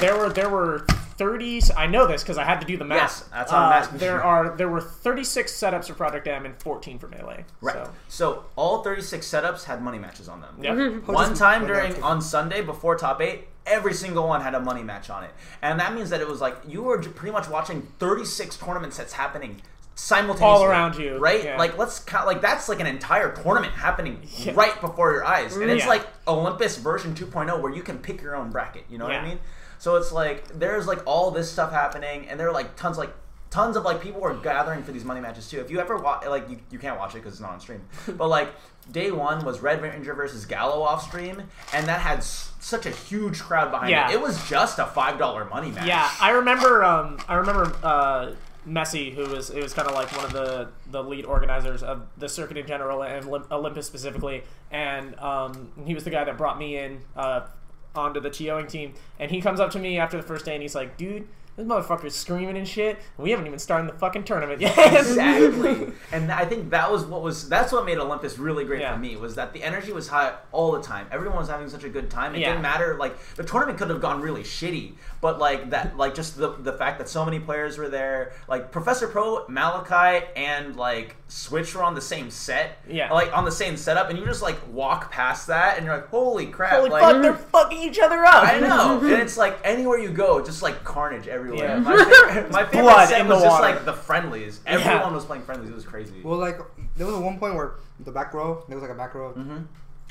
there were 30. I know this because I had to do the math. Yes, that's on the math machine. There were 36 setups for Project M and 14 for Melee. Right. So all 36 setups had money matches on them. Yep. One time on Sunday before top 8, every single one had a money match on it, and that means that it was like you were pretty much watching 36 tournament sets happening simultaneously all around you, right? Yeah. Like let's count, like that's like an entire tournament happening right before your eyes, and it's like Olympus version 2.0 where you can pick your own bracket. You know what I mean? So it's like, there's like all this stuff happening, and there are like tons, like tons of like people were gathering for these money matches too. If you ever watch, like you can't watch it because it's not on stream. But like day one was Red Ranger versus Gallo off stream, and that had such a huge crowd behind it. It was just a $5 money match. Yeah, I remember Messi, who was kind of like one of the lead organizers of the circuit in general and Olympus specifically, and he was the guy that brought me in onto the TOing team. And he comes up to me after the first day and he's like, dude, this motherfucker's screaming and shit. We haven't even started the fucking tournament yet. Exactly. And I think that was that's what made Olympus really great for me, was that the energy was high all the time. Everyone was having such a good time. It didn't matter, like the tournament could have gone really shitty, but like that, like just the fact that so many players were there, like Professor Pro, Malachi, and like Switch were on the same set. Yeah. Like on the same setup, and you just like walk past that and you're like, holy crap. Holy like, fuck, they're fucking each other up. I know. And it's like anywhere you go, just like carnage everywhere. Yeah. My favorite blood set was just like the friendlies. Everyone was playing friendlies. It was crazy. Well, like there was one point where the back row, there was like a back row. Mm-hmm.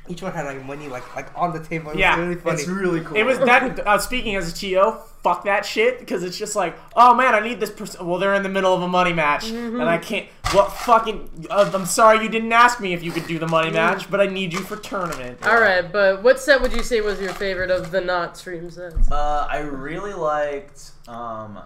Each one had like money like on the table. It was really funny. It's really cool. It was that. Speaking as a TO, fuck that shit, because it's just like, oh man, I need this person. Well, they're in the middle of a money match, and I can't. Well, fucking. I'm sorry you didn't ask me if you could do the money match, but I need you for tournament. All right, but what set would you say was your favorite of the not stream sets? I really liked. I'll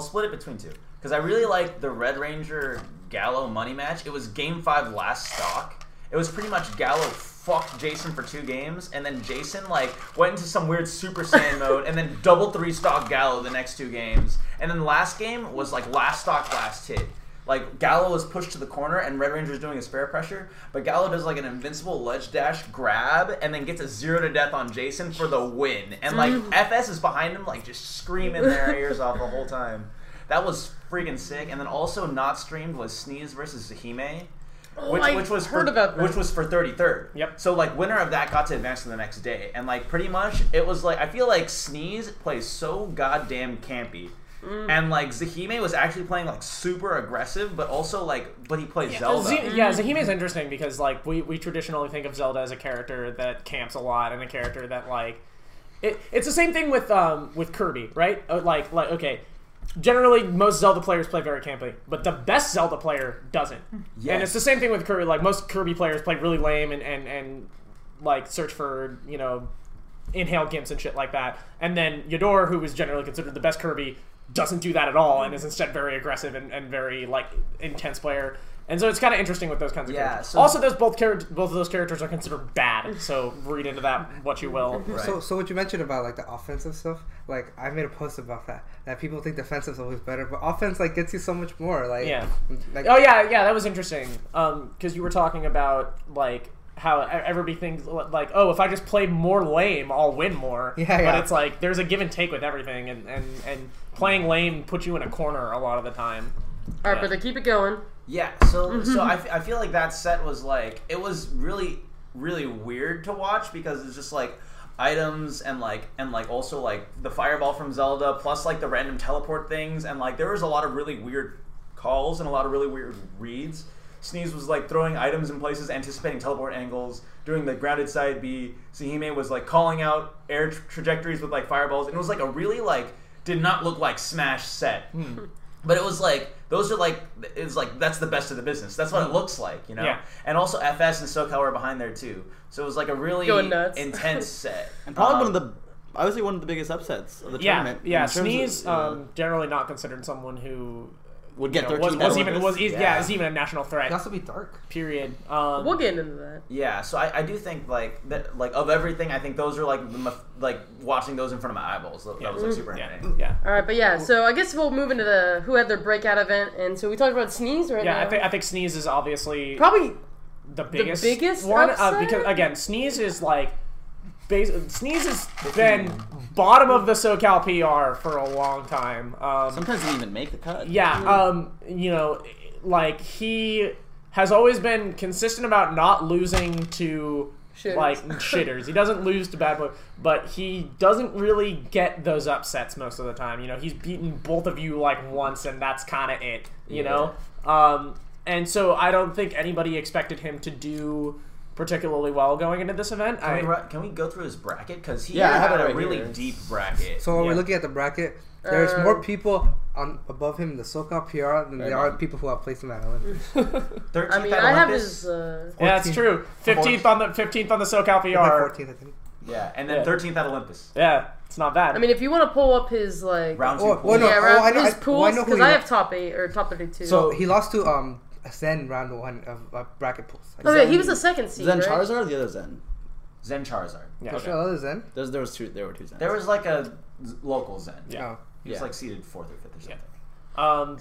split it between two, because I really liked the Red Ranger Gallo money match. It was Game 5 last stock. It was pretty much Gallo fucked Jason for 2 games, and then Jason like went into some weird Super Saiyan mode, and then double 3-stock Gallo the next 2 games. And then last game was like last stock, last hit. Like Gallo was pushed to the corner, and Red Ranger's doing a spare pressure, but Gallo does like an invincible ledge dash grab, and then gets a 0 to death on Jason for the win. And like FS is behind him, like just screaming their ears off the whole time. That was freaking sick. And then also not streamed was Sneeze versus Zahime. Which was for 33rd. Yep. So like winner of that got to advance to the next day, and like pretty much it was like I feel like Sneeze plays so goddamn campy, and like Zahime was actually playing like super aggressive, but also like he plays Zelda. Zahime's interesting because like we traditionally think of Zelda as a character that camps a lot and a character that like it's the same thing with Kirby, right? Like okay. Generally, most Zelda players play very campy, but the best Zelda player doesn't. Yes. And it's the same thing with Kirby. Like, most Kirby players play really lame and like, search for, you know, inhale gimps and shit like that. And then Yador, who was generally considered the best Kirby, doesn't do that at all and is instead very aggressive and very, like, intense player. And so it's kind of interesting with those kinds of characters. So also, those both of those characters are considered bad, so read into that what you will. Right. So what you mentioned about like the offensive stuff, like I made a post about that people think defensive is always better, but offense like gets you so much more. Like that was interesting. Because you were talking about like how everybody thinks like, oh, if I just play more lame, I'll win more. Yeah. But it's like there's a give and take with everything, and playing lame puts you in a corner a lot of the time. All right, but keep it going. Yeah, so I feel like that set was like, it was really, really weird to watch because it's just like items and also like the fireball from Zelda plus like the random teleport things, and like there was a lot of really weird calls and a lot of really weird reads. Sneeze was like throwing items in places, anticipating teleport angles, doing the grounded side B. Zahime was like calling out air trajectories with like fireballs, and it was like a really like, did not look like Smash set. But it was like, those are like, it's like, that's the best of the business. That's what it looks like, you know? Yeah. And also FS and SoCal were behind there too. So it was like a really intense set. And probably one of the biggest upsets of the tournament. Yeah, Sneeze, generally not considered someone who would get 13 is even a national threat. It has to be Dark. Period. We'll get into that. Yeah, so I do think like that, like of everything, I think those are like watching those in front of my eyeballs. That was like super entertaining. Yeah. All right, but yeah, so I guess we'll move into the who had their breakout event, and so we talked about Sneeze right now. Yeah, I think Sneeze is obviously probably the biggest one because again, Sneeze is like. Sneeze has been bottom of the SoCal PR for a long time. Sometimes he didn't even make the cut. Yeah, you know, like he has always been consistent about not losing to shitters. He doesn't lose to bad boys, but he doesn't really get those upsets most of the time. You know, he's beaten both of you like once, and that's kind of it. You know, and so I don't think anybody expected him to do particularly well going into this event. Can we go through his bracket? Because he had a really deep bracket. So when we're looking at the bracket, there's more people above him in the SoCal PR than there are people who have placed him at Olympics. 13th I mean, I have his... 14th, yeah, it's true. 15th on the SoCal PR. 14th, I think. Yeah, and then 13th at Olympus. Yeah, it's not bad. I mean, if you want to pull up his, like... Round 2 pools. His pools, because I have top 8, or top 32. So he lost to... Zen round 1 of bracket pools. Oh, yeah, he was the second seed. Zen Charizard or the other Zen? Zen Charizard. Yeah. Okay. Other Zen? There were two Zens. There was like a local Zen. Yeah. He was like seeded 4th or 5th or something.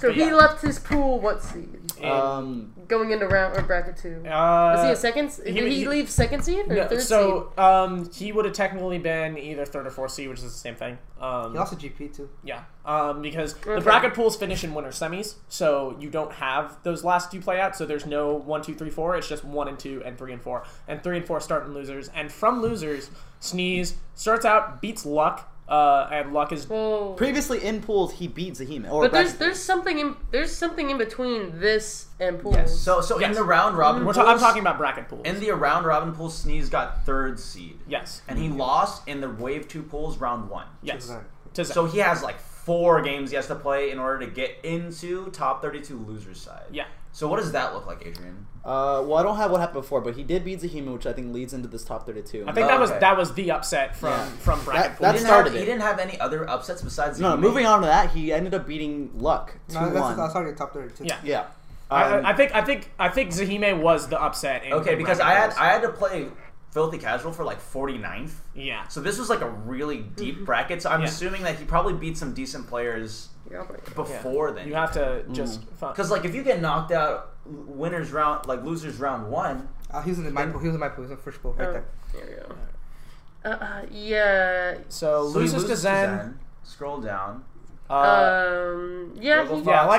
So he left his pool what seed? Going into round or bracket 2. Was he a second? Did he leave second seed or third seed? So he would have technically been either 3rd or 4th seed, which is the same thing. He lost a GP too. Yeah, because the bracket pools finish in winner semis, so you don't have those last two play out. So there's no 1, 2, 3, 4. It's just 1 and 2 and 3 and 4. And 3 and 4 start in losers. And from losers, Sneeze starts out beats Luck. And Luck is previously in pools. He beat Zahima. But there's something in between this and pools. Yes. So in the round robin, I'm talking about bracket pools. In the round robin pool, Sneeze got 3rd seed. Yes, and he lost in the wave 2 pools round 1. Yes, so he has like 4 games he has to play in order to get into top 32 losers side. Yeah. So what does that look like, Adrian? Well, I don't have what happened before, but he did beat Zahima, which I think leads into this top 32. I think that was the upset from bracket pool. He didn't have any other upsets besides Zahima. No, moving on to that, he ended up beating Luck 2-1. That's already top 32. Yeah. I think Zahima was the upset. Because I had to play Filthy Casual for like 49th. Yeah. So this was like a really deep bracket. So I'm assuming that he probably beat some decent players before then. You have to just because like if you get knocked out, losers round 1. He was in my pool. He was in my pool. He was in first pool right there. There you go. Yeah. So losers to Zen. Scroll down. Like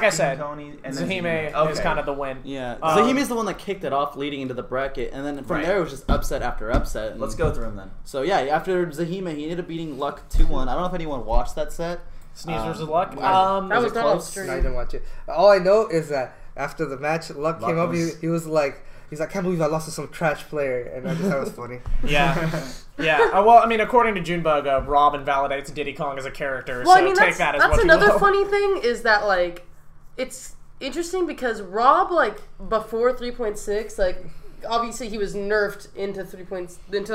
I said, Zahime is kind of the win. Yeah, Zahime is the one that kicked it off, leading into the bracket, and then from there it was just upset after upset. Let's go through him then. So yeah, after Zahime, he ended up beating Luck 2-1. I don't know if anyone watched that set. Sneeze versus Luck. That was close. No, I didn't watch it. All I know is that after the match, Luck came up. He was like. He's like, I can't believe I lost to some trash player, and I just thought it was funny. Well, I mean, according to Junebug, Robin validates Diddy Kong as a character, take that as what you will. That's another funny thing is that, like, it's interesting because Rob, like, before 3.6, like, obviously he was nerfed into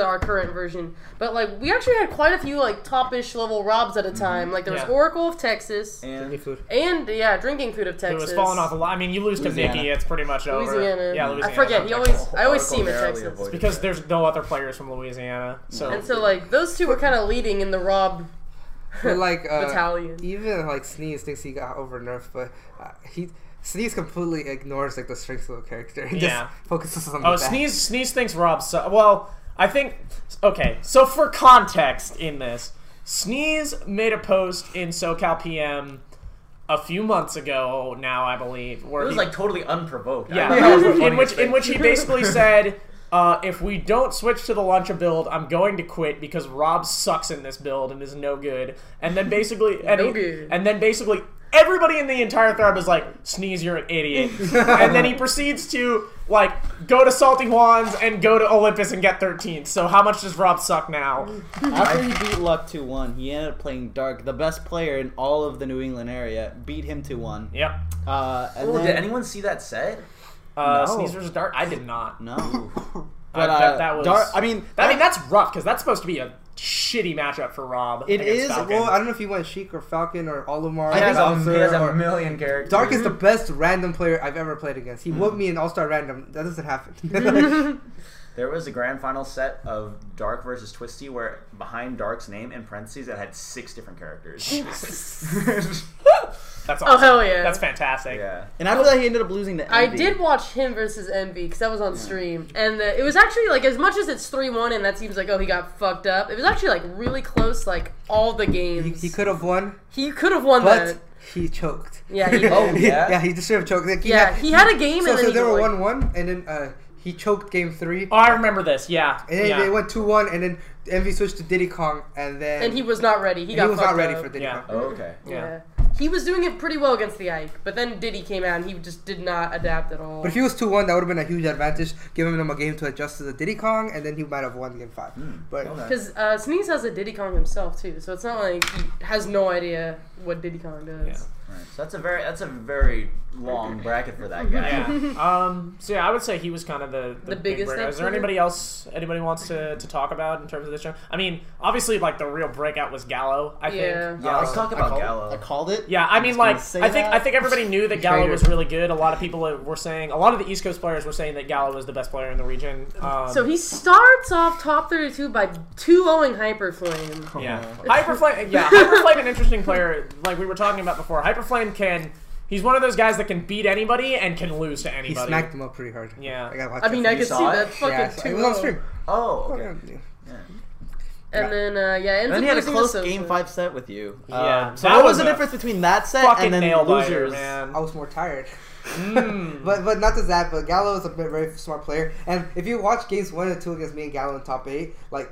our current version, but, like, we actually had quite a few, like, top-ish level Robs at a time. Mm-hmm. Like, there was Oracle of Texas. And Drinking Food of Texas. It was falling off a lot. I mean, you lose to Mickey, it's pretty much over. Louisiana. Yeah, Louisiana. I forget. I always see him in Texas. It's because there's no other players from Louisiana. So. And so, like, those two were kind of leading in the Rob battalion. Even, like, Sneeze thinks he got over-nerfed, but Sneeze completely ignores like the strengths of the character and just focuses on the back. Sneeze thinks Rob sucks. Well, I think so for context in this, Sneeze made a post in SoCal PM a few months ago now, I believe. Where it was like totally unprovoked. Yeah. in which he basically said, if we don't switch to the Luncha build, I'm going to quit because Rob sucks in this build and is no good. And then basically, everybody in the entire thread was like, Sneeze, you're an idiot. And then he proceeds to, like, go to Salty Juan's and go to Olympus and get 13th. So how much does Rob suck now? After he beat Luck 2-1, he ended up playing Dark, the best player in all of the New England area, beat him 2-1. Yep. Did anyone see that set? No. Sneeze versus Dark? I did not. No. But that was... Dark, that's rough, because that's supposed to be a... shitty matchup for Rob. It is. Falcon. Well, I don't know if you went Sheik or Falcon or Olimar. He has a million characters. Dark is the best random player I've ever played against. He whooped me in All-Star Random. That doesn't happen. There was a grand final set of Dark versus Twisty where behind Dark's name in parentheses it had 6 different characters. That's awesome. Oh, hell yeah. That's fantastic. Yeah. And after that, he ended up losing to Envy. I did watch him versus Envy because that was on stream. And it was actually, like, as much as it's 3-1 and that seems like, oh, he got fucked up, it was actually, like, really close, like, all the games. He could have won. He could have won that. He choked. Yeah, he did. He just should have choked. Like, he had a game. So they were 1-1, and then... he choked game 3. Oh, I remember this, yeah. And then they went 2-1, and then Envy switched to Diddy Kong, and then... And he was not ready. He was not ready for Diddy Kong. Oh, okay. Yeah. He was doing it pretty well against the Ike, but then Diddy came out and he just did not adapt at all. But if he was 2-1, that would have been a huge advantage, giving him a game to adjust to the Diddy Kong, and then he might have won Game 5. Because Sneeze has a Diddy Kong himself, too, so it's not like he has no idea what Diddy Kong does. Yeah. Right. So that's a very long bracket for that guy. Yeah. So yeah, I would say he was kind of the biggest. Is there anybody else anybody wants to talk about in terms of this show? I mean, obviously, like the real breakout was Gallo. I think. Yeah, let's talk about Gallo. I called it. Yeah, I mean, I think everybody knew that Gallo was really good. A lot of people were saying, a lot of the East Coast players were saying that Gallo was the best player in the region. So he starts off top 32 by 2-0ing Hyperflame. Hyperflame, an interesting player. Like we were talking about before, Hyperflame he's one of those guys that can beat anybody and can lose to anybody. He smacked him up pretty hard. Yeah. I could see that fucking 2-0. It was on stream. Oh, okay. Yeah. And then he had a close Game 5 set with you. Yeah. So what was the difference between that set and then losers? Man. I was more tired. But not just that, but Gallo is a very smart player. And if you watch games 1 and 2 against me and Gallo in the top 8, like,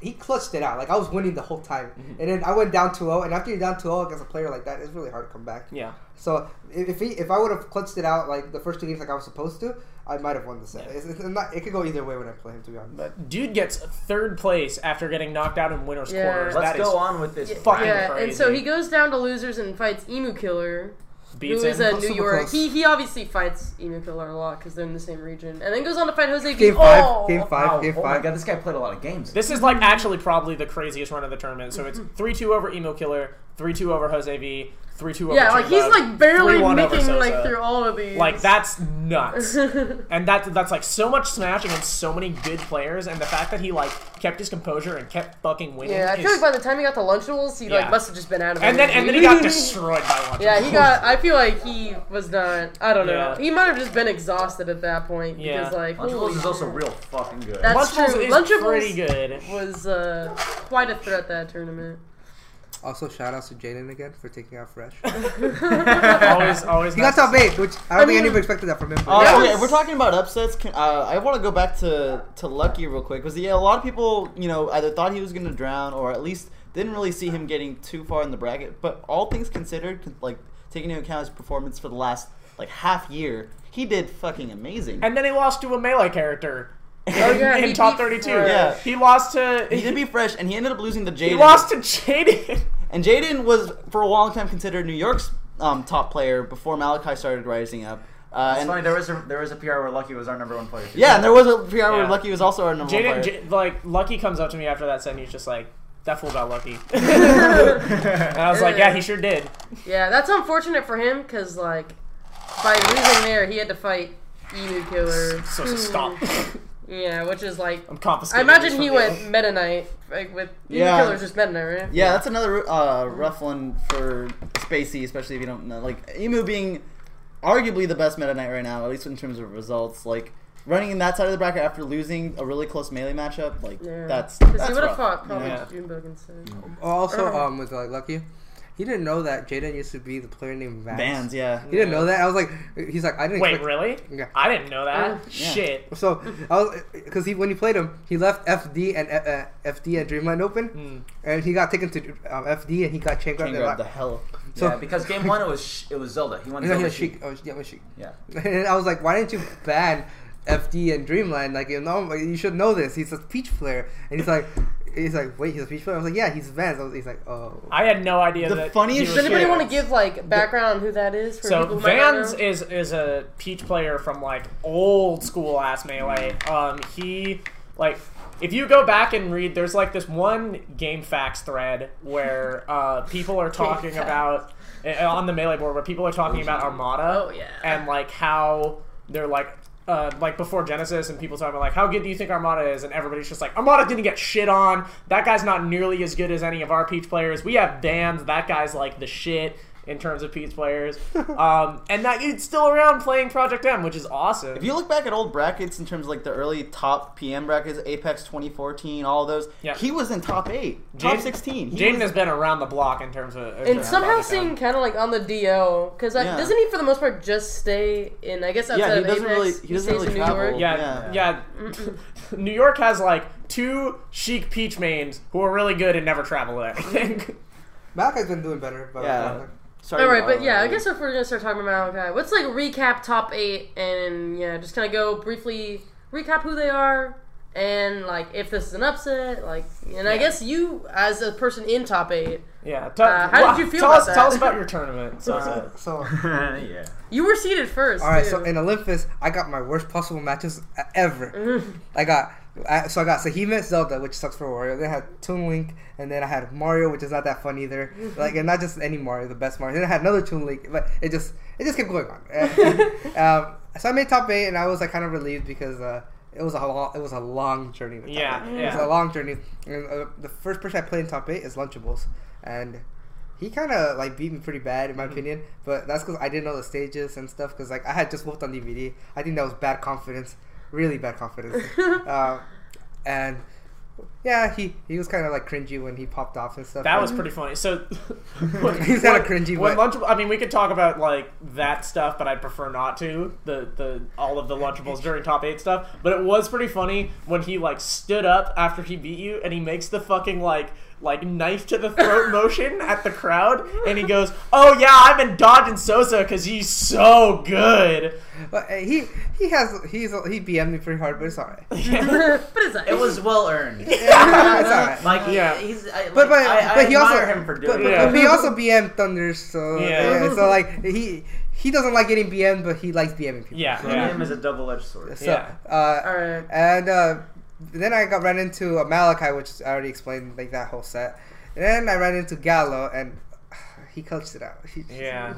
he clutched it out. Like, I was winning the whole time. Mm-hmm. And then I went down 2-0, and after you're down 2-0 against a player like that, it's really hard to come back. Yeah. So if I would have clutched it out, like, the first 2 games like I was supposed to, I might have won the set. Yeah. It could go either way when I play him, to be honest. But dude gets 3rd place after getting knocked out in winner's quarters. Let's go on with this. Yeah, crazy. And so he goes down to losers and fights Emu Killer. Beats who is a New York. Close. He obviously fights Emu Killer a lot because they're in the same region. And then goes on to fight Jose V. Game 5. Oh my god, this guy played a lot of games. This is like actually probably the craziest run of the tournament. So it's 3-2 over Emu Killer, 3-2 over Jose V, 3-2 over Junebug, he's like barely making like through all of these. Like that's nuts. And that's like so much Smash against so many good players, and the fact that he like kept his composure and kept fucking winning. Yeah, I feel like by the time he got to Lunchables, he like must have just been out of it. And then he got destroyed by Lunchables. Yeah, I feel like he was not. I don't know. He might have just been exhausted at that point. Yeah. Because, like, Lunchables is also real fucking good. That's true. Lunchables pretty good. Was quite a threat that tournament. Also, shout outs to Jaden again for taking out Fresh. always. He got top 8, which I don't think anybody expected that from him. If we're talking about upsets, I want to go back to Lucky real quick because a lot of people, either thought he was going to drown or at least didn't really see him getting too far in the bracket. But all things considered, like taking into account his performance for the last like half year, he did fucking amazing. And then he lost to a melee character. In top 32. Yeah. He lost to... He did beat Fresh, and he ended up losing to Jaden. He lost to Jaden. And Jaden was, for a long time, considered New York's top player before Malachi started rising up. It's funny, there was a PR where Lucky was our number 1 player. Too. Yeah, and there was a PR where Lucky was also our number 1 player. Lucky comes up to me after that set, and he's just like, that fool got lucky. And I was like, yeah, he sure did. Yeah, that's unfortunate for him, because, like, by losing there, he had to fight Emu Killer. So stop. Yeah, which is like I'm confiscating. I imagine he went Meta Knight, like with Emu Killer's just Meta Knight, right? Yeah, that's another rough one for Spacey, especially if you don't know. Like Emu being arguably the best Meta Knight right now, at least in terms of results. Like running in that side of the bracket after losing a really close melee matchup, that's because he would have fought probably Junebug instead. Also, with Lucky. He didn't know that Jaden used to be the player named Vance. Vans, yeah. He didn't know that. I was like, he's like, I didn't. Wait, really? Yeah. I didn't know that. Shit. So, because when he played him, he left FD and Dreamland open, and he got taken to FD, and he got chain grabbed. The hell. So, yeah, because game 1 it was Zelda. He won Zelda. He was Sheik. Yeah. And I was like, why didn't you ban FD and Dreamland? Like, you should know this. He's a Peach player, and he's like. He's like, wait, he's a Peach player? I was like, yeah, he's Vance. He's like, oh. I had no idea that funniest. Does anybody want to give, like, background on who that is? For people who Vance might not know? is a Peach player from, like, old school-ass Melee. He, like, if you go back and read, there's, like, this one Game Facts thread where people are talking about, on the Melee board, where people are talking about Armada. Oh, yeah. And, like, how they're, like before Genesis, and people talking about like how good do you think Armada is, and everybody's just like Armada didn't get shit on. That guy's not nearly as good as any of our Peach players. We have Vans. That guy's like the shit in terms of Peach players, and that dude's still around playing Project M, which is awesome. If you look back at old brackets in terms of like the early top PM brackets, Apex 2014, all of those, he was in top 8, top 16. Jaden has been around the block in terms of, and somehow seeing kind of like on the DL because doesn't he for the most part just stay in? I guess outside of Apex, he doesn't really travel. New York. New York has like 2 chic Peach mains who are really good and never travel there. I think. Malachi's been doing better, but Sorry. All right, but yeah, I guess if we're gonna start talking about Malachi, let's like recap top 8 and yeah, just kind of go briefly recap who they are and like if this is an upset, like, and yeah. I guess you as a person in top 8. Yeah. How did you feel about that? Tell us about your tournament. So yeah. You were seeded first. All right. Dude. So in Olympus, I got my worst possible matches ever. I got Saheema Zelda, which sucks for Wario. Then I had Toon Link, and then I had Mario, which is not that fun either. Like, and not just any Mario, the best Mario. Then I had another Toon Link, but it just kept going on. So I made top 8, and I was like kind of relieved because it was a long journey. Yeah. It was a long journey. And, the first person I played in top 8 is Lunchables, and he kind of like beat me pretty bad in my opinion. But that's because I didn't know the stages and stuff. Because like I had just worked on DVD. I think that was bad confidence. Really bad confidence. And yeah, he was kind of like cringy when he popped off and stuff. That was pretty funny. So he's kind of cringy. I mean, we could talk about like that stuff, but I prefer not to. The all of the Lunchables during top 8 stuff. But it was pretty funny when he like stood up after he beat you, and he makes the fucking like knife to the throat motion at the crowd, and he goes, "Oh yeah, I've been dodging Sosa because he's so good." But he BM'd me pretty hard, but it's alright. Yeah. But it's alright. It was well earned. Yeah, it's alright. Like, yeah, I admire him for doing it. But he also BM'd Thunders, so yeah. So like he doesn't like getting BM'd, but he likes BMing people. Yeah, so. BM is a double-edged sword. So, yeah. Alright. And then I got ran into Malachi, which I already explained, like that whole set. And then I ran into Gallo, and he coached it out.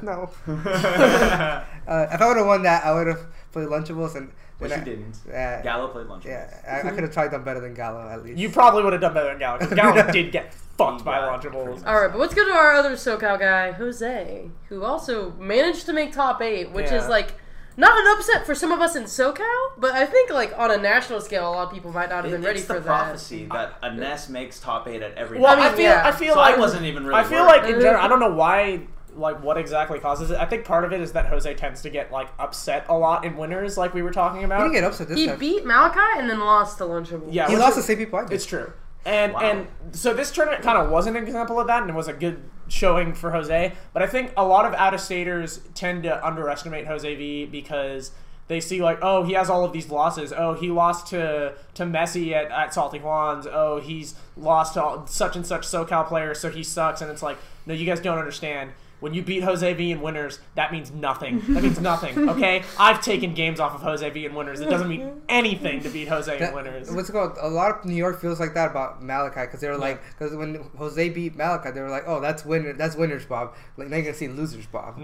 No. If I would have won that, I would have played Lunchables. But you didn't. Gallo played Lunchables. Yeah, I could have tried done better than Gallo at least. You probably would have done better than Gallo, because Gallo did get fucked by Lunchables. All right, but let's go to our other SoCal guy, Jose, who also managed to make top 8, which is like not an upset for some of us in SoCal, but I think like on a national scale, a lot of people might not have been ready for that. It's the prophecy that Ines makes top 8 at every. Well, I feel like I wasn't even really. I feel like in general, I don't know why. Like, what exactly causes it? I think part of it is that Jose tends to get like upset a lot in winners, like we were talking about. He didn't get upset this time. He beat Malachi and then lost to Lunchables. Yeah, he lost to CP Plug. It's true. And so this tournament kind of was an example of that, and it was a good showing for Jose. But I think a lot of out-of-staters tend to underestimate Jose V because they see like, oh, he has all of these losses. Oh, he lost to Messi at Salty Juan's. Oh, he's lost to all, such and such SoCal players, so he sucks. And it's like, no, you guys don't understand. When you beat Jose V in winners, that means nothing. Okay? I've taken games off of Jose V in winners. It doesn't mean anything to beat Jose in winners. What's it called? A lot of New York feels like that about Malachi because they were like, because when Jose beat Malachi, they were like, oh, that's winners, Bob. Like, now you're going to see losers, Bob.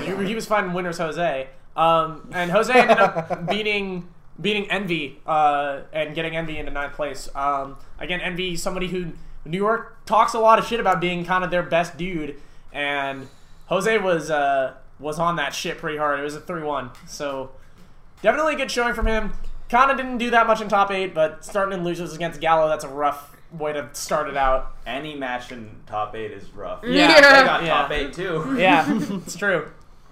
He was finding winners, Jose. And Jose ended up beating Envy and getting Envy into 9th place. Again, Envy, somebody who New York talks a lot of shit about being kind of their best dude. And Jose was on that shit pretty hard. It was a 3-1. So definitely a good showing from him. Kind of didn't do that much in top 8, but starting in losers against Gallo, that's a rough way to start it out. Any match in top 8 is rough. Yeah. They got top 8 too. Yeah, it's true.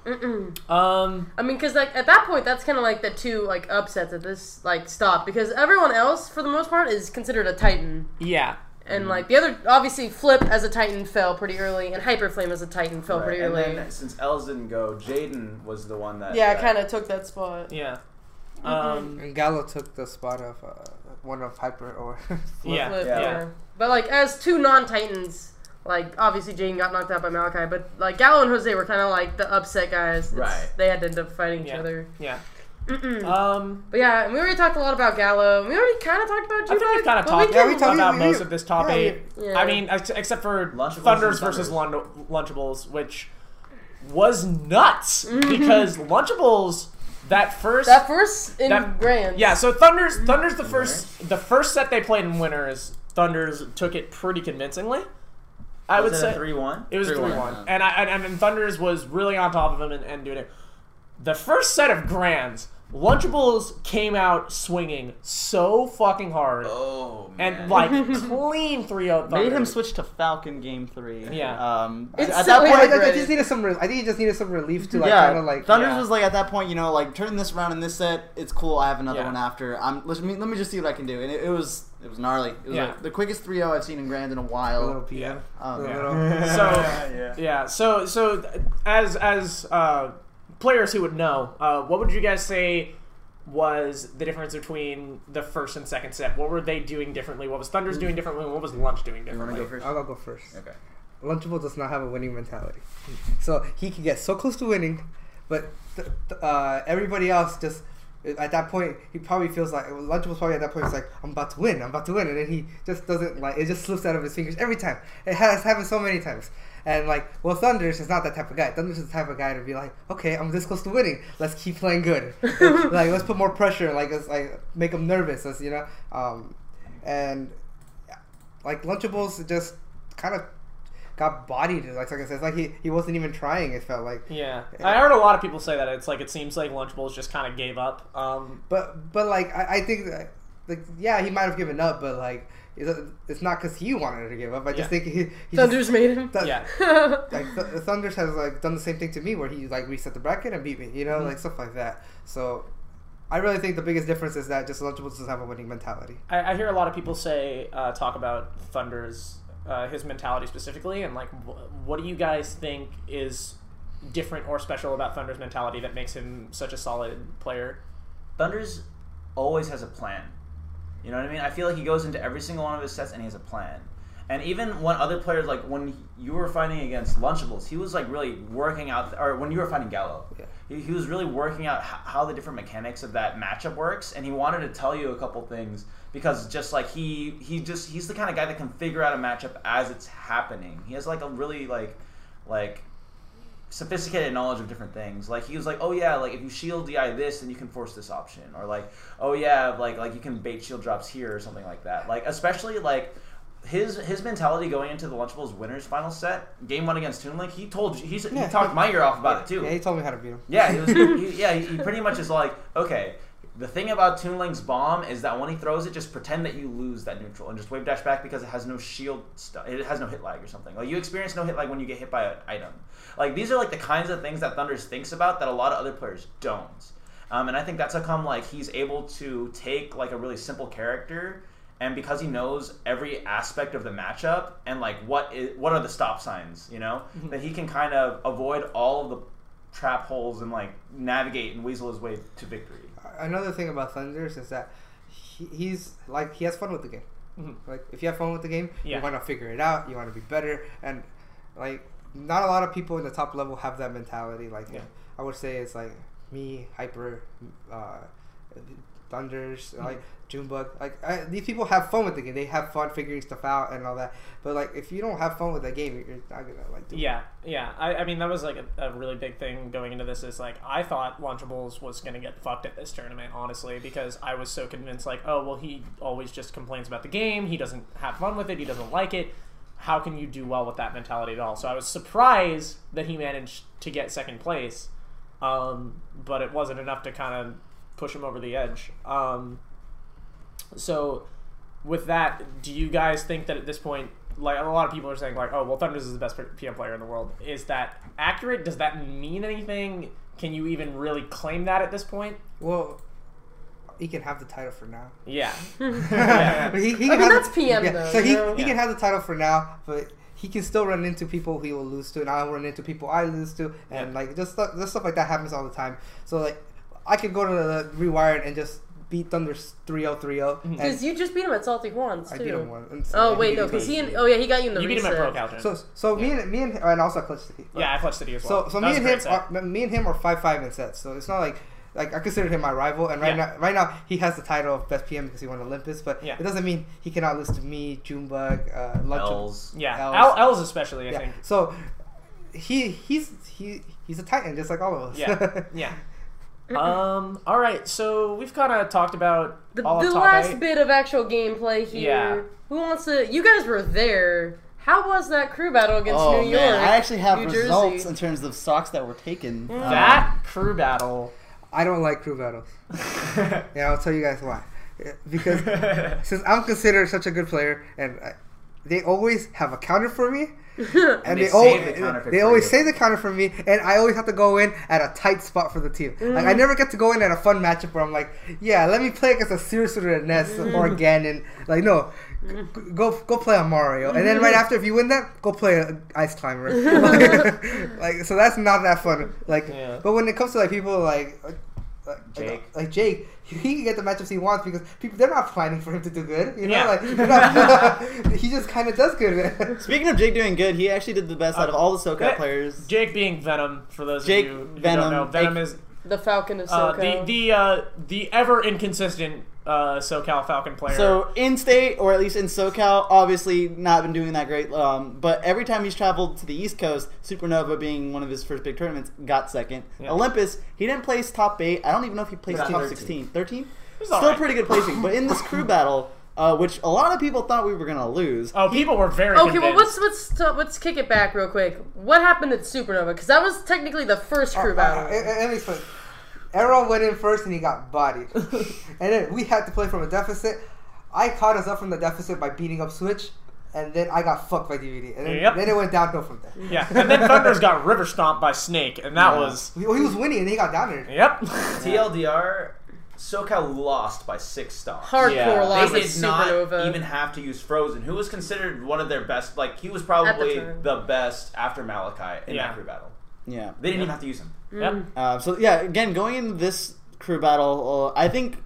I mean, because like at that point, that's kind of like the two like upsets at this like stop because everyone else for the most part is considered a Titan. Yeah. And, like, the other, obviously, Flip as a Titan fell pretty early, and Hyperflame as a Titan fell pretty early. And then, since Lz didn't go, Jaden was the one that... Yeah, kind of took that spot. Yeah. And Gallo took the spot of one of Hyper or Flip. Yeah. But, like, as two non-Titans, like, obviously Jaden got knocked out by Malachi, but, like, Gallo and Jose were kind of, like, the upset guys. Right. They had to end up fighting each other. Yeah. But yeah, and we already talked a lot about Gallo. We already kind of talked about Junebug. I think we kind of talked about most of this top 8. Yeah. I mean, except for Thunders versus Lunchables, which was nuts because Lunchables that first Grand. Yeah, so Thunders the first set they played in winners, Thunders took it pretty convincingly. I would say 3-1. It was 3-1, and Thunders was really on top of him and doing it. The first set of Grands Lunchables came out swinging so fucking hard. Oh, man. And, like, clean 3-0 Thunder. Made him switch to Falcon Game 3. Yeah. At that point, I just needed some I think he just needed some relief to, like, kind of, like... Thunders was, like, at that point, you know, like, turn this round in this set, it's cool, I have another one after. Let me just see what I can do. And it was gnarly. It was, like, the quickest 3-0 I've seen in Grand in a while. A little PM. So, as players who would know, what would you guys say was the difference between the first and second set? What were they doing differently? What was Thunders doing differently? What was Lunch doing differently? I'll go first. Okay. Lunchable does not have a winning mentality. So he can get so close to winning, but everybody else just... At that point, he probably feels like Lunchables probably at that point is like, I'm about to win, and then he just doesn't like it. Just slips out of his fingers every time. It has happened so many times, and like, well, Thunders is not that type of guy. Thunders is the type of guy to be like, okay, I'm this close to winning. Let's keep playing good. And, like, let's put more pressure. Like, let's like make him nervous. Let's, you know, and like Lunchables just kind of got bodied. Like I said, it's like he wasn't even trying, it felt like. Yeah. I heard a lot of people say that. It's like, it seems like Lunchables just kind of gave up. But like, I think, that, like, yeah, he might have given up, but, like, it's not because he wanted to give up. I just think he Thunders just made him. Like, Thunders has, like, done the same thing to me where he, like, reset the bracket and beat me, you know, like, stuff like that. So... I really think the biggest difference is that just Lunchables doesn't have a winning mentality. I hear a lot of people say, talk about Thunders... his mentality specifically, and like, what do you guys think is different or special about Thunder's mentality that makes him such a solid player? Thunders always has a plan. You know what I mean? I feel like he goes into every single one of his sets and he has a plan. And even when other players, like when you were fighting against Lunchables, he was like really working out, or when you were fighting Gallo, he was really working out how the different mechanics of that matchup works, and he wanted to tell you a couple things. Because just like he's the kind of guy that can figure out a matchup as it's happening. He has like a really like sophisticated knowledge of different things. Like he was like, oh yeah, like if you shield DI this, then you can force this option, or like, oh yeah, like you can bait shield drops here or something like that. Like especially like his mentality going into the Lunchables winners final set, game one against Toon Link, he talked my ear off about it too. Yeah, he told me how to beat him. Yeah, he pretty much is like, okay. The thing about Toon Link's bomb is that when he throws it, just pretend that you lose that neutral and just wave dash back because it has no shield stuff. It has no hit lag or something. Like you experience no hit lag when you get hit by an item. Like these are like the kinds of things that Thunders thinks about that a lot of other players don't. And I think that's how come like he's able to take like a really simple character, and because he knows every aspect of the matchup and like what are the stop signs, you know, that he can kind of avoid all of the trap holes and like navigate and weasel his way to victory. Another thing about Thunders is that he's like he has fun with the game. Mm-hmm. Like if you have fun with the game, you want to figure it out. You want to be better, and like not a lot of people in the top level have that mentality. Like I would say it's like me, Hyper, Thunders, like Junebug. Like these people have fun with the game. They have fun figuring stuff out and all that. But like if you don't have fun with the game, you're not gonna like do it. Yeah. I mean that was like a really big thing going into this. Is like I thought Lunchables was gonna get fucked at this tournament, honestly, because I was so convinced. Like, oh well, he always just complains about the game. He doesn't have fun with it. He doesn't like it. How can you do well with that mentality at all? So I was surprised that he managed to get second place, but it wasn't enough to kind of push him over the edge. So with that, do you guys think that at this point, like a lot of people are saying like, oh, well, Thunders is the best PM player in the world. Is that accurate? Does that mean anything? Can you even really claim that at this point? Well, he can have the title for now. Yeah. I mean, that's PM though. So he can have the title for now, but he can still run into people he will lose to, and I'll run into people I lose to, and like just stuff like that happens all the time. So like, I could go to the Rewired and just beat Thunders 3-0. Because you just beat him at Salty Horns, too. I beat him once. Oh, wait, no, because he got you in the reset. You beat him at Pro Calgary. So me and and also Clutch City. Yeah, I Clutch City as well. So me and him are 5-5 in sets, so it's not like I consider him my rival, and right now he has the title of best PM because he won Olympus, but it doesn't mean he cannot lose to me, Junebug, Lunchables. L's especially, I think. So he's a titan, just like all of us. Yeah. All right, so we've kind of talked about the last bit of actual gameplay here. Yeah. Who wants to? You guys were there. How was that crew battle against New York? I actually have results in terms of stocks that were taken. That crew battle. I don't like Cruvados. Yeah, I'll tell you guys why. Because since I'm considered such a good player, and they always have a counter for me, and they always save the counter for me, and I always have to go in at a tight spot for the team. Mm. Like I never get to go in at a fun matchup where I'm like, yeah, let me play against a Sirius or a Ness or a Ganon. Like no, go play on Mario, and then right after if you win that, go play an Ice Climber. Like so that's not that fun. Like yeah. But when it comes to like people like Jake, he can get the matchups he wants because people—they're not planning for him to do good, you know. Yeah. Like he just kind of does good. Speaking of Jake doing good, he actually did the best out of all the SoCal players. Jake being Venom, for those of you who don't know, Venom is the Falcon of SoCal, the ever inconsistent SoCal Falcon player. So in state, or at least in SoCal, obviously not been doing that great. But every time he's traveled to the East Coast, Supernova being one of his first big tournaments, got second. Yeah. Olympus, he didn't place top 8. I don't even know if he placed top 16, 13. Still right. Pretty good placing. But in this crew battle, which a lot of people thought we were gonna lose. Oh, people were very okay. Convinced. Well, let's kick it back real quick. What happened at Supernova? Because that was technically the first crew battle. Let me explain. Errol went in first and he got bodied. And then we had to play from a deficit. I caught us up from the deficit by beating up Switch. And then I got fucked by DVD. And then, then it went downhill from there. Yeah. And then Thunders got river stomped by Snake. And that was... Well, he was winning and he got down there. Yep. TLDR... SoCal lost by 6 stars. Hardcore loss. They did not even have to use Frozen, who was considered one of their best. Like, he was probably the best after Malachi in that crew battle. Yeah. They didn't even have to use him. Yep. Again, going into this crew battle, I think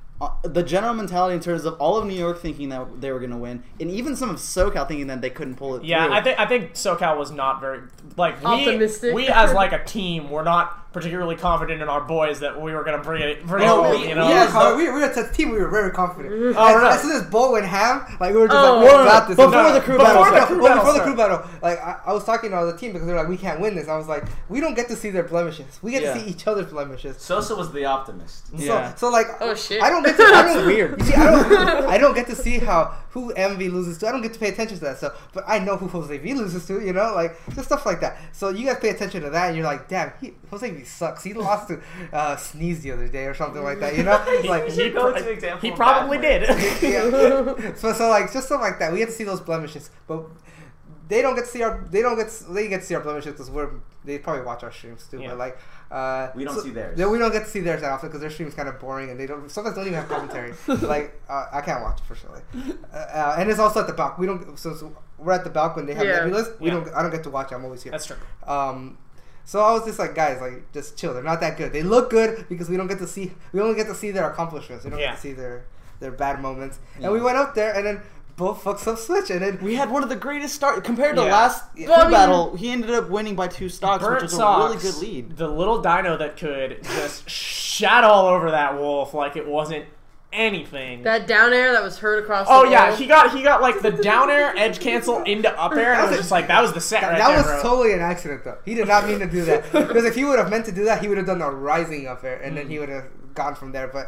the general mentality in terms of all of New York thinking that they were going to win, and even some of SoCal thinking that they couldn't pull it through. Yeah, I think SoCal was not very optimistic. We as like a team were not particularly confident in our boys that we were going to bring it. We were a team. We were very confident. As soon as Bo and Ham, like we were just what about this? Before the crew battle, like I was talking to the team because they're like, we can't win this. I was like, we don't get to see their blemishes. We get to see each other's blemishes. Sosa was the optimist. Yeah. So like, oh shit, I don't weird. You see, I don't get to see who Envy loses to. I don't get to pay attention to that stuff. But I know who Jose V loses to. You know, like just stuff like that. So you guys pay attention to that, and you're like, damn, Jose V sucks. He lost to Sneeze the other day or something like that, you know? Like, he probably did. Yeah. So like just stuff like that. We have to see those blemishes, but they don't get to see our blemishes because they probably watch our streams too. Yeah. But like we don't see theirs. We don't get to see theirs that often because their stream's kind of boring and they sometimes don't even have commentary. Like I can't watch it personally, and it's also at the Balc. We don't so we're at the Balc when they have Nebulous. I don't get to watch it. I'm always here. That's true. So I was just like, guys, like just chill. They're not that good. They look good because we only get to see their accomplishments. We don't get to see their bad moments. Yeah. And we went up there and then Bo fucks up Switch and then we had one of the greatest starts compared to last battle. He ended up winning by 2 stocks, which was a really good lead. The little dino that could just shat all over that wolf like it wasn't anything. That down air that was heard across the world. He got like the down air edge cancel into up air, and I was just like, that was the set right there. That was totally an accident though. He did not mean to do that. Because if he would have meant to do that, he would have done a rising up air and then he would have gone from there, but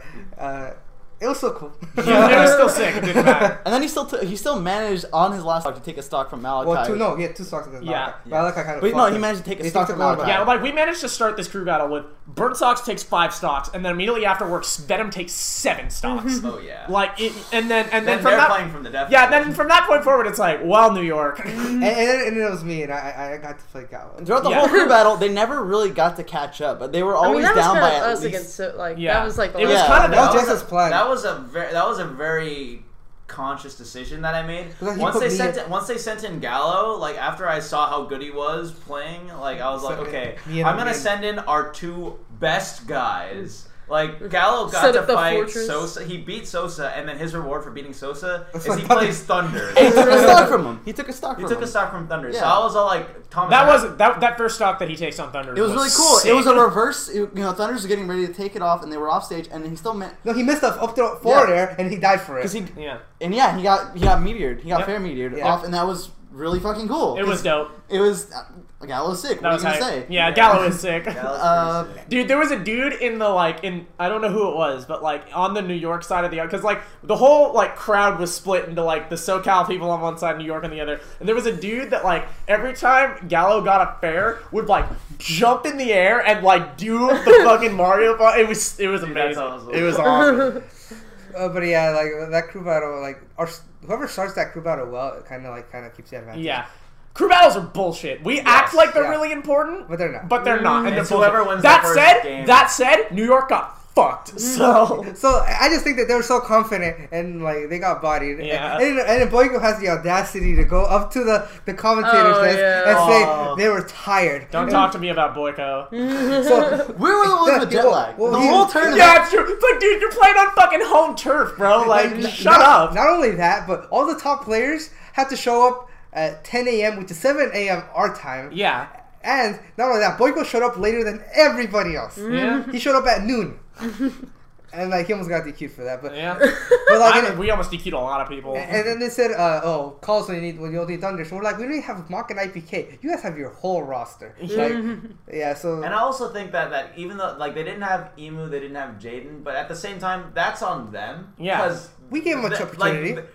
it was so cool. It was still sick. It didn't matter. And then he still managed on his last stock to take a stock from Malachi. Well, he had 2 stocks against Malachi. Yeah. Malachi kind of he managed to take a stock from Malachi. Yeah, like we managed to start this crew battle with Burnt Sox takes 5 stocks, and then immediately afterwards Venom takes 7 stocks. Oh yeah. Like it, and then from that playing from the death. Yeah. Then from that point forward, it's like, well, New York. and it was me, and I got to play Gallo. And throughout the whole crew battle, they never really got to catch up, but they were always down by at least. That was like the last. It was kind of Jason's plan. That was a very conscious decision that I made. Once they sent in Gallo, like after I saw how good he was playing, like I was like, okay, I'm gonna send in our 2 best guys. Like Gallo got to fight Sosa. He beat Sosa, and then his reward for beating Sosa is he plays Thunder. He took a stock from him. He took a stock from Thunder. Yeah. So I was all like, that first stock that he takes on Thunder. It was really cool. Sick. It was a reverse. Thunders was getting ready to take it off, and they were off stage, and he still meant. No, he missed up to forward air, and he died for it. He got meteored. He got fair meteored off, and that was really fucking cool. It was dope. It was... Gallo was sick. What was I going to say? Yeah, Gallo was sick. Gallo's sick. Dude, there was a dude in the, like, in... I don't know who it was, but, like, on the New York side of the... Because, like, the whole, like, crowd was split into, like, the SoCal people on one side, New York on the other. And there was a dude that, like, every time Gallo got a fare, would, like, jump in the air and, like, do the fucking Mario... It was amazing. Dude, awesome. It was awesome. But, yeah, like, that crew battle, like... Whoever starts that crew battle well, it kind of keeps the advantage. Yeah. Crew battles are bullshit. We act like they're really important. But they're not. And it's whoever wins that first game. That said, New York got fucked. So I just think that they were so confident and, like, they got bodied. Yeah. And Boyko has the audacity to go up to the commentators and say they were tired. Don't talk to me about Boyko. So we were the ones with jet lag. The whole tournament. Yeah, it's true. It's like, dude, you're playing on fucking home turf, bro. Like shut up. Not only that, but all the top players had to show up at 10 a.m., which is 7 a.m. our time. Yeah. And not only that, Boyko showed up later than everybody else. Yeah. He showed up at noon. And like he almost got DQ'd for that, but yeah, but like we almost DQ'd a lot of people. And then they said, calls when you need Thunder. So we're like, we don't even have Mach and IPK. You guys have your whole roster. Like, yeah. So and I also think that even though like they didn't have Emu, they didn't have Jaden, but at the same time, that's on them. Yeah, because we gave much opportunity. Like,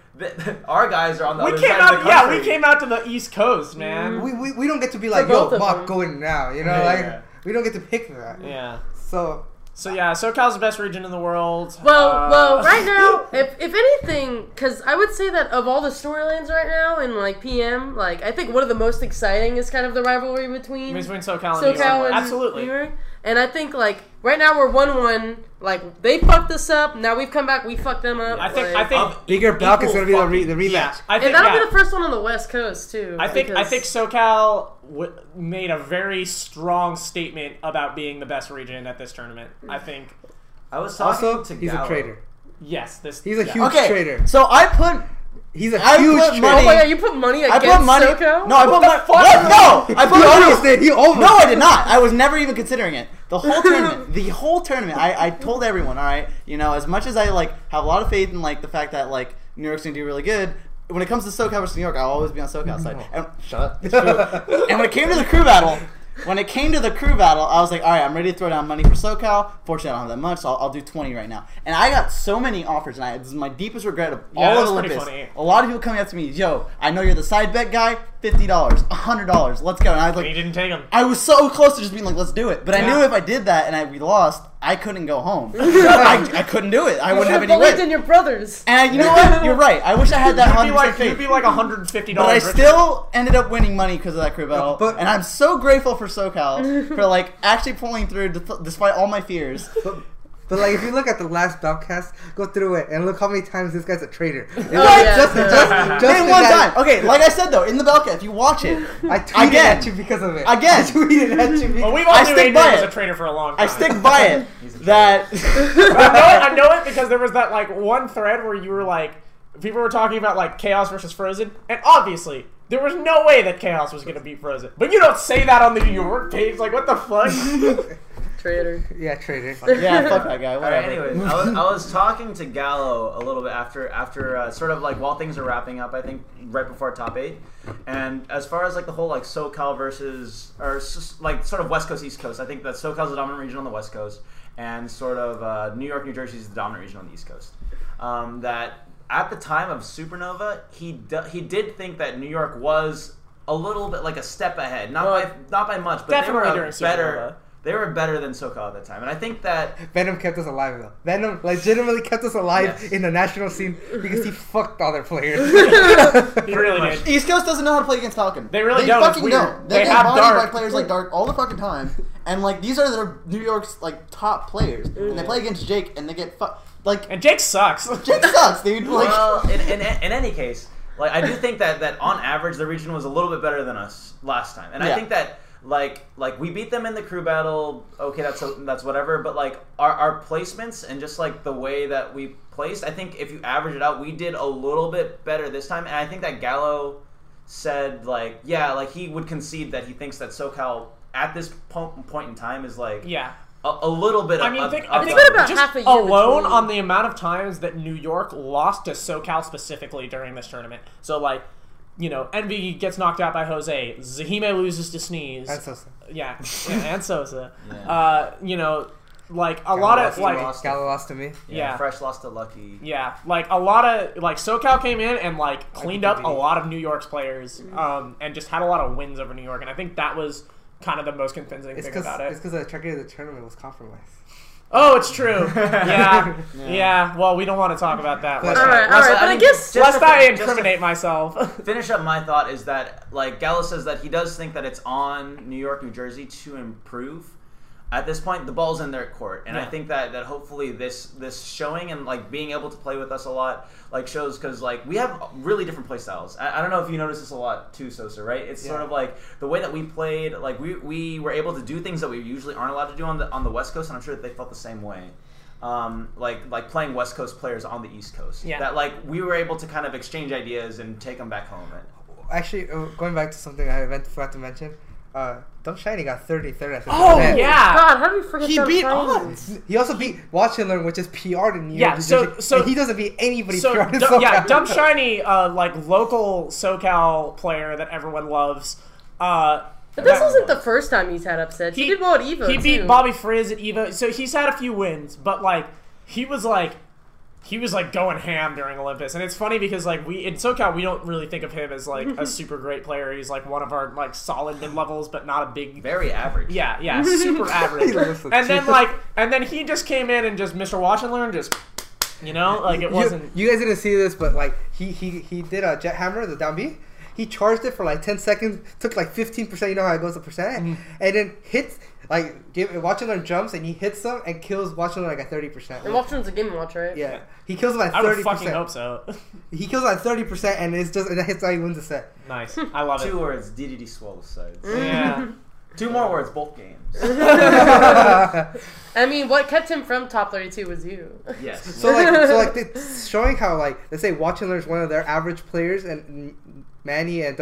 our guys are on the other side of the country. Yeah, we came out to the East Coast, man. We don't get to be like, yo, Mach, go in now. You know, we don't get to pick that. Yeah. So yeah, SoCal's the best region in the world. Well, right now, if anything, because I would say that of all the storylines right now in like PM, like I think one of the most exciting is kind of the rivalry between SoCal and New York. Absolutely. New York. And I think like right now we're 1-1. Like they fucked us up. Now we've come back. We fucked them up. I think bigger Balc is gonna be the rematch. Yeah, that'll be the first one on the West Coast too. I think SoCal made a very strong statement about being the best region at this tournament. I think. I was talking to Gallo. He's a traitor. Yes, he's a huge traitor. So I put. He's a huge traitor. Oh my god, you put money against SoCal? No, I put money. What? No, I put money. He over. No, I did not. I was never even considering it. The whole tournament. I told everyone. All right, you know, as much as I like have a lot of faith in like the fact that like New York's gonna do really good. When it comes to SoCal versus New York, I'll always be on SoCal side. And, shut up. It's true. And when it came to the crew battle, I was like, all right, I'm ready to throw down money for SoCal. Fortunately, I don't have that much, so I'll do 20 right now. And I got so many offers, and this is my deepest regret of all of Olympus. A lot of people coming up to me, yo, I know you're the side bet guy, $50, $100, let's go. And I was like, and you didn't take them. I was so close to just being like, let's do it. But I knew if I did that and we lost, I couldn't go home. I couldn't do it. I wouldn't have any way. You believed in your brothers. And you know what? You're right. I wish I had that 100% faith. You'd be like $150. But I still ended up winning money because of that crew battle. And I'm so grateful for SoCal for like actually pulling through despite all my fears. But like if you look at the last Balcast, go through it and look how many times this guy's a traitor. Just one time. Okay, like I said though, in the Balcast, if you watch it, I tweeted at you because of it. Again, I tweeted at you. Well, we've all knew Adrian was a traitor for a long time. I stick by it. That I know it because there was that like one thread where you were like, people were talking about like Chaos versus Frozen, and obviously. There was no way that Chaos was going to beat Frozen. But you don't say that on the New York page. Like, what the fuck? Traitor. Yeah, traitor. Yeah, fuck that guy. Whatever. Right, anyways, I was talking to Gallo a little bit after sort of like while things are wrapping up, I think, right before Top 8. And as far as like the whole like SoCal versus, or like sort of West Coast, East Coast, I think that SoCal's the dominant region on the West Coast. And sort of New York, New Jersey's the dominant region on the East Coast. At the time of Supernova, he did think that New York was a little bit like a step ahead, not by much, but they were better. They were better than SoCal at that time, and I think that Venom kept us alive though. Venom legitimately kept us alive in the national scene because he fucked other players. He really did. East Coast doesn't know how to play against Falcon. They really don't. Fucking don't. They have Dark by players like Dark all the fucking time, and like these are their New York's like top players, and they play against Jake and they get fucked. Like and Jake sucks. Jake sucks, dude. Like, well, in any case, like I do think that on average the region was a little bit better than us last time, and I think that. Like we beat them in the crew battle. Okay, that's whatever. But like our placements and just like the way that we placed, I think if you average it out, we did a little bit better this time. And I think that Gallo said like, yeah, like he would concede that he thinks that SoCal at this point in time is like a little bit. I mean, I think it's been about just half a year alone between. On the amount of times that New York lost to SoCal specifically during this tournament. So like. you know, Envy gets knocked out by Jose. Zahime loses to Sneeze. And Sosa. Yeah, and Sosa. Yeah. You know, like, a lot of, like... Gallo lost to me. Yeah. Fresh lost to Lucky. Yeah. Like, a lot of... Like, SoCal came in and, like, cleaned up a lot of New York's players and just had a lot of wins over New York. And I think that was kind of the most convincing thing about it. It's because the trajectory of the tournament was compromised. Oh, it's true. Yeah. Yeah. Well, we don't want to talk about that. All right. All right. But I guess... Lest I incriminate myself. Finish up my thought is that, like, Gallo says that he does think that it's on New York, New Jersey to improve. At this point, the ball's in their court, and yeah. I think that hopefully this showing and like being able to play with us a lot like shows, because like we have really different play styles. I don't know if you notice this a lot too, Sosa, right? It's sort of like the way that we played, like we were able to do things that we usually aren't allowed to do on the West Coast, and I'm sure that they felt the same way. Like playing West Coast players on the East Coast, that like we were able to kind of exchange ideas and take them back home. Actually, going back to something I forgot to mention. Dumb Shiny got 33rd at the event. Yeah. God, how do you forget Dumb Shiny? He also beat Watch and Learn, which is PR'd in New York. Yeah, so he doesn't beat anybody PR'd in SoCal. Yeah, Dumb Shiny, like, local SoCal player that everyone loves. But this wasn't the first time he's had upsets. He did well at EVO, He beat Bobby Frizz at EVO. So he's had a few wins, but, like, he was going ham during Olympus. And it's funny because, like, we in SoCal, we don't really think of him as, like, a super great player. He's, like, one of our, like, solid mid-levels, but not a big... Very average. Yeah, super average. And then he just came in and just Mr. Watch and Learn just... You know? Like, it wasn't... You guys didn't see this, but, like, he did a jet hammer, the down B. He charged it for, like, 10 seconds, took, like, 15%. You know how it goes a percent? And then hits... Like, Watch and Learn jumps, and he hits them and kills Watch and Learn, like, at 30%. And Watch and Learn's a Game and Watch, right? Yeah. He kills him at 30%. I would fucking hope so. He kills him at 30%, and it's just, and that's how he wins the set. Nice. I love it. Two words, DDD swallow sides. Yeah. Two more words, both games. I mean, what kept him from top 32 was you. Yes. So, it's showing how, like, let's say Watch and Learn's one of their average players, and... Manny is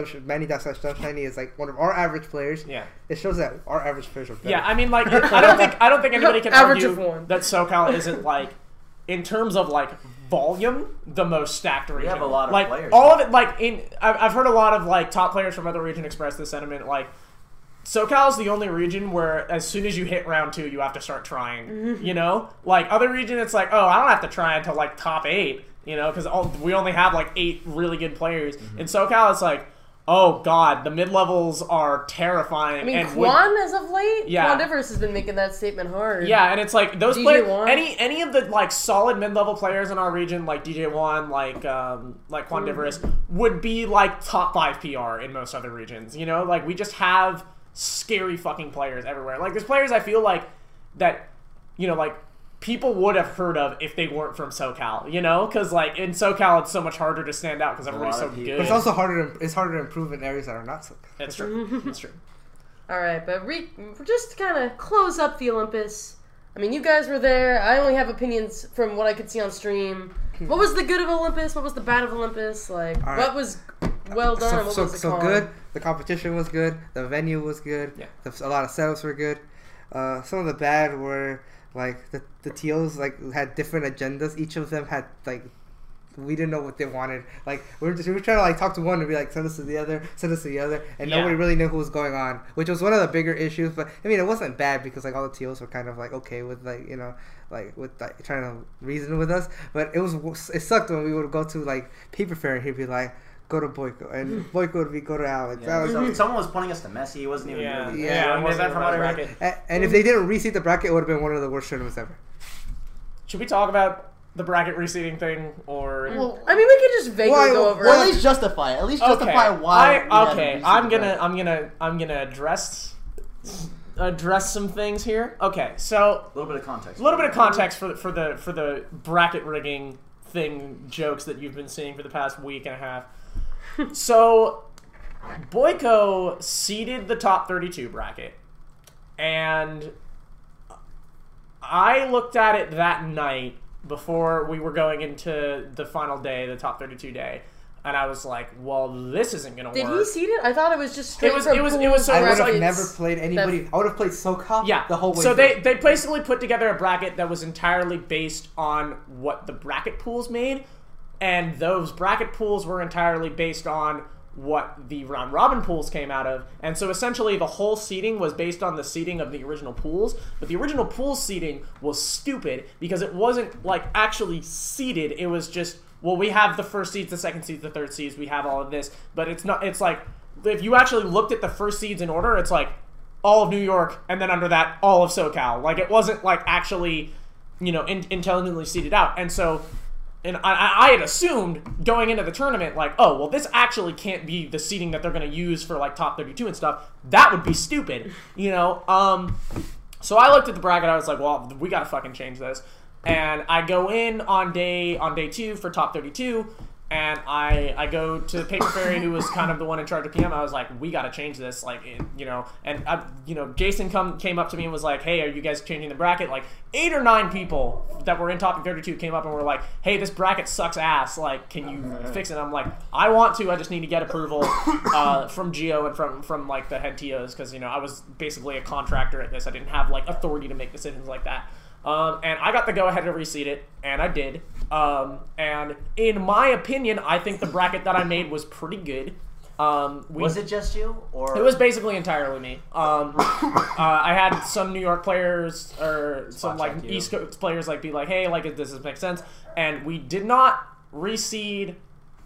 like one of our average players. Yeah, it shows that our average players are better. Yeah, I mean, like I don't think anybody can argue that SoCal isn't like, in terms of like volume, the most stacked region. We have a lot of like players. All of it, like I've heard a lot of like top players from other region express this sentiment. Like SoCal is the only region where as soon as you hit round 2, you have to start trying. Mm-hmm. You know, like other region, it's like I don't have to try until like top 8. You know, because we only have, like, 8 really good players. Mm-hmm. In SoCal, it's like, oh, God, the mid-levels are terrifying. I mean, and Kwan, as of late? Yeah. Kwan Divers has been making that statement hard. Yeah, and it's like, those players, any of the, like, solid mid-level players in our region, like DJ Wan, like Kwan Divers, would be, like, top 5 PR in most other regions. You know, like, we just have scary fucking players everywhere. Like, there's players I feel like that, you know, like, people would have heard of if they weren't from SoCal, you know? Because, like, in SoCal, it's so much harder to stand out because everybody's so good. But it's also harder to improve in areas that are not SoCal. That's true. That's true. All right, but just to kind of close up the Olympus, I mean, you guys were there. I only have opinions from what I could see on stream. What was the good of Olympus? What was the bad of Olympus? Like, right. What was well done? So, what was the con? Good. The competition was good. The venue was good. Yeah. A lot of setups were good. Some of the bad were... Like, the TOs, like, had different agendas. Each of them had, like, we didn't know what they wanted. Like, we were trying to, like, talk to one and be like, send us to the other. And nobody really knew what was going on, which was one of the bigger issues. But, I mean, it wasn't bad because, like, all the TOs were kind of, like, okay with, like, you know, like, with like, trying to reason with us. But it sucked when we would go to, like, Paper Fair and he'd be like, go to Boyko, and Boyko would be go to Alex. Yeah. Someone was pointing us to Messi. He wasn't even. Yeah. And if they didn't reseed the bracket, it would have been one of the worst tournaments ever. Should we talk about the bracket reseeding thing, or? Well, I mean, we could just vaguely go over. Well, at least justify it. At least justify why. I'm gonna address some things here. Okay, so a little bit of context. for the bracket rigging thing jokes that you've been seeing for the past week and a half. So, Boyko seeded the top 32 bracket, and I looked at it that night before we were going into the final day, the top 32 day, and I was like, well, this isn't going to work. Did he seed it? I thought it was just straight from It was. I would have never played anybody. I would have played SoCal the whole way through. So they basically put together a bracket that was entirely based on what the bracket pools made, and those bracket pools were entirely based on what the round robin pools came out of, and so essentially the whole seeding was based on the seeding of the original pools, but the original pool seeding was stupid because it wasn't like actually seeded. It was just, well, we have the first seeds, the second seeds, the third seeds, we have all of this, but it's not, it's like if you actually looked at the first seeds in order, it's like all of New York and then under that all of SoCal. Like it wasn't like actually, you know, intelligently seeded out. And so, and I had assumed going into the tournament, like, oh, well, this actually can't be the seeding that they're going to use for, like, top 32 and stuff. That would be stupid, you know? So I looked at the bracket. I was like, well, we got to fucking change this. And I go in on day two for top 32, and I go to Paper Fairy, who was kind of the one in charge of PM. I was like, we got to change this, like, you know. And, Jason came up to me and was like, hey, are you guys changing the bracket? Like, 8 or 9 people that were in top 32 came up and were like, hey, this bracket sucks ass. Like, can you fix it? And I'm like, I want to. I just need to get approval from Geo and from like, the head TOs because, you know, I was basically a contractor at this. I didn't have, like, authority to make decisions like that. And I got the go-ahead to reseed it, and I did. And in my opinion, I think the bracket that I made was pretty good. Was it just you, or it was basically entirely me? I had some New York players or some like East Coast players like be like, "Hey, like does this make sense?" And we did not reseed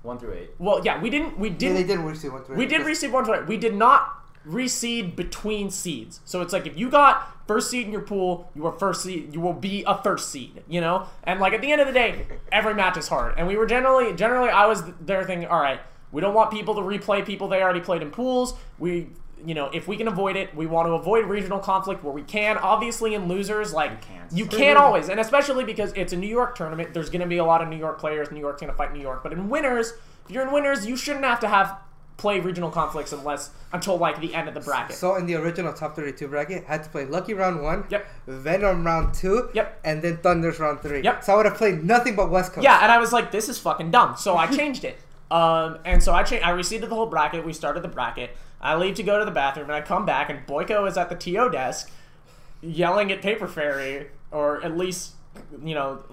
1 through 8. Well, yeah, we didn't. Yeah, they did reseed 1 through 8. We did reseed 1 through 8. We did not reseed between seeds. So it's like if you got first seed in your pool, you are first seed, you will be a first seed, you know? And like at the end of the day, every match is hard. And we were generally I was there thinking, all right, we don't want people to replay people they already played in pools. We, you know, if we can avoid it, we want to avoid regional conflict where we can. Obviously in losers, like you can't always, and especially because it's a New York tournament, there's going to be a lot of New York players. New York's going to fight New York. But in winners, if you're in winners, you shouldn't have to have play regional conflicts until like the end of the bracket. So in the original top 32 bracket, I had to play Lucky round 1, yep, Venom round 2, yep, and then Thunders round 3. Yep. So I would have played nothing but West Coast. Yeah, and I was like, this is fucking dumb. So I changed it. And so I reseeded the whole bracket. We started the bracket. I leave to go to the bathroom, and I come back, and Boyko is at the TO desk yelling at Paper Fairy, or at least, you know,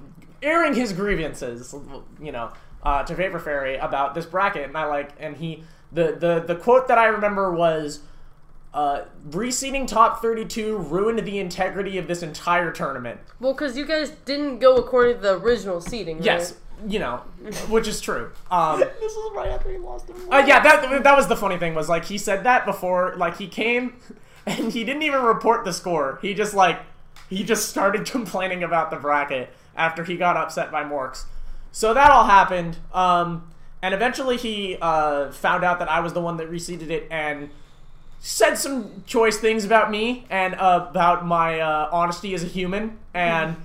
airing his grievances, you know, to Paper Fairy about this bracket. And The quote that I remember was, reseeding top 32 ruined the integrity of this entire tournament. Well, because you guys didn't go according to the original seeding, right? Yes, you know, which is true. This is right after he lost him. Yeah, that was the funny thing, was, like, he said that before, like, he came, and he didn't even report the score. He just, like, started complaining about the bracket after he got upset by Morks. So that all happened, and eventually he found out that I was the one that reseeded it and said some choice things about me and about my honesty as a human and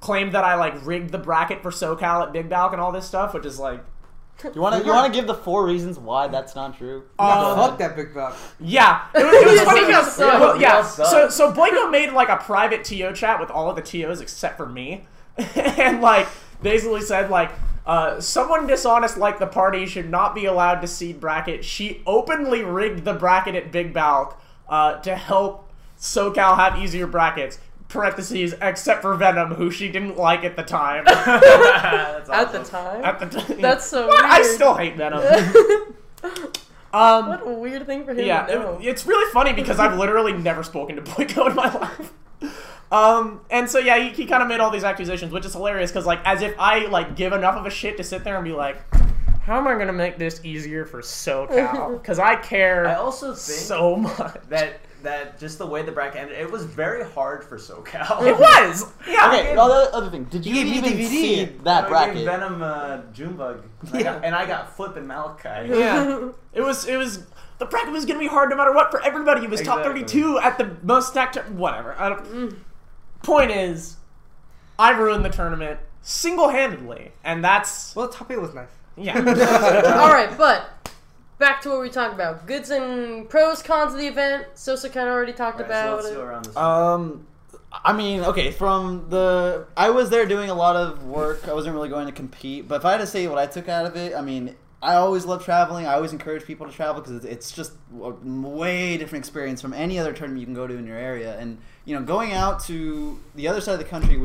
claimed that I, like, rigged the bracket for SoCal at Big Balc and all this stuff, which is, like... You want to give the 4 reasons why that's not true? Fuck that Big Balc. Yeah. It was funny because... Well, yeah. So Boyko made, like, a private TO chat with all of the TOs except for me. And, like, basically said, like... someone dishonest like the party should not be allowed to seed bracket. She openly rigged the bracket at Big Balc to help SoCal have easier brackets. (Parentheses except for Venom, who she didn't like at the time. That's awesome. At the time. That's so. Well, weird. I still hate Venom. What a weird thing for him. Yeah, to know. It's really funny because I've literally never spoken to Boyko in my life. And so, yeah, he kind of made all these accusations, which is hilarious, because, like, as if I, like, give enough of a shit to sit there and be like, how am I going to make this easier for SoCal? Because I care. I also think so much. That just the way the bracket ended, it was very hard for SoCal. It was! Yeah! Okay, the other thing, did you even see that bracket? I gave Venom, Junebug, and I got Flip and Malachi. Yeah. It was... The bracket was going to be hard no matter what for everybody. It was top 32 at the most stacked... Whatever. Point is, I ruined the tournament single-handedly, and that's... Well, the top 8 was nice. Yeah. All right, but back to what we talked about. Goods and pros, cons of the event. Sosa kind of already talked about it. Let's go around this one. I mean, okay, I was there doing a lot of work. I wasn't really going to compete, but if I had to say what I took out of it, I mean... I always love traveling. I always encourage people to travel because it's just a way different experience from any other tournament you can go to in your area. And, you know, going out to the other side of the country,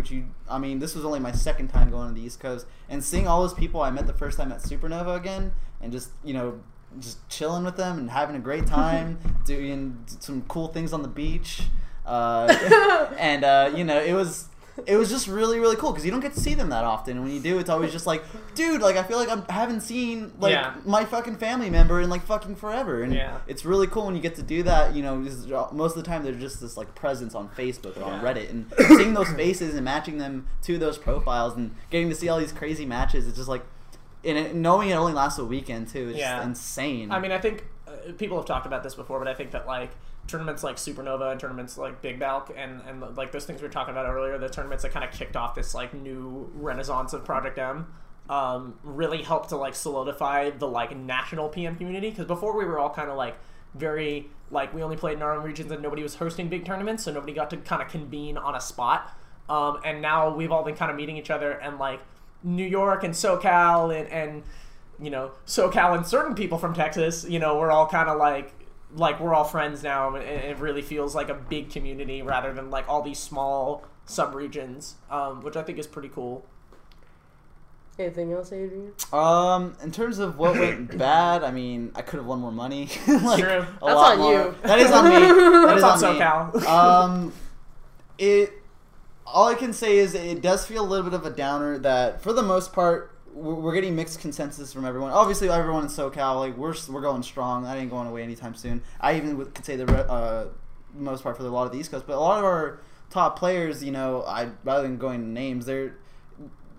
this was only my second time going to the East Coast, and seeing all those people I met the first time at Supernova again, and just, you know, just chilling with them and having a great time, doing some cool things on the beach. And, you know, it was just really, really cool because you don't get to see them that often. And when you do, it's always just like, dude, like, I feel like I haven't seen, like, my fucking family member in, like, fucking forever. And it's really cool when you get to do that. You know, most of the time, they're just this, like, presence on Facebook or on Reddit. And seeing those faces and matching them to those profiles and getting to see all these crazy matches, it's just like, and knowing it only lasts a weekend, too, it's just insane. I mean, I think people have talked about this before, but I think that, like, tournaments like Supernova and tournaments like Big Balc and like those things we were talking about earlier, the tournaments that kind of kicked off this like new renaissance of Project M, really helped to like solidify the like national PM community, because before we were all kind of like very like we only played in our own regions and nobody was hosting big tournaments, so nobody got to kind of convene on a spot, and now we've all been kind of meeting each other, and like New York and SoCal and you know SoCal and certain people from Texas, you know, we're all kind of like we're all friends now, and it really feels like a big community rather than like all these small sub-regions, which I think is pretty cool. Anything else, Adrian? In terms of what went bad, I mean, I could have won more money. Like, true. That's on more. You. That is on me. That's on SoCal. All I can say is it does feel a little bit of a downer that for the most part, we're getting mixed consensus from everyone. Obviously, everyone in SoCal, like we're going strong. That ain't going away anytime soon. I even could say the most part for a lot of the East Coast, but a lot of our top players, you know, rather than going names, you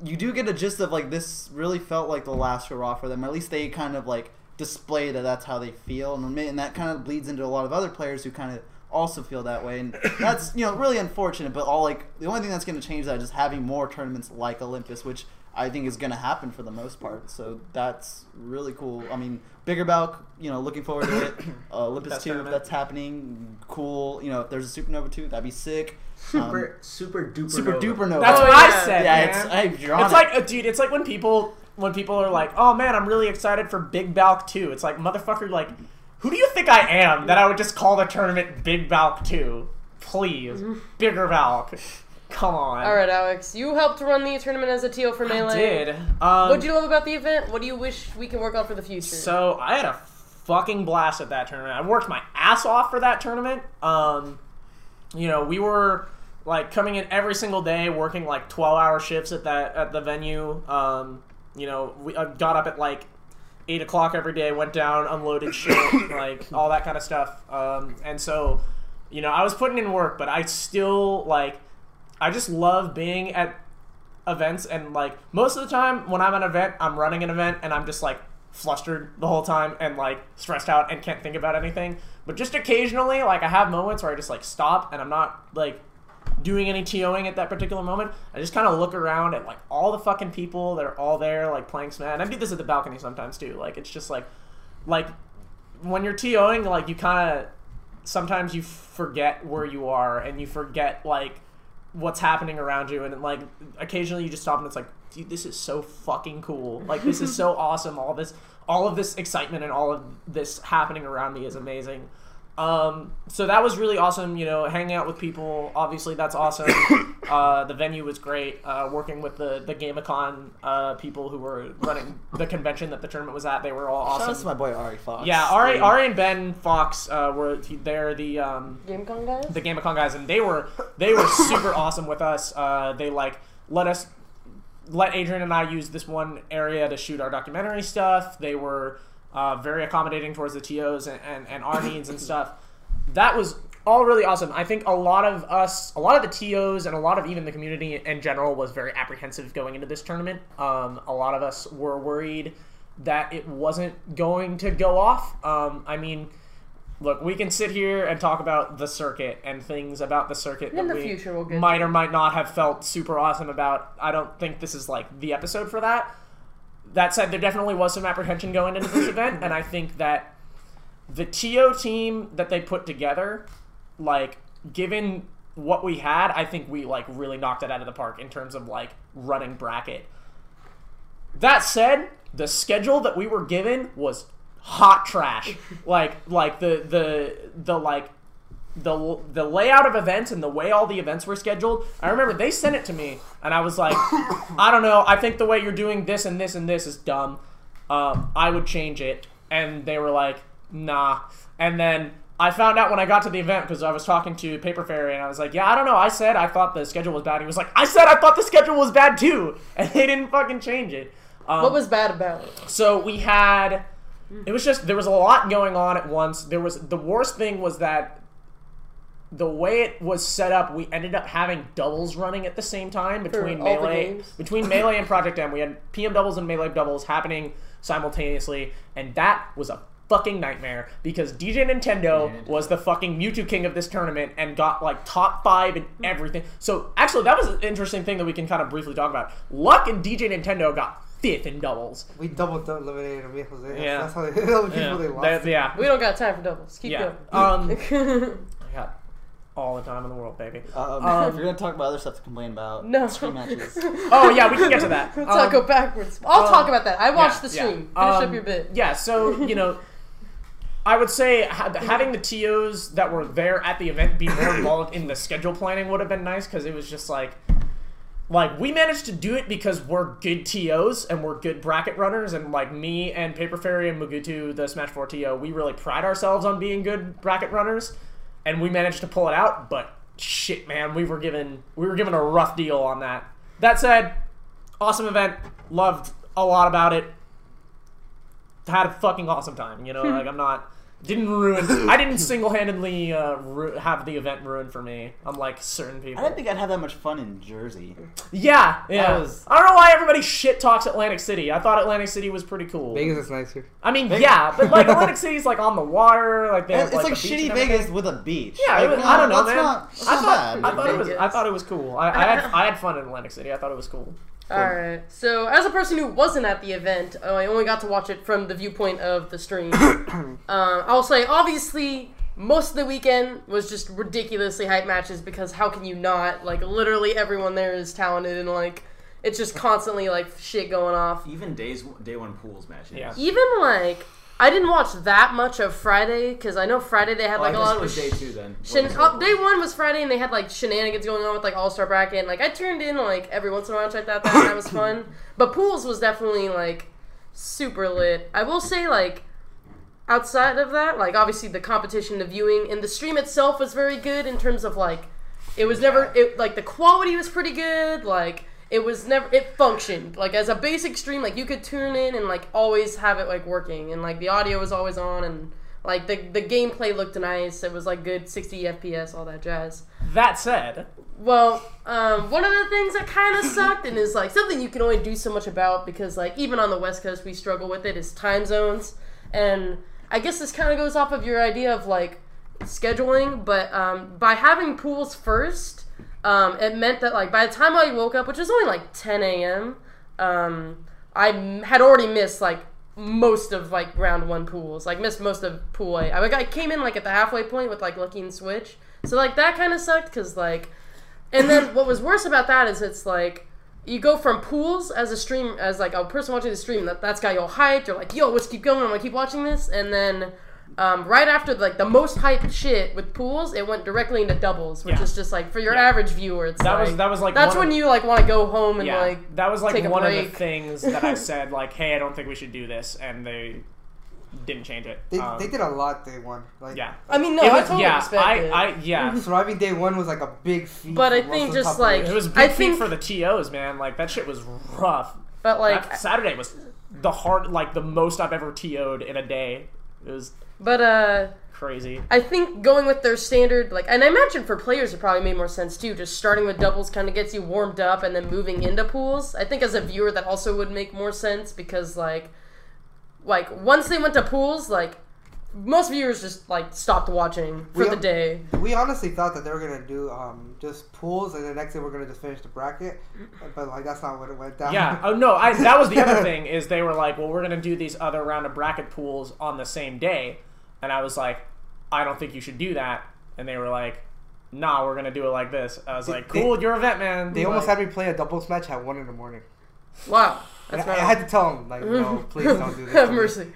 do get a gist of like this really felt like the last hurrah for them. At least they kind of like display that's how they feel, and that kind of bleeds into a lot of other players who kind of also feel that way, and that's, you know, really unfortunate. But all like the only thing that's going to change that is just having more tournaments like Olympus, which I think is going to happen for the most part. So that's really cool. I mean, Bigger Balc, you know, looking forward to it. Olympus 2, that's happening. Cool. You know, if there's a Supernova 2, that'd be sick. Super duper Nova. That's what I said. Yeah, man. It's like, dude, it's like when people are like, oh man, I'm really excited for Big Balc 2. It's like, motherfucker, like, who do you think I am that I would just call the tournament Big Balc 2? Please. Bigger Balc. Come on. All right, Alex. You helped run the tournament as a TO for Melee. I did. What did you love about the event? What do you wish we can work on for the future? So I had a fucking blast at that tournament. I worked my ass off for that tournament. You know, we were like coming in every single day, working like 12-hour shifts at the venue. You know, I got up at like 8 o'clock every day, went down, unloaded shit, like all that kind of stuff. And so, you know, I was putting in work, but I still like. I just love being at events, and like most of the time when I'm at an event, I'm running an event and I'm just like flustered the whole time and like stressed out and can't think about anything. But just occasionally, like I have moments where I just like stop and I'm not like doing any TOing at that particular moment. I just kind of look around at like all the fucking people that are all there like playing Smash. And I do this at the balcony sometimes too. Like it's just like when you're TOing, like you kind of sometimes you forget where you are and you forget like what's happening around you, and like occasionally you just stop and it's like, dude, this is so fucking cool, like this is so awesome, all of this excitement and all of this happening around me is amazing. So that was really awesome. You know, hanging out with people, obviously that's awesome. The venue was great. Working with the Gamicon people who were running the convention that the tournament was at, they were all awesome. Shout out to my boy Ari Fox. Yeah, Ari and Ben Fox they're the Gamicon guys. The Gamicon guys, and they were super awesome with us. They like let Adrian and I use this one area to shoot our documentary stuff. They were very accommodating towards the TOs and our needs and stuff. That was all really awesome. I think a lot of the TOs and a lot of even the community in general was very apprehensive going into this tournament. A lot of us were worried that it wasn't going to go off. I mean, look, we can sit here and talk about the circuit and things about the circuit that we might or might not have felt super awesome about. I don't think this is like the episode for that. That said, there definitely was some apprehension going into this event, and I think that the TO team that they put together, like, given what we had, I think we, like, really knocked it out of the park in terms of, like, running bracket. That said, the schedule that we were given was hot trash. The layout of events and the way all the events were scheduled, I remember they sent it to me, and I was like, I don't know, I think the way you're doing this and this and this is dumb. I would change it. and they were like, nah. And then I found out when I got to the event because I was talking to Paper Fairy, and I was like, yeah, I don't know. I said I thought the schedule was bad. He was like, I said I thought the schedule was bad too, and they didn't fucking change it. What was bad about it? So we had, it was just, there was a lot going on at once. There was, the worst thing was that the way it was set up, we ended up having doubles running at the same time between Melee and Project M. We had PM doubles and Melee doubles happening simultaneously, and that was a fucking nightmare because DJ Nintendo was the fucking Mewtwo King of this tournament and got like top 5 and everything. So actually, that was an interesting thing that we can kind of briefly talk about. Luck and DJ Nintendo got 5th in doubles. We double eliminated them. Yeah. That's how they lost. Yeah. We don't got time for doubles. Keep going. I got all the time in the world, baby. If you're going to talk about other stuff to complain about, stream matches. Oh, yeah, we can get to that. Let's not go backwards. I'll talk about that. I watched the stream. Finish up your bit. Yeah, so, you know, I would say having the TOs that were there at the event be more involved in the schedule planning would have been nice because it was just like, we managed to do it because we're good TOs and we're good bracket runners, and like me and Paper Fairy and Mugutu, the Smash 4 TO, we really pride ourselves on being good bracket runners, and we managed to pull it out. But shit, man, we were given a rough deal on that. That said, awesome event, loved a lot about it, had a fucking awesome time. You know, like I didn't single-handedly have the event ruined for me, unlike certain people. I didn't think I'd have that much fun in Jersey. Yeah. I don't know why everybody shit-talks Atlantic City. I thought Atlantic City was pretty cool. Vegas is nicer. I mean, yeah, but, like, Atlantic City's, like, on the water. Like they have, it's like shitty Vegas with a beach. Yeah, like, I don't know, man. I thought it was cool. I had fun in Atlantic City. I thought it was cool. All right. So, as a person who wasn't at the event, I only got to watch it from the viewpoint of the stream. I'll say, obviously, most of the weekend was just ridiculously hype matches because how can you not? Like, literally everyone there is talented and, like, it's just constantly, like, shit going off. Even day one pools matches. Yeah. Even, like, I didn't watch that much of Friday because I know Friday they had, like, a lot of... day two, then. Day one was Friday and they had, like, shenanigans going on with, like, All-Star Bracket. And, like, I turned in, like, every once in a while and checked out that and that was fun. But pools was definitely, like, super lit. I will say, like, outside of that, like, obviously the competition, the viewing, and the stream itself was very good in terms of, like, it was never... the quality was pretty good, like... It functioned. Like, as a basic stream, like, you could tune in and, like, always have it, like, working. And, like, the audio was always on and, like, the gameplay looked nice. It was, like, good 60 FPS, all that jazz. That said... Well, one of the things that kind of sucked and is, like, something you can only do so much about because, like, even on the West Coast we struggle with it is time zones. And I guess this kind of goes off of your idea of, like, scheduling. But by having pools first... it meant that, like, by the time I woke up, which was only, like, 10 a.m., I had already missed, like, most of, like, round one pools. Like, missed most of pool A. I came in, like, at the halfway point with, like, Lucky and Switch. So, like, that kind of sucked because, like... And then what was worse about that is it's, like, you go from pools as a stream, as, like, a person watching the stream, that's got you all hyped. You're like, yo, let's keep going. I'm going to keep watching this. And then... right after, like, the most hyped shit with pools, it went directly into doubles, which is just, like, for your average viewer, it's that's when you, like, want to go home and, like, that was, like, take one of the things that I said, like, hey, I don't think we should do this, and they didn't change it. They did a lot day one. Like, I mean, no, I totally expected it. Surviving day one was, like, a big feat. But I think just, like... It was a big feat for the TOs, man. Like, that shit was rough. But, like... Saturday was the most I've ever TO'd in a day. It was... But, crazy. I think going with their standard, like, and I imagine for players it probably made more sense, too. Just starting with doubles kind of gets you warmed up and then moving into pools. I think as a viewer that also would make more sense because, like once they went to pools, like, most viewers just, like, stopped watching for the day. We honestly thought that they were going to do just pools, and the next day we're going to just finish the bracket. But, like, that's not what it went down. Yeah. Oh, no. That was the other thing, is they were like, well, we're going to do these other round of bracket pools on the same day. And I was like, I don't think you should do that. And they were like, nah, we're going to do it like this. I was like, cool, your event, man. They almost had me play a doubles match at 1 in the morning. Wow. That's I had to tell them, like, no, please don't do this. Have mercy.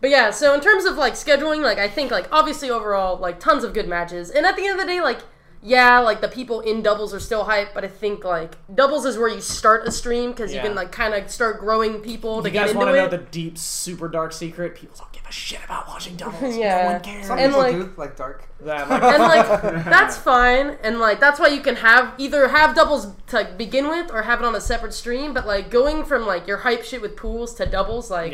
But yeah, so in terms of, like, scheduling, like, I think, like, obviously overall, like, tons of good matches. And at the end of the day, like, yeah, like, the people in doubles are still hype, but I think, like, doubles is where you start a stream, because you can, like, kind of start growing people to get into it. You guys want to know the deep, super dark secret? People don't give a shit about watching doubles. No one cares. Some people do, like, Dark. That, like, and, like, that's fine, and, like, that's why you can have, either have doubles to, like, begin with, or have it on a separate stream, but, like, going from, like, your hype shit with pools to doubles, like,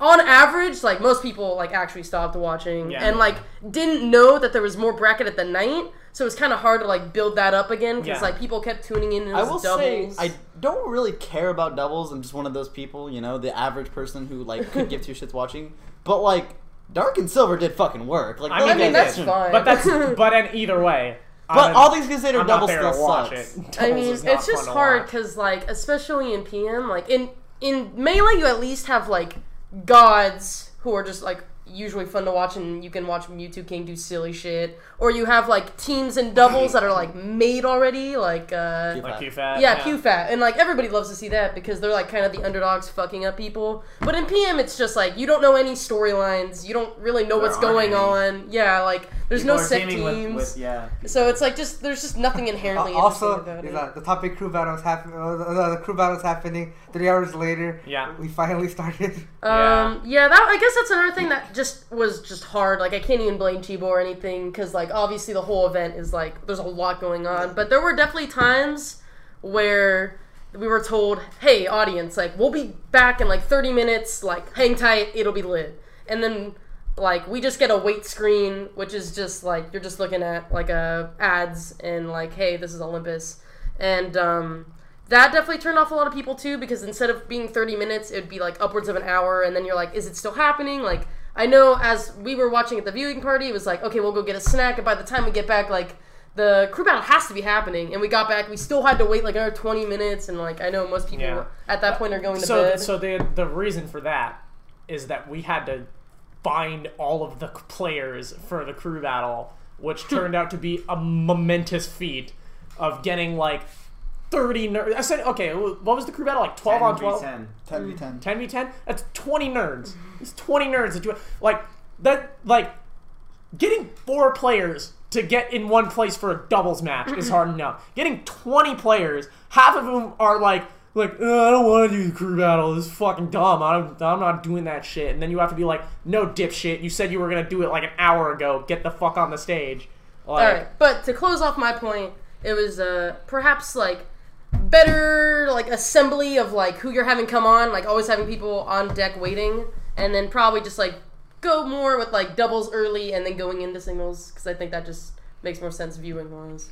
on average, like, most people, like, actually stopped watching, and, like, didn't know that there was more bracket at the night. So it's kind of hard to, like, build that up again, because, like, people kept tuning in and it was doubles. I will say, I don't really care about doubles. I'm just one of those people, you know, the average person who, like, could give two shits watching. But, like, Dark and Silver did fucking work. Like, I mean that's fine. But that's, but in either way. But all these considered doubles still sucks. I mean, it's just hard, because, like, especially in PM, like, in Melee you at least have, like, gods who are just, like, usually fun to watch, and you can watch Mewtwo King do silly shit, or you have, like, teams and doubles that are, like, made already, like QFAT. Yeah, QFAT, and, like, everybody loves to see that, because they're, like, kind of the underdogs fucking up people. But in PM it's just, like, you don't know any storylines, you don't really know what's going on. Yeah, like, there's people no set teams with, so it's like, just there's just nothing inherently also about it. The topic crew battles happening, the crew battles happening 3 hours later. We finally started. That, I guess that's another thing that was just hard. Like, I can't even blame Chibo or anything, because, like, obviously the whole event is, like, there's a lot going on, but there were definitely times where we were told, hey, audience, like, we'll be back in, like, 30 minutes, like, hang tight, it'll be lit. And then, like, we just get a wait screen, which is just, like, you're just looking at, like, ads and, like, hey, this is Olympus. And that definitely turned off a lot of people too, because instead of being 30 minutes, it'd be, like, upwards of an hour, and then you're like, is it still happening? Like, I know as we were watching at the viewing party, it was like, okay, we'll go get a snack, and by the time we get back, like, the crew battle has to be happening, and we got back, we still had to wait, like, another 20 minutes, and, like, I know most people at that point are going to bed. So the reason for that is that we had to find all of the players for the crew battle, which turned out to be a momentous feat of getting, like, 30 nerds. I said, okay, what was the crew battle? Like 12 on 12? 10v10. 10v10? That's 20 nerds. It's 20 nerds that you... Like, that, like, getting 4 players to get in one place for a doubles match is hard enough. Getting 20 players, half of them are like, I don't want to do the crew battle. This is fucking dumb. I'm not doing that shit. And then you have to be like, no, dipshit. You said you were going to do it like an hour ago. Get the fuck on the stage. Like, all right, but to close off my point, it was perhaps, like, better, like, assembly of, like, who you're having come on, like, always having people on deck waiting, and then probably just, like, go more with, like, doubles early and then going into singles, because I think that just makes more sense viewing wise.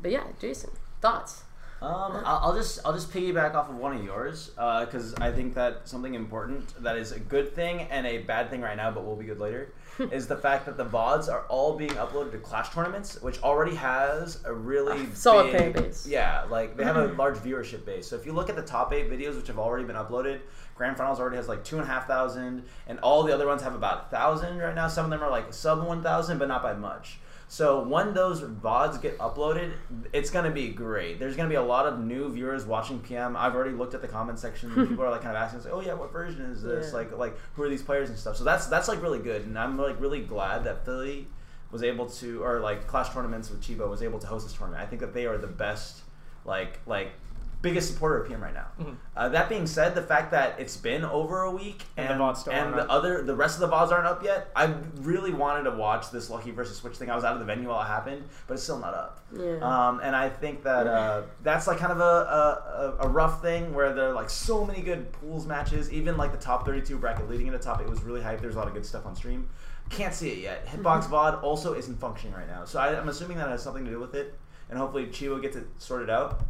But yeah, Jason, thoughts? I'll just piggyback off of one of yours, because I think that something important that is a good thing and a bad thing right now, but will be good later, is the fact that the VODs are all being uploaded to Clash tournaments, which already has a really solid fan base. Yeah, like, they have a large viewership base. So if you look at the top 8 videos, which have already been uploaded, Grand Finals already has like 2,500, and all the other ones have about 1,000 right now. Some of them are like sub 1,000, but not by much. So when those VODs get uploaded, it's going to be great. There's going to be a lot of new viewers watching PM. I've already looked at the comment section. People are like kind of asking us, like, oh yeah, what version is this? Yeah. Like who are these players and stuff. So that's like really good. And I'm like really glad that Philly was able to, or like Clash Tournaments with Chibo was able to host this tournament. I think that they are the best, like biggest supporter of PM right now. Mm-hmm. That being said, the fact that it's been over a week and the rest of the VODs aren't up yet, I really wanted to watch this Lucky versus Switch thing. I was out of the venue while it happened, but it's still not up. Yeah. And I think that that's like kind of a rough thing where there are like so many good pools matches, even like the top 32 bracket leading into top, it was really hyped. There's a lot of good stuff on stream. Can't see it yet. Hitbox VOD also isn't functioning right now. So I'm assuming that has something to do with it, and hopefully Chibo gets it sorted out.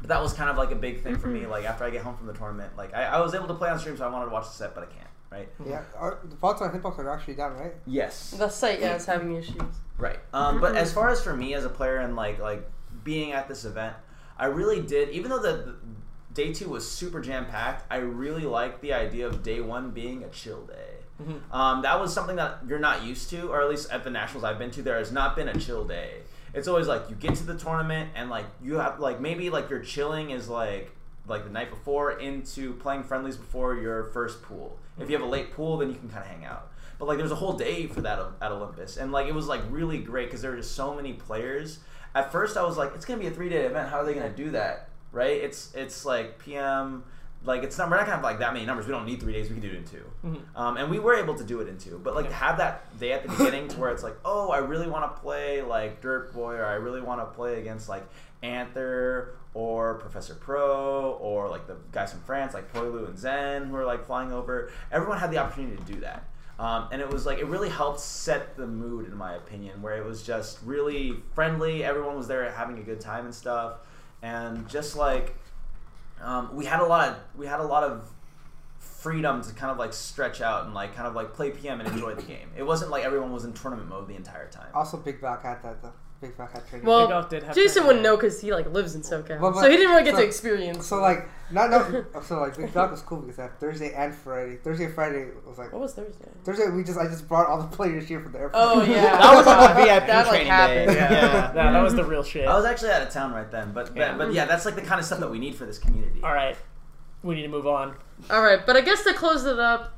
But that was kind of like a big thing for me. Like after I get home from the tournament, like I was able to play on stream, so I wanted to watch the set, but I can't. Right? Yeah. The VODs on Hitbox are actually down, right? Yes. The site is having issues. Right. But as far as for me as a player and like being at this event, I really did. Even though the day 2 was super jam packed, I really liked the idea of day 1 being a chill day. That was something that you're not used to, or at least at the nationals I've been to, there has not been a chill day. It's always like you get to the tournament and like you have like maybe like your chilling is like the night before into playing friendlies before your first pool. If you have a late pool, then you can kind of hang out. But like, there was a whole day for that at Olympus, and like, it was like really great because there were just so many players. At first, I was like, it's gonna be a 3-day event. How are they gonna do that? Right? It's like PM. Like, it's not, we're not gonna have like that many numbers. We don't need 3 days. We can do it in 2. Mm-hmm. And we were able to do it in 2. But like, to have that day at the beginning to where it's like, oh, I really want to play like Dirt Boy, or I really want to play against like Anther or Professor Pro, or like the guys from France like Poilu and Zen who are like flying over. Everyone had the opportunity to do that. And it was like, it really helped set the mood, in my opinion, where it was just really friendly. Everyone was there having a good time and stuff. And just like, we had a lot of freedom to kind of like stretch out and like kind of like play PM and enjoy the game. It wasn't like everyone was in tournament mode the entire time. Also, Big Balc had that though. Big Balc had training. Well, Jason wouldn't know because he like lives in SoCal, so he didn't really get to experience. So like, so Big Balc was cool because that Thursday and Friday. Thursday and Friday was like, what was Thursday? Thursday I just brought all the players here from the airport. Oh yeah, that was my VIP training day. Yeah, that was the real shit. I was actually out of town right then, but yeah, that's like the kind of stuff that we need for this community. All right. We need to move on. All right, but I guess to close it up,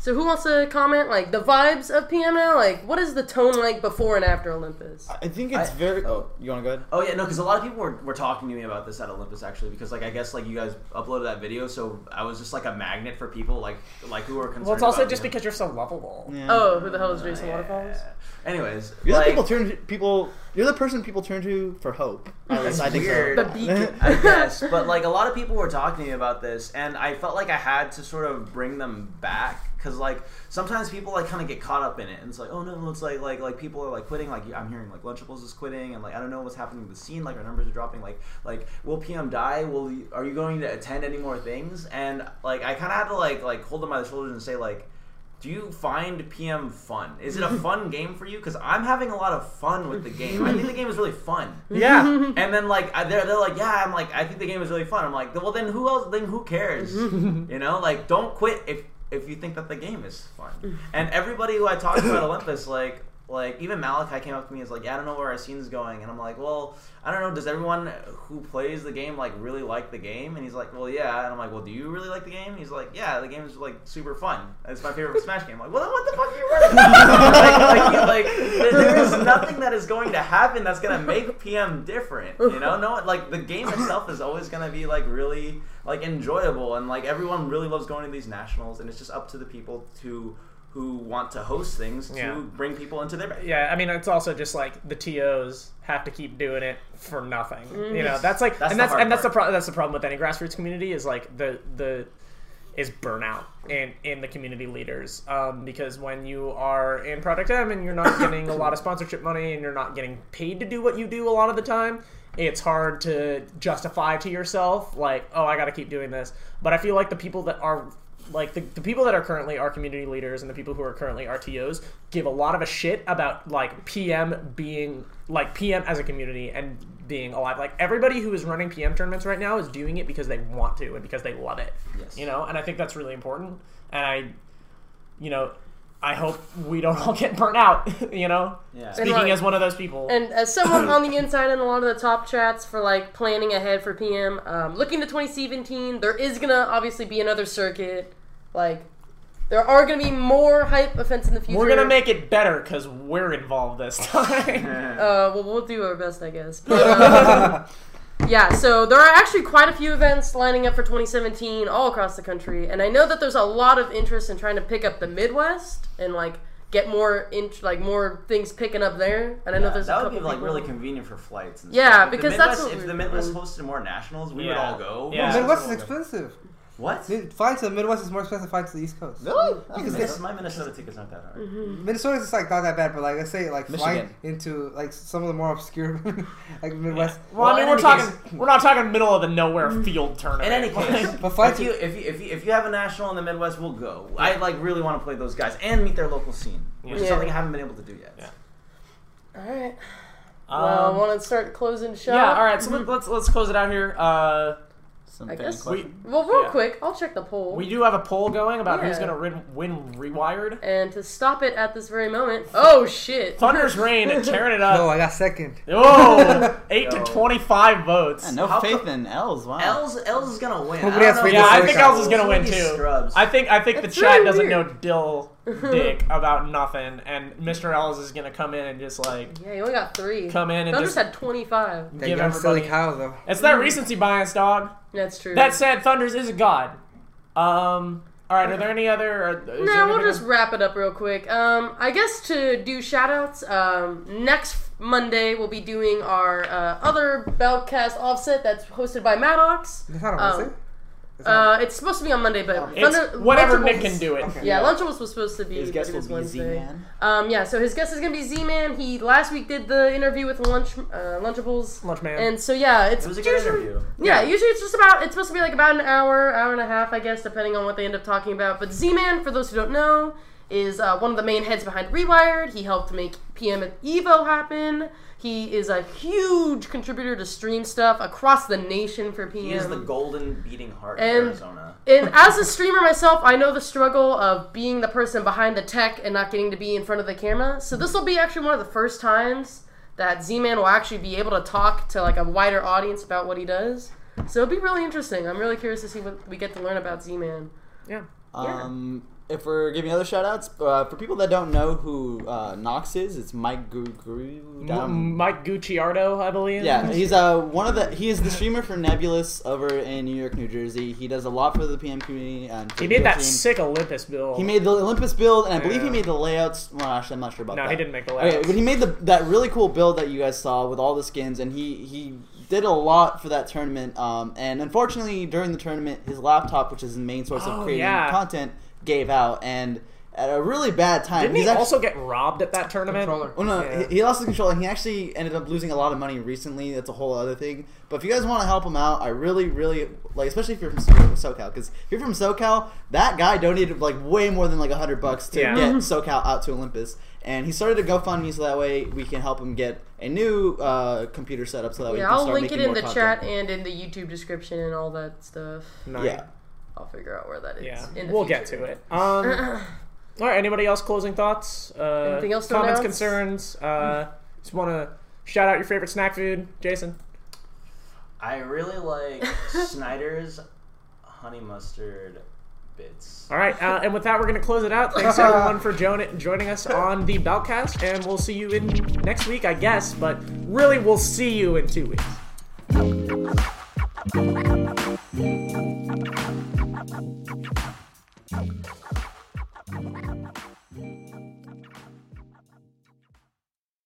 so who wants to comment? Like, the vibes of PM now? Like, what is the tone like before and after Olympus? I think it's very... Oh, you want to go ahead? Oh, yeah, no, because a lot of people were talking to me about this at Olympus, actually, because, like, I guess, like, you guys uploaded that video, so I was just, like, a magnet for people, like who were concerned. Well, it's also just because you're so lovable. Yeah. Oh, who the hell is Jason Waterfalls? Anyways, you're like, you're the person people turn to for hope. That's weird. The beacon, I guess. But like, a lot of people were talking to me about this, and I felt like I had to sort of bring them back, because like, sometimes people like kind of get caught up in it, and it's like, oh no, it's like people are like quitting. Like, I'm hearing like Lunchables is quitting, and like, I don't know what's happening with the scene. Like, our numbers are dropping. Like will PM die? Are you going to attend any more things? And like, I kind of had to like hold them by the shoulders and say like, do you find PM fun? Is it a fun game for you? Because I'm having a lot of fun with the game. I think the game is really fun. Yeah. And then like they're like, yeah, I'm like, I think the game is really fun. I'm like, well, then who else? Then who cares? You know, like, don't quit if you think that the game is fun. And everybody who I talked to at Olympus, like even Malachi came up to me and was like, yeah, I don't know where our scene's going. And I'm like, well, I don't know, does everyone who plays the game like really like the game? And he's like, well, yeah. And I'm like, well, do you really like the game? And he's like, yeah, the game is like super fun, it's my favorite Smash game. I'm like, well, then what the fuck are you worried about? like there is nothing that is going to happen that's going to make PM different, you know? No, like, the game itself is always going to be like really like enjoyable, and like, everyone really loves going to these nationals, and it's just up to the people who want to host things to bring people into their... Yeah, I mean, it's also just like the TOs have to keep doing it for nothing. You know, that's like... That's the problem with any grassroots community is like is burnout in the community leaders. Because when you are in Project M and you're not getting a lot of sponsorship money and you're not getting paid to do what you do a lot of the time, it's hard to justify to yourself like, oh, I gotta keep doing this. But I feel like the people that are... Like, the people that are currently our community leaders and the people who are currently RTOs give a lot of a shit about, like, PM as a community and being alive. Like, everybody who is running PM tournaments right now is doing it because they want to and because they love it. Yes. You know? And I think that's really important. And I hope we don't all get burnt out, you know? Yeah. Speaking as one of those people. And as someone on the inside and a lot of the top chats for, like, planning ahead for PM, looking to 2017, there is going to obviously be another circuit. Like, there are going to be more hype events in the future. We're going to make it better because we're involved this time. Well, we'll do our best, I guess. But, yeah, so there are actually quite a few events lining up for 2017 all across the country, and I know that there's a lot of interest in trying to pick up the Midwest and like get more more things picking up there. And I know there's that would be like really convenient for flights. And stuff. Because that's what if the Midwest hosted more nationals, we would all go. Yeah. Well, Midwest is expensive. What? Flights to the Midwest is more expensive than flights to the East Coast. Really? My Minnesota ticket's not that hard. Mm-hmm. Minnesota's like not that bad, but like, let's say like Michigan. Flying into like some of the more obscure like Midwest. Yeah. Well, I mean, we're not talking middle of the nowhere field tournament. In any case, but flights if you have a national in the Midwest, we'll go. Yeah. I like really want to play those guys and meet their local scene, which is something I haven't been able to do yet. Yeah. All right. Well, I want to start closing shop. Yeah. All right. So let's close it out here. I guess. Quick, I'll check the poll. We do have a poll going about who's going to win Rewired. And to stop it at this very moment, oh shit! Thunders Rain tearing it up. Oh, I got second. Oh, 8 to 25 votes. Yeah, no faith in Lz. Wow. Lz is going to win. I think Lz is going to win too. Scrubs. I think the chat doesn't know Dill dick about nothing, and Mr. Lz is gonna come in and just like yeah, he only got 3. Come in and Thunders just had 25. Give everybody cow though. It's that recency bias, dog. That's true. That said, Thunders is a god. All right. Are there any other? No, we'll just wrap it up real quick. I guess to do shoutouts. Next Monday we'll be doing our other Belcast offset that's hosted by Maddox. That's not a offset. It's supposed to be on Monday, but whatever Nick can do it. Okay. Yeah, Lunchables was supposed to be his guest will be Z-Man. Yeah, so his guest is gonna be Z-Man. He last week did the interview with Lunchables, Lunchman, and so yeah, it was a good interview. Yeah, usually it's just about it's supposed to be like about an hour, hour and a half, I guess, depending on what they end up talking about. But Z-Man, for those who don't know, is one of the main heads behind Rewired. He helped make PM at Evo happen. He is a huge contributor to stream stuff across the nation for PM. He is the golden beating heart of Arizona. And as a streamer myself, I know the struggle of being the person behind the tech and not getting to be in front of the camera. So this will be actually one of the first times that Z-Man will actually be able to talk to like a wider audience about what he does. So it'll be really interesting. I'm really curious to see what we get to learn about Z-Man. Yeah. If we're giving other shout-outs, for people that don't know who Knox is, it's Mike Mike Gucciardo, I believe. Yeah, he's one of the... He is the streamer for Nebulous over in New York, New Jersey. He does a lot for the PM community. And he made that sick Olympus build. He made the Olympus build, and I believe he made the layouts. Well, actually, I'm not sure about that. No, he didn't make the layouts. Okay, but he made that really cool build that you guys saw with all the skins, and he did a lot for that tournament. And unfortunately, during the tournament, his laptop, which is his main source of creating content... gave out, and at a really bad time. Didn't he also get robbed at that tournament? Oh no, he lost his controller. He actually ended up losing a lot of money recently. That's a whole other thing. But if you guys want to help him out, I really, really like, especially if you're from SoCal, because if you're from SoCal, that guy donated like way more than like $100 to get SoCal out to Olympus. And he started a GoFundMe so that way we can help him get a new computer set up so that way he can start making more content. Yeah, I'll link it in the chat and in the YouTube description and all that stuff. Nice. Yeah. I'll figure out where that is. Yeah, we'll get to it. All right. Anybody else? Closing thoughts? Anything else? Comments? Concerns? Just want to shout out your favorite snack food, Jason. I really like Snyder's honey mustard bits. All right, and with that, we're gonna close it out. Thanks everyone for joining us on the Belcast, and we'll see you in next week, I guess. But really, we'll see you in 2 weeks.